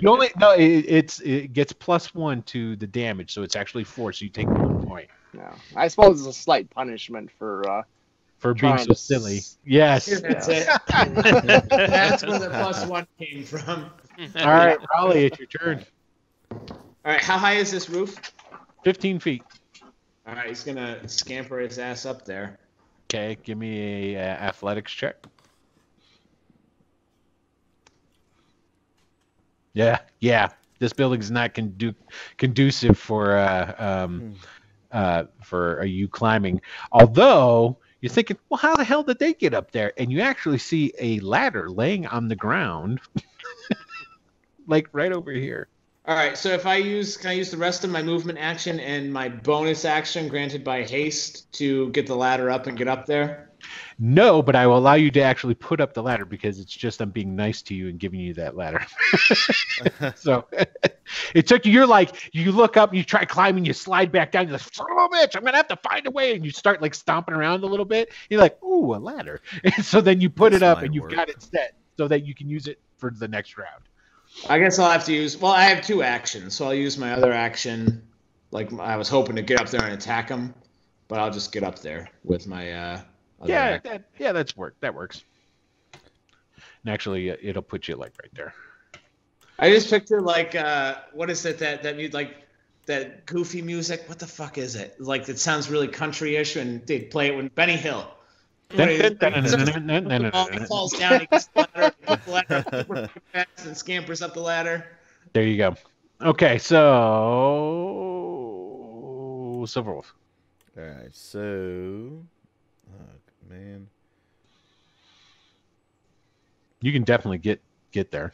gets +1 to the damage, so it's actually 4, so you take 1 point. Yeah, I suppose it's a slight punishment for being so silly. Yes, that's where the +1 came from. All right, Raleigh, it's your turn. All right, how high is this roof? 15 feet. All right, he's gonna scamper his ass up there. Okay, give me a athletics check. Yeah. This building's not conducive for you climbing. Although you're thinking, well, how the hell did they get up there? And you actually see a ladder laying on the ground, like right over here. All right. So if can I use the rest of my movement action and my bonus action granted by haste to get the ladder up and get up there? No, but I will allow you to actually put up the ladder because it's just I'm being nice to you and giving you that ladder. So it took you. You're like, you look up, you try climbing, you slide back down. You're like, son of a bitch, I'm going to have to find a way. And you start like stomping around a little bit. You're like, ooh, a ladder. And so then you put it up and you've got it set so that you can use it for the next round. I guess I'll have to use, well, I have 2 actions. So I'll use my other action. Like I was hoping to get up there and attack him, but I'll just get up there with my, yeah, that works. And actually, it'll put you like right there. I just picture like what is it that goofy music? What the fuck is it? Like it sounds really country-ish, and they play it when Benny Hill. He falls down, he gets the ladder, and scampers up the ladder. There you go. Okay, so Silverwolf. All right, so. Man, you can definitely get there.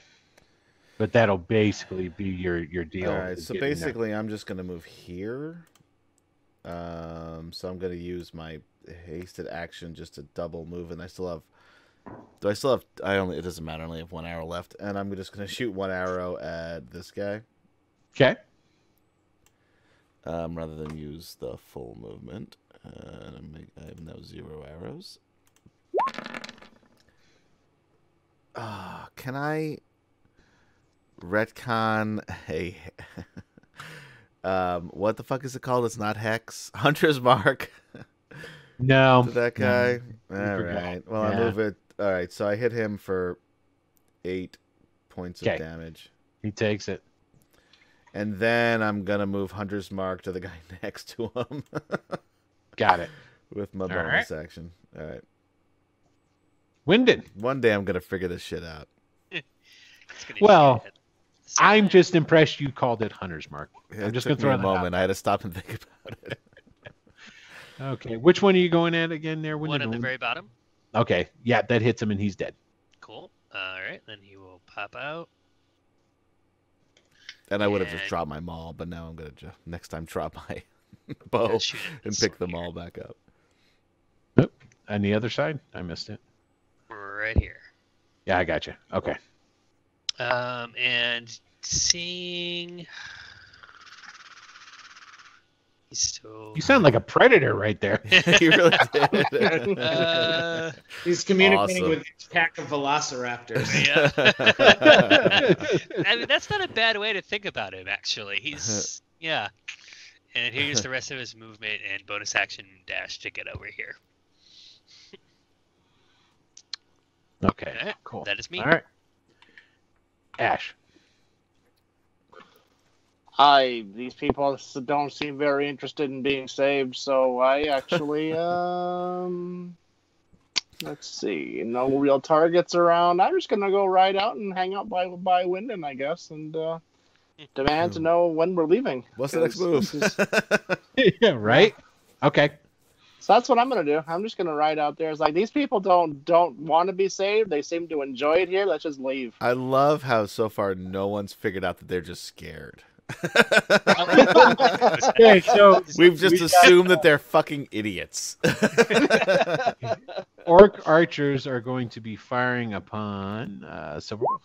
But that'll basically be your deal. All right, so basically I'm just going to move here. So I'm going to use my hasted action just to double move, and I still have... Do I still have... it doesn't matter. I only have 1 arrow left, and I'm just going to shoot 1 arrow at this guy. Okay. Rather than use the full movement. I have now 0 arrows. Can I... retcon hey what the fuck is it called? It's not Hex. Hunter's Mark. No. To that guy. No. All right. Well, yeah. I move it. All right. So I hit him for 8 points of damage. He takes it. And then I'm going to move Hunter's Mark to the guy next to him. Got it. With my bonus action. All right. Wynden. One day I'm going to figure this shit out. Well, I'm just impressed you called it Hunter's Mark. I'm just going to throw it a moment. I had to stop and think about it. Okay. Which one are you going at again there? One at the very bottom. Okay. Yeah, that hits him and he's dead. Cool. All right. Then he will pop out. And I would have just dropped my maul, but now I'm going to next time drop my bow and pick the maul back up. Nope. On the other side? I missed it. Right here. Yeah, I got you. Okay. And seeing... So... You sound like a predator right there. You really did. He's communicating with a pack of velociraptors. Yeah. I mean, that's not a bad way to think about it, actually. He's... Yeah. And here's the rest of his movement and bonus action dash to get over here. Okay, right, cool. That is me. All right. Ash. These people don't seem very interested in being saved, so I actually, let's see, no real targets around. I'm just going to go right out and hang out by Wynden, I guess, and demand to know when we're leaving. What's the next move? Yeah, right? Okay. So that's what I'm going to do. I'm just going to ride out there. It's like, these people don't want to be saved. They seem to enjoy it here. Let's just leave. I love how so far no one's figured out that they're just scared. Okay, so we assumed that they're fucking idiots. Orc archers are going to be firing upon Silverwolf.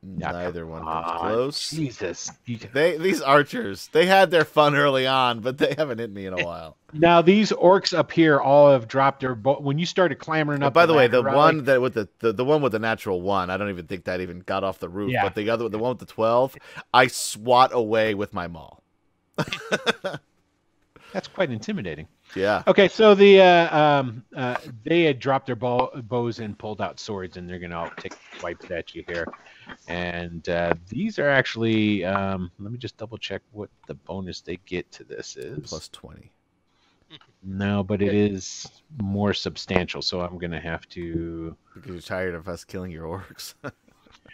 Neither one was close. Jesus. These archers, they had their fun early on, but they haven't hit me in a while. Now, these orcs up here all have dropped their bow. When you started clambering up... By the way, the one that with the one with the natural one, I don't even think that even got off the roof, but the one with the 12, I swat away with my maul. That's quite intimidating. Yeah. Okay, so the they had dropped their bows and pulled out swords, and they're going to all take swipes at you here. And these are actually, let me just double check what the bonus they get to this is. Plus 20. No, but it is more substantial, so I'm going to have to... Because you're tired of us killing your orcs.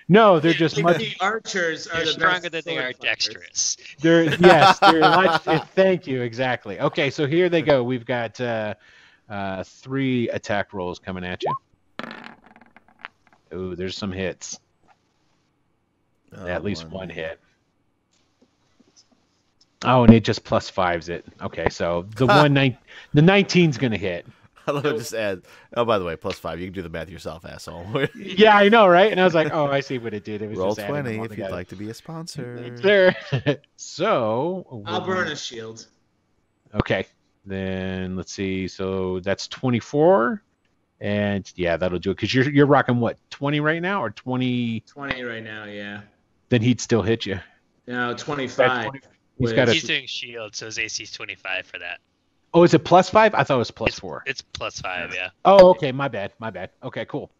No, they're just much... The archers are stronger than they are dexterous. They're much... Thank you, exactly. Okay, so here they go. We've got 3 attack rolls coming at you. Ooh, there's some hits. At least one hit. Oh, and it just plus fives it. Okay, so the 19's going to hit. I love it. Just add. Oh, by the way, plus 5. You can do the math yourself, asshole. Yeah, I know, right? And I was like, oh, I see what it did. It was roll just 20 if you'd like to be a sponsor. There. So I'll burn a shield. Okay, then let's see. So that's 24. And yeah, that'll do it. Because you're rocking what, 20 right now or 20? 20 right now, yeah. Then he'd still hit you. No, 25. He's doing shield, so his AC's 25 for that. Oh, is it plus 5? I thought it was plus 4. It's plus 5, yeah. Oh, okay. My bad. Okay, cool.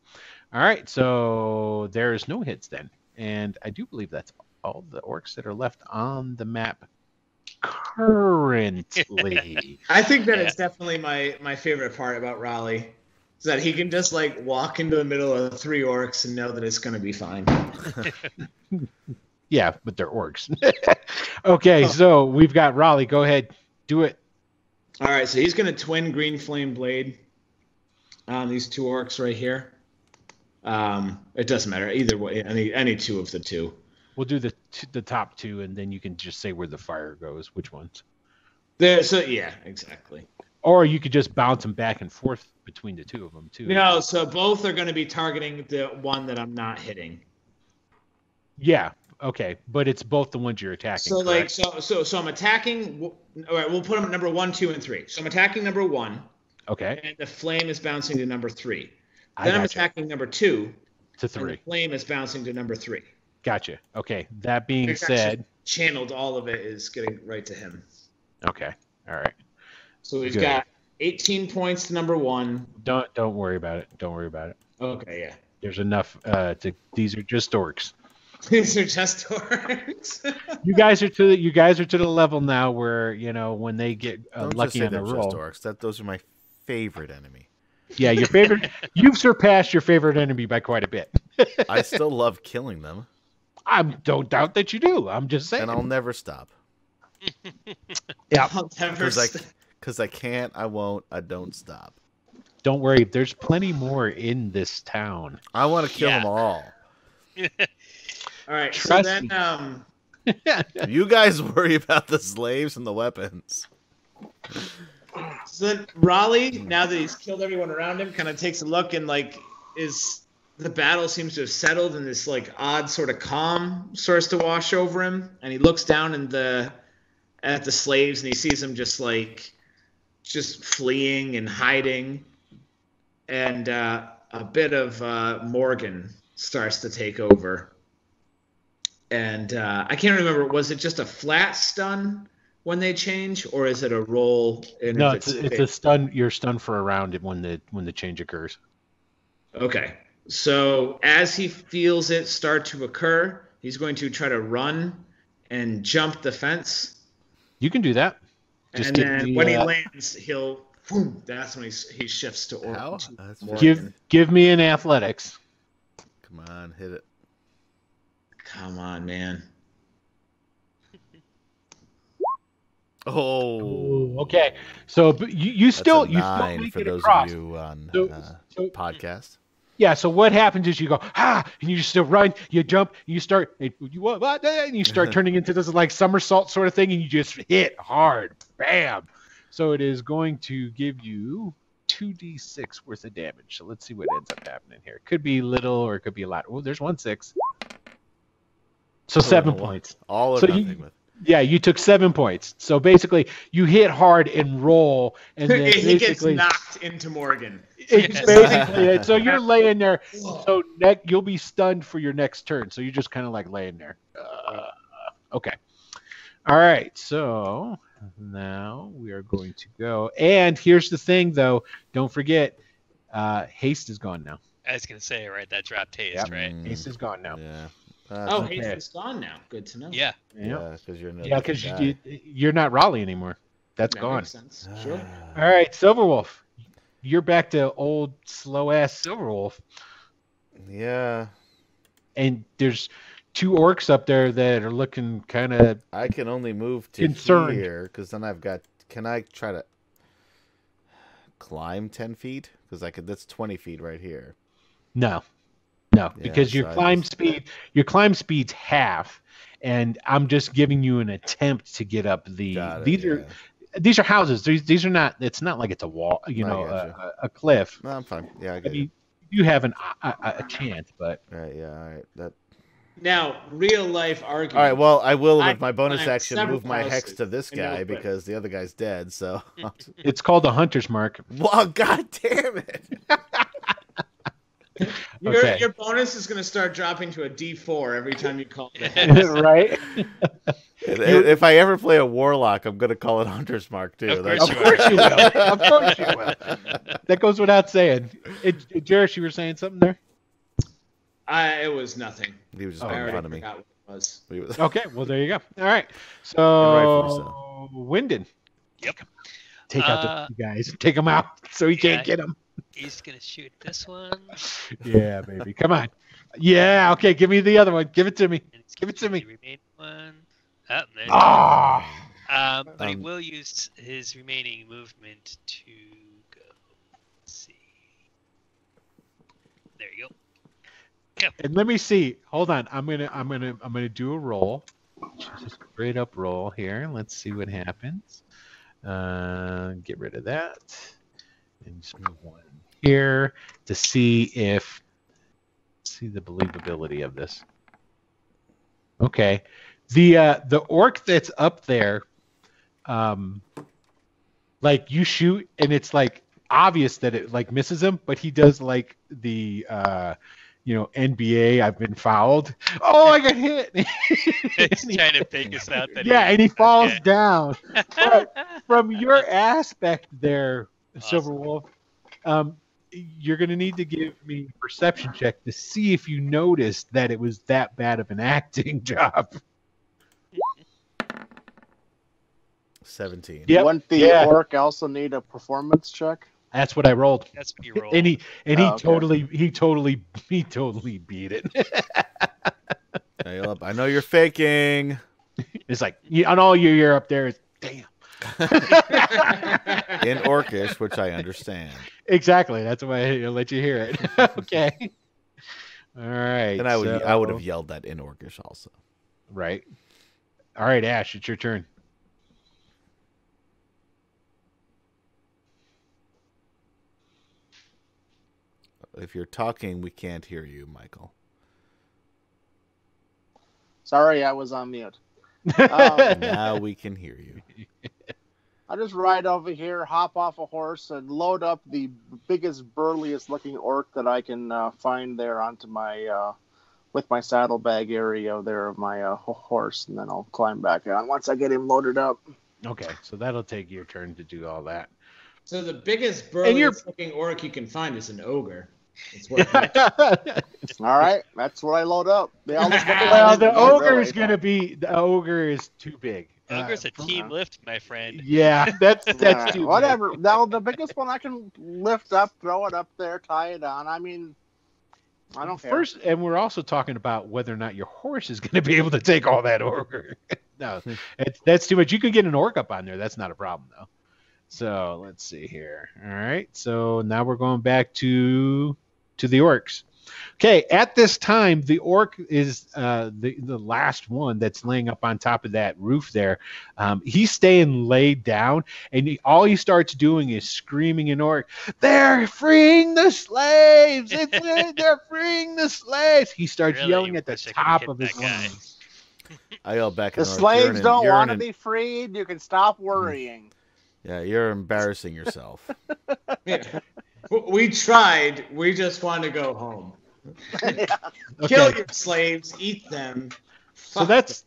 All right, so there's no hits then. And I do believe that's all the orcs that are left on the map currently. I think that is definitely my favorite part about Raleigh. Is that he can just, like, walk into the middle of 3 orcs and know that it's going to be fine. Yeah, but they're orcs. Okay, so we've got Raleigh. Go ahead. Do it. All right, so he's going to twin Green Flame Blade on these 2 orcs right here. It doesn't matter either way. Any two of the two. We'll do the top two, and then you can just say where the fire goes, which ones. There. So yeah, exactly. Or you could just bounce them back and forth between the two of them too. No, so both are going to be targeting the one that I'm not hitting. Yeah. Okay, but it's both the ones you're attacking. So correct? so I'm attacking. All right, we'll put them at number 1, 2, and 3. So I'm attacking number 1. Okay. And the flame is bouncing to number 3. Then I'm attacking number 2. To 3. And the flame is bouncing to number 3. Gotcha. Okay. That being said, channeled, all of it is getting right to him. Okay. All right. So we've got 18 points to number 1. Don't worry about it. Don't worry about it. Okay. Yeah. There's enough. These are just orcs. These are just orcs. You guys are to the level now where when they get lucky on the roll. Orcs. Those are my favorite enemy. Yeah, your favorite. You've surpassed your favorite enemy by quite a bit. I still love killing them. I don't doubt that you do. I'm just saying. And I'll never stop. Yeah, I'll never stop. Because I can't, I won't, I don't stop. Don't worry. There's plenty more in this town. I want to kill them all. All right, Trust so then you guys worry about the slaves and the weapons. So then Raleigh, now that he's killed everyone around him, kind of takes a look and the battle seems to have settled and this odd sort of calm starts to wash over him, and he looks down at the slaves and he sees them just fleeing and hiding, and a bit of Morgan starts to take over. And I can't remember, was it just a flat stun when they change, or is it a roll? No, it's a stun. You're stunned for a round when the change occurs. Okay. So as he feels it start to occur, he's going to try to run and jump the fence. You can do that. And then when he lands, that's when he shifts to orange. Give me an athletics. Come on, hit it. Come on, man. Oh, okay. So you still make it across. For those of you on podcast. Yeah. So what happens is you go and you still run, you jump, you start turning into this somersault sort of thing, and you just hit hard, bam. So it is going to give you 2d6 worth of damage. So let's see what ends up happening here. It could be little or it could be a lot. Oh, there's 1 6. So 7 points. All or nothing. You took 7 points. So basically, you hit hard and roll, and then he gets knocked into Morgan. It's basically it. So you're laying there. So you'll be stunned for your next turn. So you're just kind of laying there. Okay. All right. So now we are going to go. And here's the thing, though. Don't forget, haste is gone now. I was going to say, right? That dropped haste, right? Haste is gone now. Yeah. Haste is gone now. Good to know. Yeah, because you're not Raleigh anymore. That's gone. Makes sense. Sure. All right, Silverwolf, you're back to old slow ass Silverwolf. Yeah. And there's 2 orcs up there that are looking kind of. I can only move to concerned. Here because then I've got. Can I try to climb 10 feet? Because I could. That's 20 feet right here. No. No, because your climb speed's half, and I'm just giving you an attempt to get up the. These are houses. These are not. It's not like it's a wall. A cliff. No, I'm fine. Yeah, I mean, you have a chance, but. Right. Yeah. All right. That. Now, real life argument. All right. Well, I will with my bonus action move my hex to this guy because the other guy's dead. So. It's called a hunter's mark. Well, God damn it. Your bonus is going to start dropping to a D4 every time you call it. Right? If I ever play a warlock, I'm going to call it Hunter's Mark, too. Of course you will. Of course you will. That goes without saying. Jerish, you were saying something there? It was nothing. He was just making fun of me. What it was. Okay, well, there you go. All right. So, Wynden. Yep. Take out the guys. Take them out so he can't get them. He's going to shoot this one. Yeah, baby. Come on. Yeah, okay. Give me the other one. Give it to me. Give it to me. Remaining one. But he will use his remaining movement to go. Let's see. There you go. Go. And let me see. Hold on. I'm gonna do a roll. Just a straight up roll here. Let's see what happens. Get rid of that. And just move one here to see if the believability of this. Okay. The orc that's up there, like you shoot and it's like obvious that it like misses him, but he does like the NBA, I've been fouled. Oh, I got hit. He's trying to fake us out. And he falls down. But from your aspect there, awesome. Silverwolf, you're going to need to give me a perception check to see if you noticed that it was that bad of an acting job. 17. Yep. Wouldn't the orc also need a performance check? That's what I rolled. That's what you rolled. And he totally beat it. I know you're faking. It's like on all your year up there is damn. In orcish, which I understand. Exactly. That's why I let you hear it. Okay. All right. And I would have yelled that in orcish also. Right. All right, Ash, it's your turn. If you're talking, we can't hear you, Michael. Sorry, I was on mute. Now we can hear you. I just ride over here, hop off a horse, and load up the biggest, burliest-looking orc that I can find there onto my with my saddlebag area there of my horse, and then I'll climb back on once I get him loaded up. Okay, so that'll take your turn to do all that. So the biggest, burliest-looking orc you can find is an ogre. All right, that's what I load up. The ogre is too big. Ogre's a team lift, my friend. Yeah, that's too whatever. Big. Now the biggest one I can lift up, throw it up there, tie it on. I mean, I don't care. First, and we're also talking about whether or not your horse is going to be able to take all that ogre. No, that's too much. You can get an orc up on there. That's not a problem though. So let's see here. All right, so now we're going back to the orcs. Okay, at this time, the orc is the last one that's laying up on top of that roof there. He's staying laid down, and all he starts doing is screaming in orc, "They're freeing the slaves! They're freeing the slaves!" He starts yelling at the top of his lungs. I yell back. The slaves don't want to be freed. You can stop worrying. Yeah, you're embarrassing yourself. Yeah. We tried. We just want to go home. Yeah. Kill your slaves. Eat them. So that's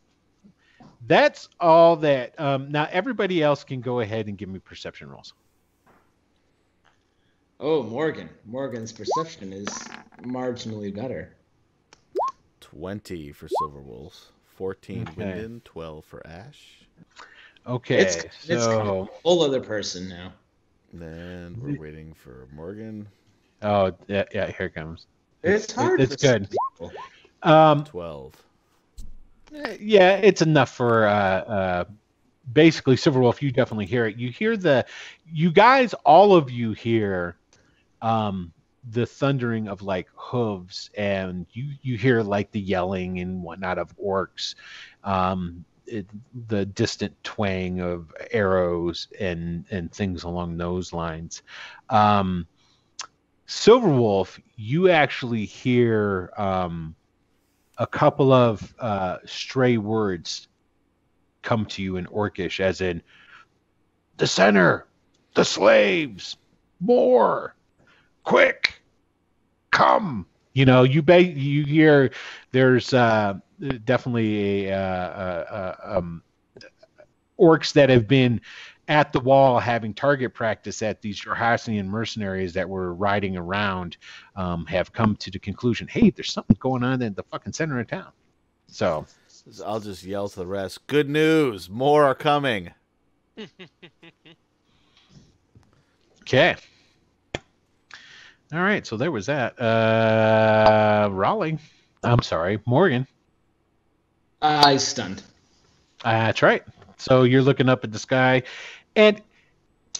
all that. Now, everybody else can go ahead and give me perception rolls. Oh, Morgan. Morgan's perception is marginally better. 20 for Silverwolf. 14 Wynden. 12 for Ash. Okay, it's so a whole other person now. Then we're waiting for Morgan. Oh, yeah, here it comes. It's hard. It's good. 12. Yeah, it's enough for basically Silverwolf. You definitely hear it. You hear you guys, all of you hear the thundering of like hooves, and you hear like the yelling and whatnot of orcs. The distant twang of arrows and things along those lines. Silverwolf, you actually hear a couple of stray words come to you in orcish, as in the center, the slaves, more, quick, come. You hear there's definitely orcs that have been at the wall having target practice at these Jorhasian mercenaries that were riding around have come to the conclusion, hey, there's something going on in the fucking center of town. So I'll just yell to the rest, good news, more are coming. Okay. All right, so there was that. Raleigh. I'm sorry, Morgan. I stunned. That's right. So you're looking up at the sky, and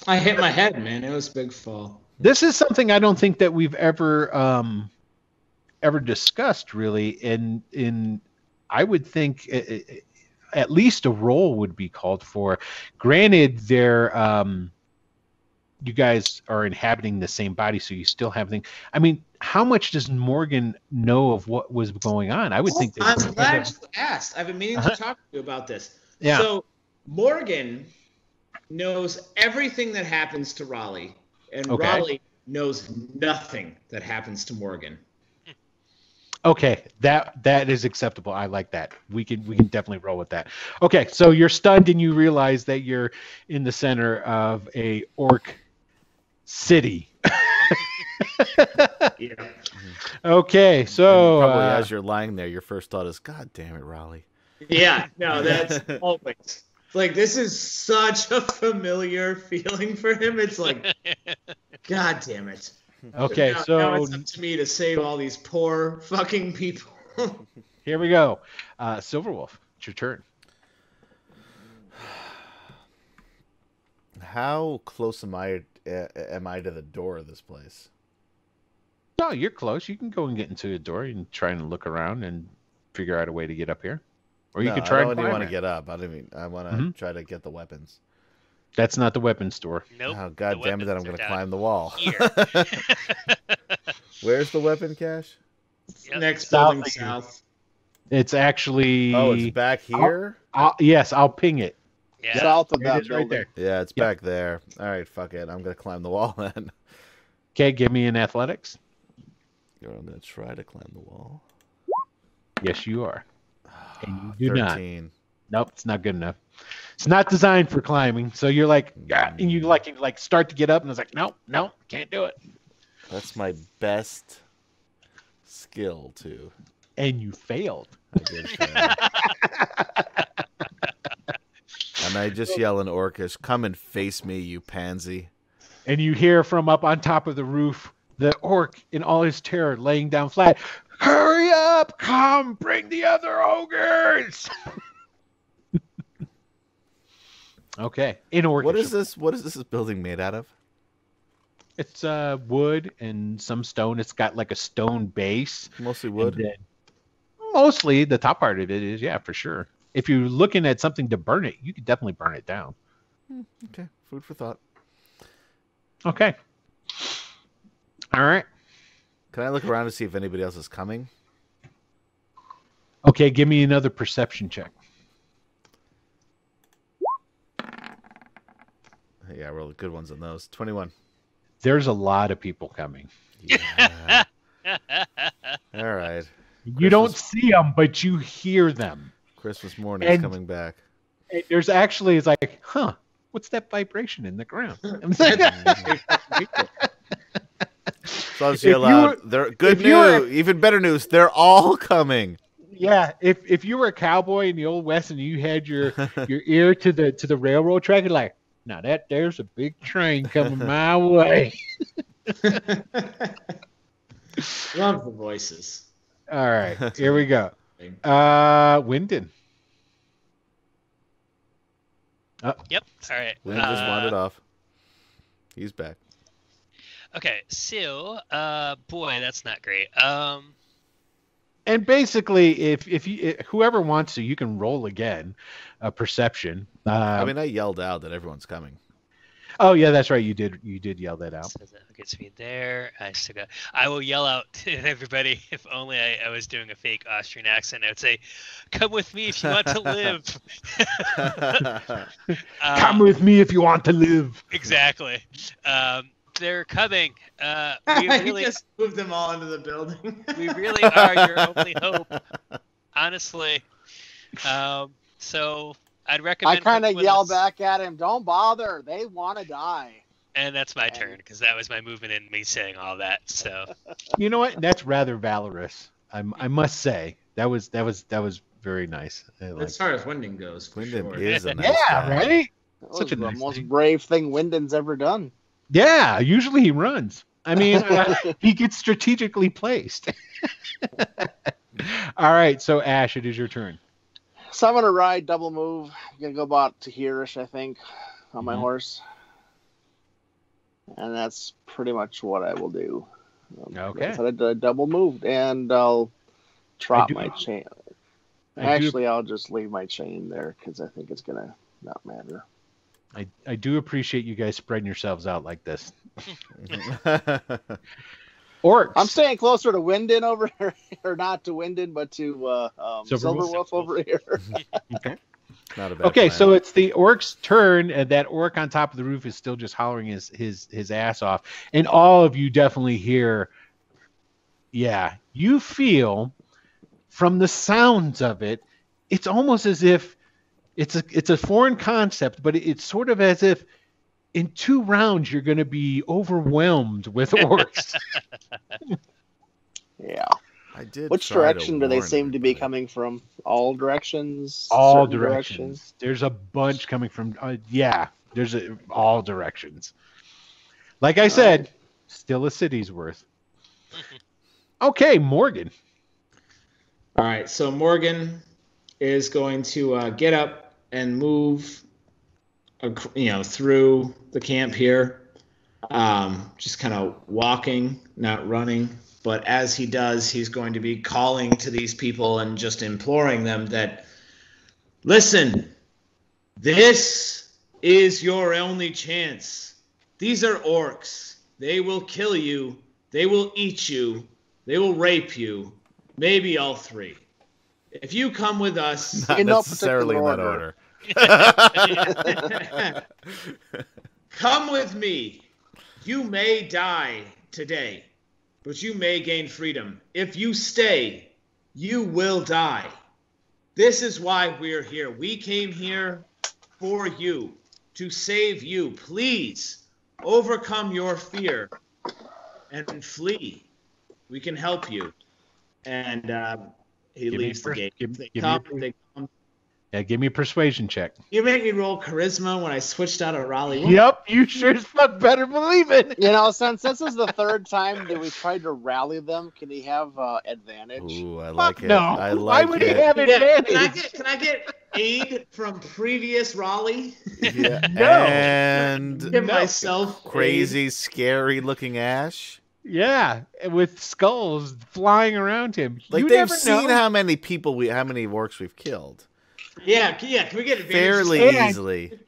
I hit my head, man. It was a big fall. This is something I don't think that we've ever ever discussed, really. In I would think at least a roll would be called for. Granted, they're you guys are inhabiting the same body, so you still have things. I mean, how much does Morgan know of what was going on? I would think that. I'm glad you asked. I've been meaning to talk to you about this. Yeah. So Morgan knows everything that happens to Raleigh, and Raleigh knows nothing that happens to Morgan. Okay, that is acceptable. I like that. We can definitely roll with that. Okay, so you're stunned and you realize that you're in the center of a orc city. Yeah. Okay, so probably as you're lying there, your first thought is, "God damn it, Raleigh." Yeah, no, that's always like this is such a familiar feeling for him. It's like, God damn it. Okay, now it's up to me to save all these poor fucking people. Here we go. Silverwolf, it's your turn. How close am I to the door of this place? No, you're close. You can go and get into the door and try and look around and figure out a way to get up here. Or you can try and I want to get up. I want to try to get the weapons. That's not the weapons store. Nope. Oh, God damn it, that I'm going to climb the wall. Where's the weapon cache? Yep. Next building south. It's actually... Oh, it's back here? I'll ping it. Yeah. South of that building. Right there. Yeah, it's back there. All right, fuck it. I'm going to climb the wall then. Okay, give me an athletics. I'm going to try to climb the wall. Yes, you are. And you do 13. Not. Nope, it's not good enough. It's not designed for climbing, so you're like, yeah, and you start to get up, and it's like, no, can't do it. That's my best skill too. And you failed. I did fail. And I just yell in Orcish, "Come and face me, you pansy!" And you hear from up on top of the roof the orc in all his terror laying down flat. Hurry up! Come, bring the other ogres! Okay. In order. What is this building made out of? It's wood and some stone. It's got like a stone base. Mostly wood. Mostly the top part of it is, yeah, for sure. If you're looking at something to burn it, you could definitely burn it down. Okay. Food for thought. Okay. All right. Can I look around to see if anybody else is coming? Okay, give me another perception check. Yeah, we're good ones on those. 21. There's a lot of people coming. Yeah. All right. You don't see them, but you hear them. Christmas morning is coming back. There's actually, it's like, huh, what's that vibration in the ground? I'm saying, so obviously good news, even better news, they're all coming. Yeah, if you were a cowboy in the old West and you had your ear to the railroad track, you're like, now that there's a big train coming my way. Love the voices. All right, here we go. Wynden. Oh. Yep. All right. Wynden just wandered off. He's back. Okay. So, boy, that's not great. And basically, if whoever wants to, you can roll again, a perception. I mean, I yelled out that everyone's coming. Oh yeah, that's right. You did yell that out. So that gets me there. I will yell out to everybody. If only I was doing a fake Austrian accent, I would say, "Come with me if you want to live." Come with me if you want to live. Exactly. They're coming. We really just moved them all into the building. We really are your only hope, honestly. So I'd recommend. I kind of yell back at him. Don't bother. They want to die. And that's my turn because that was my movement in me saying all that. So you know what? That's rather valorous. I must say that was very nice. As far as Wynden goes, Wynden is a nice guy. Right? That was the most brave thing Wyndon's ever done. Yeah, usually he runs. I mean, he gets strategically placed. All right, so Ash, it is your turn. So I'm going to ride double move. I'm going to go about to here-ish, I think, on my horse. And that's pretty much what I will do. Okay. I did a double move, and I'll drop my chain. Actually, I'll just leave my chain there because I think it's going to not matter. I do appreciate you guys spreading yourselves out like this. Orcs. I'm staying closer to Wynden over here, or not to Wynden, but to Silverwolf over here. Okay. Not a bad plan. So it's the orc's turn, and that orc on top of the roof is still just hollering his ass off. And all of you definitely hear, you feel from the sounds of it, it's almost as if it's a foreign concept, but it's sort of as if in 2 rounds you're going to be overwhelmed with orcs. Which direction do they seem to be coming from? All directions? All directions. There's a bunch coming from all directions. Like I said, still a city's worth. Okay, Morgan. All right, so Morgan is going to get up and move through the camp here, just kind of walking, not running. But as he does, he's going to be calling to these people and just imploring them that, listen, this is your only chance. These are orcs. They will kill you. They will eat you. They will rape you. Maybe all 3. If you come with us... Not necessarily in that order. Come with me. You may die today, but you may gain freedom. If you stay, you will die. This is why we're here. We came here for you, to save you. Please overcome your fear and flee. We can help you. And he leaves the gate. They come. Yeah, give me a persuasion check. You make me roll charisma when I switched out of Raleigh. Yep, you sure as fuck better believe it. You know, since this is the 3rd time that we tried to rally them, can he have advantage? Ooh, I like it. No, why would he have advantage? Can I get aid from previous Raleigh? Yeah. Myself crazy, scary looking Ash. Yeah, with skulls flying around him. Like you they've seen how many orcs we've killed. Yeah. Can we get advantage? Fairly easily.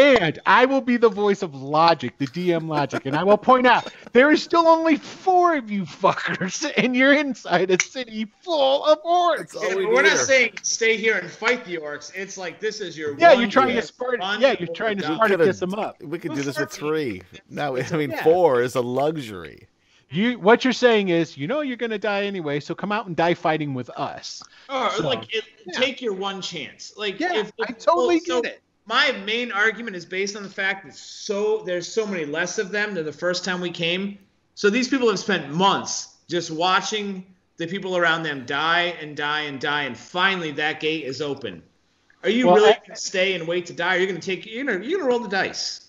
And I will be the voice of logic, the DM logic, and I will point out there is still only 4 of you fuckers, and you're inside a city full of orcs. We're not saying stay here and fight the orcs. It's like this is your. Yeah, you're trying to Spartan. Yeah, you're trying to Spartacus them up. We could do this with 3. No, I mean 4 is a luxury. What you're saying is, you're going to die anyway, so come out and die fighting with us. Take your one chance. I totally get it. My main argument is based on the fact that there's so many less of them than the first time we came. So these people have spent months just watching the people around them die and die and die, and finally that gate is open. Are you really going to stay and wait to die? Or are you going to roll the dice?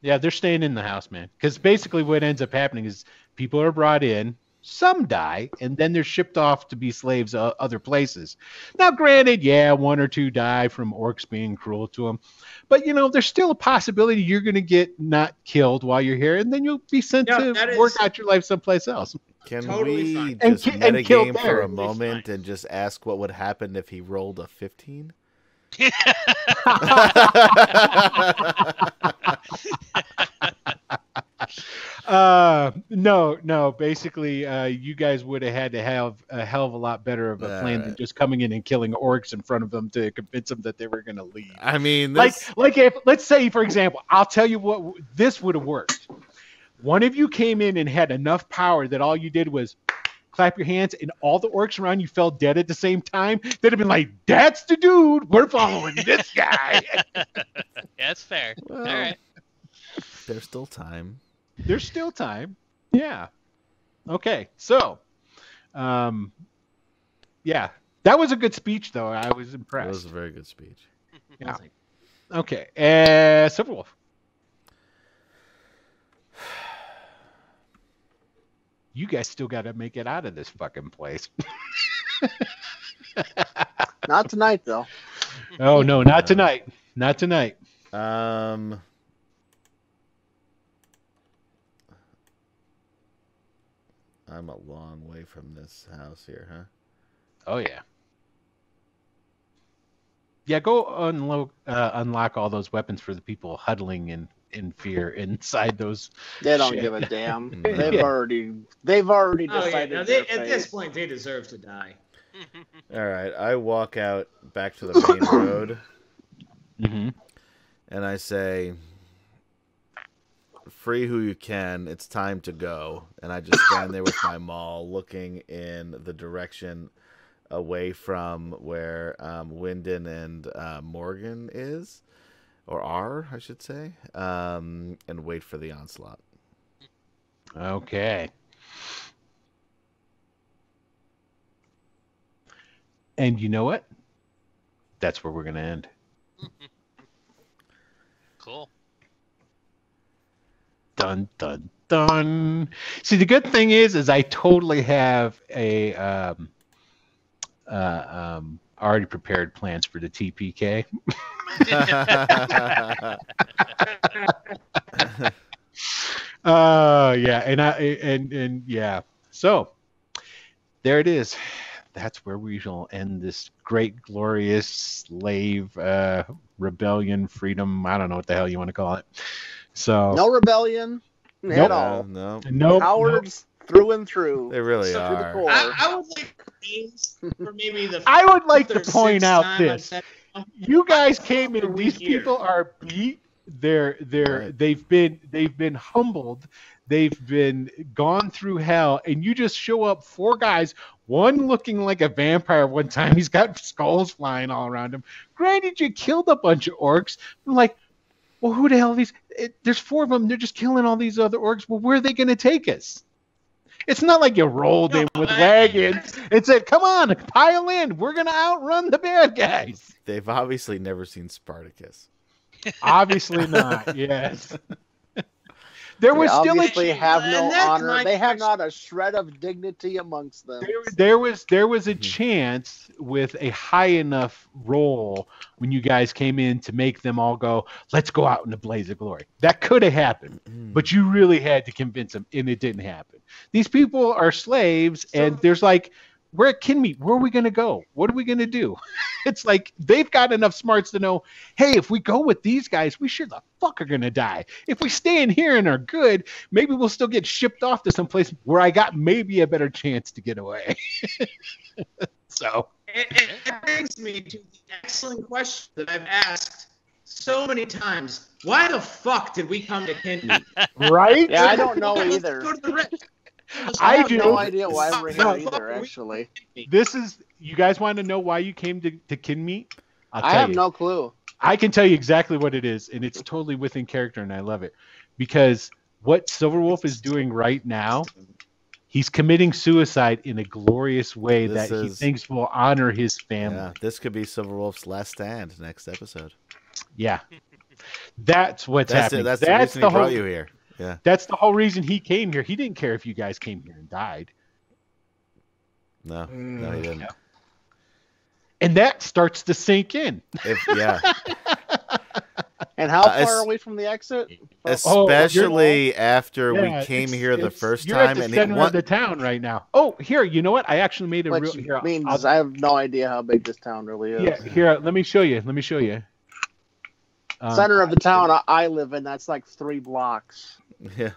Yeah, they're staying in the house, man. Because basically what ends up happening is people are brought in, some die, and then they're shipped off to be slaves other places. Now, granted, 1 or 2 die from orcs being cruel to them. But, there's still a possibility you're going to get not killed while you're here, and then you'll be sent to work out your life someplace else. Can totally we just metagame for a moment and just ask what would happen if he rolled a 15? No. Basically, you guys would have had to have a hell of a lot better of a plan than just coming in and killing orcs in front of them to convince them that they were going to leave. I mean, if let's say, for example, I'll tell you what this would have worked. One of you came in and had enough power that all you did was clap your hands, and all the orcs around you fell dead at the same time. They'd have been like, "That's the dude. We're following this guy." That's fair. Well, all right. There's still time. There's still time. Yeah. Okay. So, that was a good speech, though. I was impressed. It was a very good speech. Yeah. Okay. Silverwolf. You guys still got to make it out of this fucking place. Not tonight, though. Oh no, not tonight. Not tonight. I'm a long way from this house here, huh? Oh, yeah. Yeah, go unlock all those weapons for the people huddling in fear inside those. They don't give a damn. They've already decided. Oh, yeah. No, at this point, they deserve to die. All right, I walk out back to the main road, and I say, "Free who you can. It's time to go." And I just stand there with my maul, looking in the direction away from where Wynden and Morgan is, or are, I should say, and wait for the onslaught. Okay. And you know what? That's where we're going to end. Cool. Dun, dun, dun. See, the good thing is I totally have a... already prepared plans for the TPK. Yeah, and yeah. So there it is. That's where we shall end this great, glorious slave rebellion, freedom. I don't know what the hell you want to call it. So no rebellion at all. No cowards. Through and through. They really are. I would like for maybe the I would like to point out this. You guys came in. These people are beat. They've been humbled. They've been gone through hell, and you just show up four guys, one looking like a vampire one time. He's got skulls flying all around him. Granted, you killed a bunch of orcs. I'm like, well, who the hell are these? There's four of them. They're just killing all these other orcs. Well, where are they going to take us? It's not like you rolled in with wagons and said, come on, pile in. We're going to outrun the bad guys. They've obviously never seen Spartacus. Obviously not, yes. There was still a... have no honor. They have not a shred of dignity amongst them. There was a chance with a high enough roll when you guys came in to make them all go, let's go out in a blaze of glory. That could have happened, but you really had to convince them, and it didn't happen. These people are slaves, and there's like, we're at Kinmeat. Where are we going to go? What are we going to do? It's like they've got enough smarts to know, hey, if we go with these guys, we sure the fuck are going to die. If we stay in here and are good, maybe we'll still get shipped off to someplace where I got maybe a better chance to get away. So it brings me to the excellent question that I've asked so many times. Why the fuck did we come to Kinmeat? Right? Yeah, I don't know either. Let's go to the Rift. I have no idea why we're here either, actually. This is, you guys want to know why you came to Kinmeat? I have no clue. I can tell you exactly what it is, and it's totally within character, and I love it. Because what Silverwolf is doing right now, he's committing suicide in a glorious way that he thinks will honor his family. Yeah, this could be Silverwolf's last stand next episode. Yeah. That's what's happening. That's the reason he brought you here. Yeah. That's the whole reason he came here. He didn't care if you guys came here and died. No, he didn't. No. And that starts to sink in. And how far are we from the exit? Especially after we came here the first time. You're at the center of the town right now. Oh, here, you know what? I actually made a real... Here, I have no idea how big this town really is. Yeah, here, let me show you. Center of the town I live in, that's like 3 blocks. Yeah.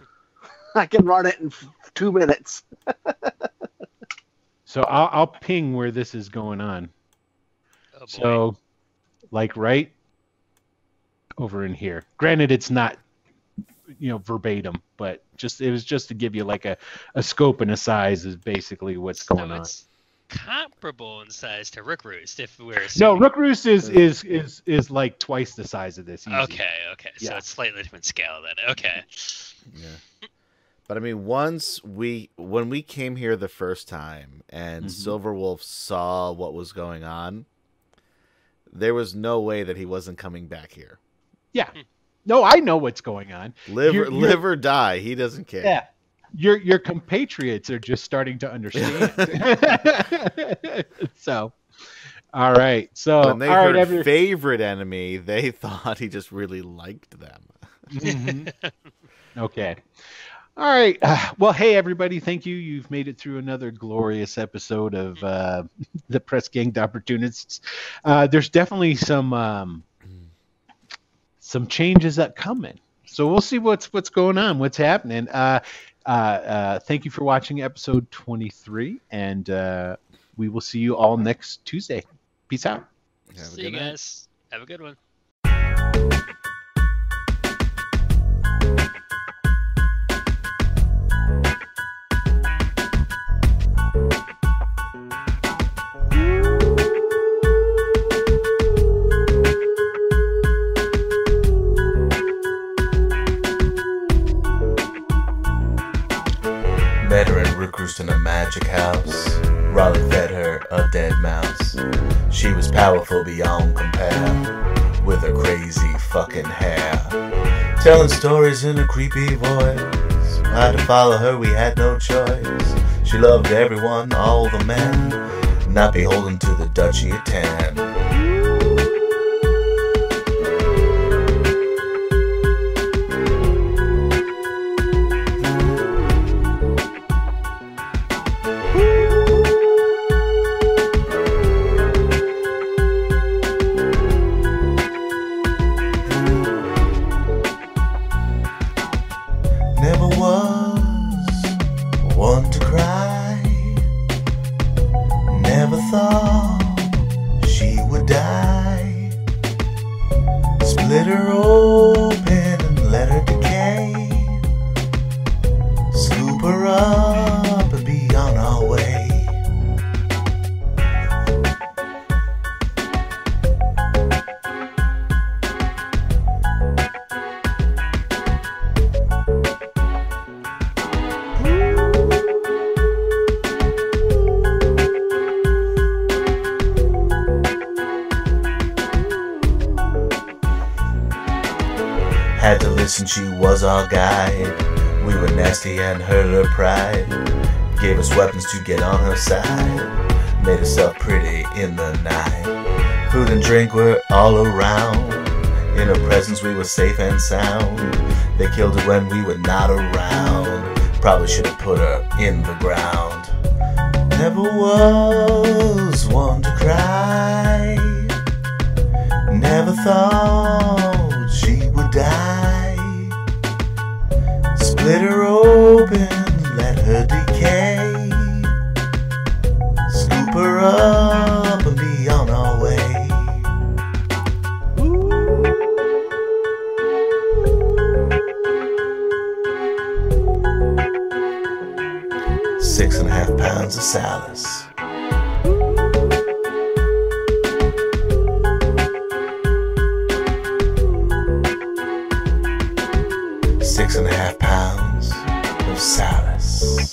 I can run it in 2 minutes. So I'll ping where this is going on. Oh, so, like right over in here. Granted, it's not, verbatim, but just it was just to give you like a scope and a size is basically what's going on. Comparable in size to Rook Roost, if we're assuming. No, Rook Roost is like twice the size of this. Easy. Okay, so it's slightly different scale then. Okay, yeah. But I mean, when we came here the first time and Silverwolf saw what was going on, there was no way that he wasn't coming back here. Yeah, no, I know what's going on. Live or die, he doesn't care. Yeah. Your compatriots are just starting to understand. So, all right. So, when they heard favorite enemy, they thought he just really liked them. Okay. All right. Well, hey, everybody. Thank you. You've made it through another glorious episode of the Press Ganged Opportunists. There's definitely some changes that come in. So we'll see what's going on, what's happening. Thank you for watching episode 23, and we will see you all next Tuesday. Peace out. See you guys. Have a good one. In a magic house, Raleigh fed her a dead mouse. She was powerful beyond compare, with her crazy fucking hair, telling stories in a creepy voice. I had to follow her, we had no choice. She loved everyone, all the men, not beholden to the duchy of 10. Our guide, we were nasty and hurt her pride, gave us weapons to get on her side, made herself pretty in the night, food and drink were all around, in her presence we were safe and sound, they killed her when we were not around, probably should have put her in the ground. Never was one to cry, never thought she would die. Let her open, let her decay, scoop her up and be on our way. Ooh. 6.5 pounds of salus. Pounds of salus.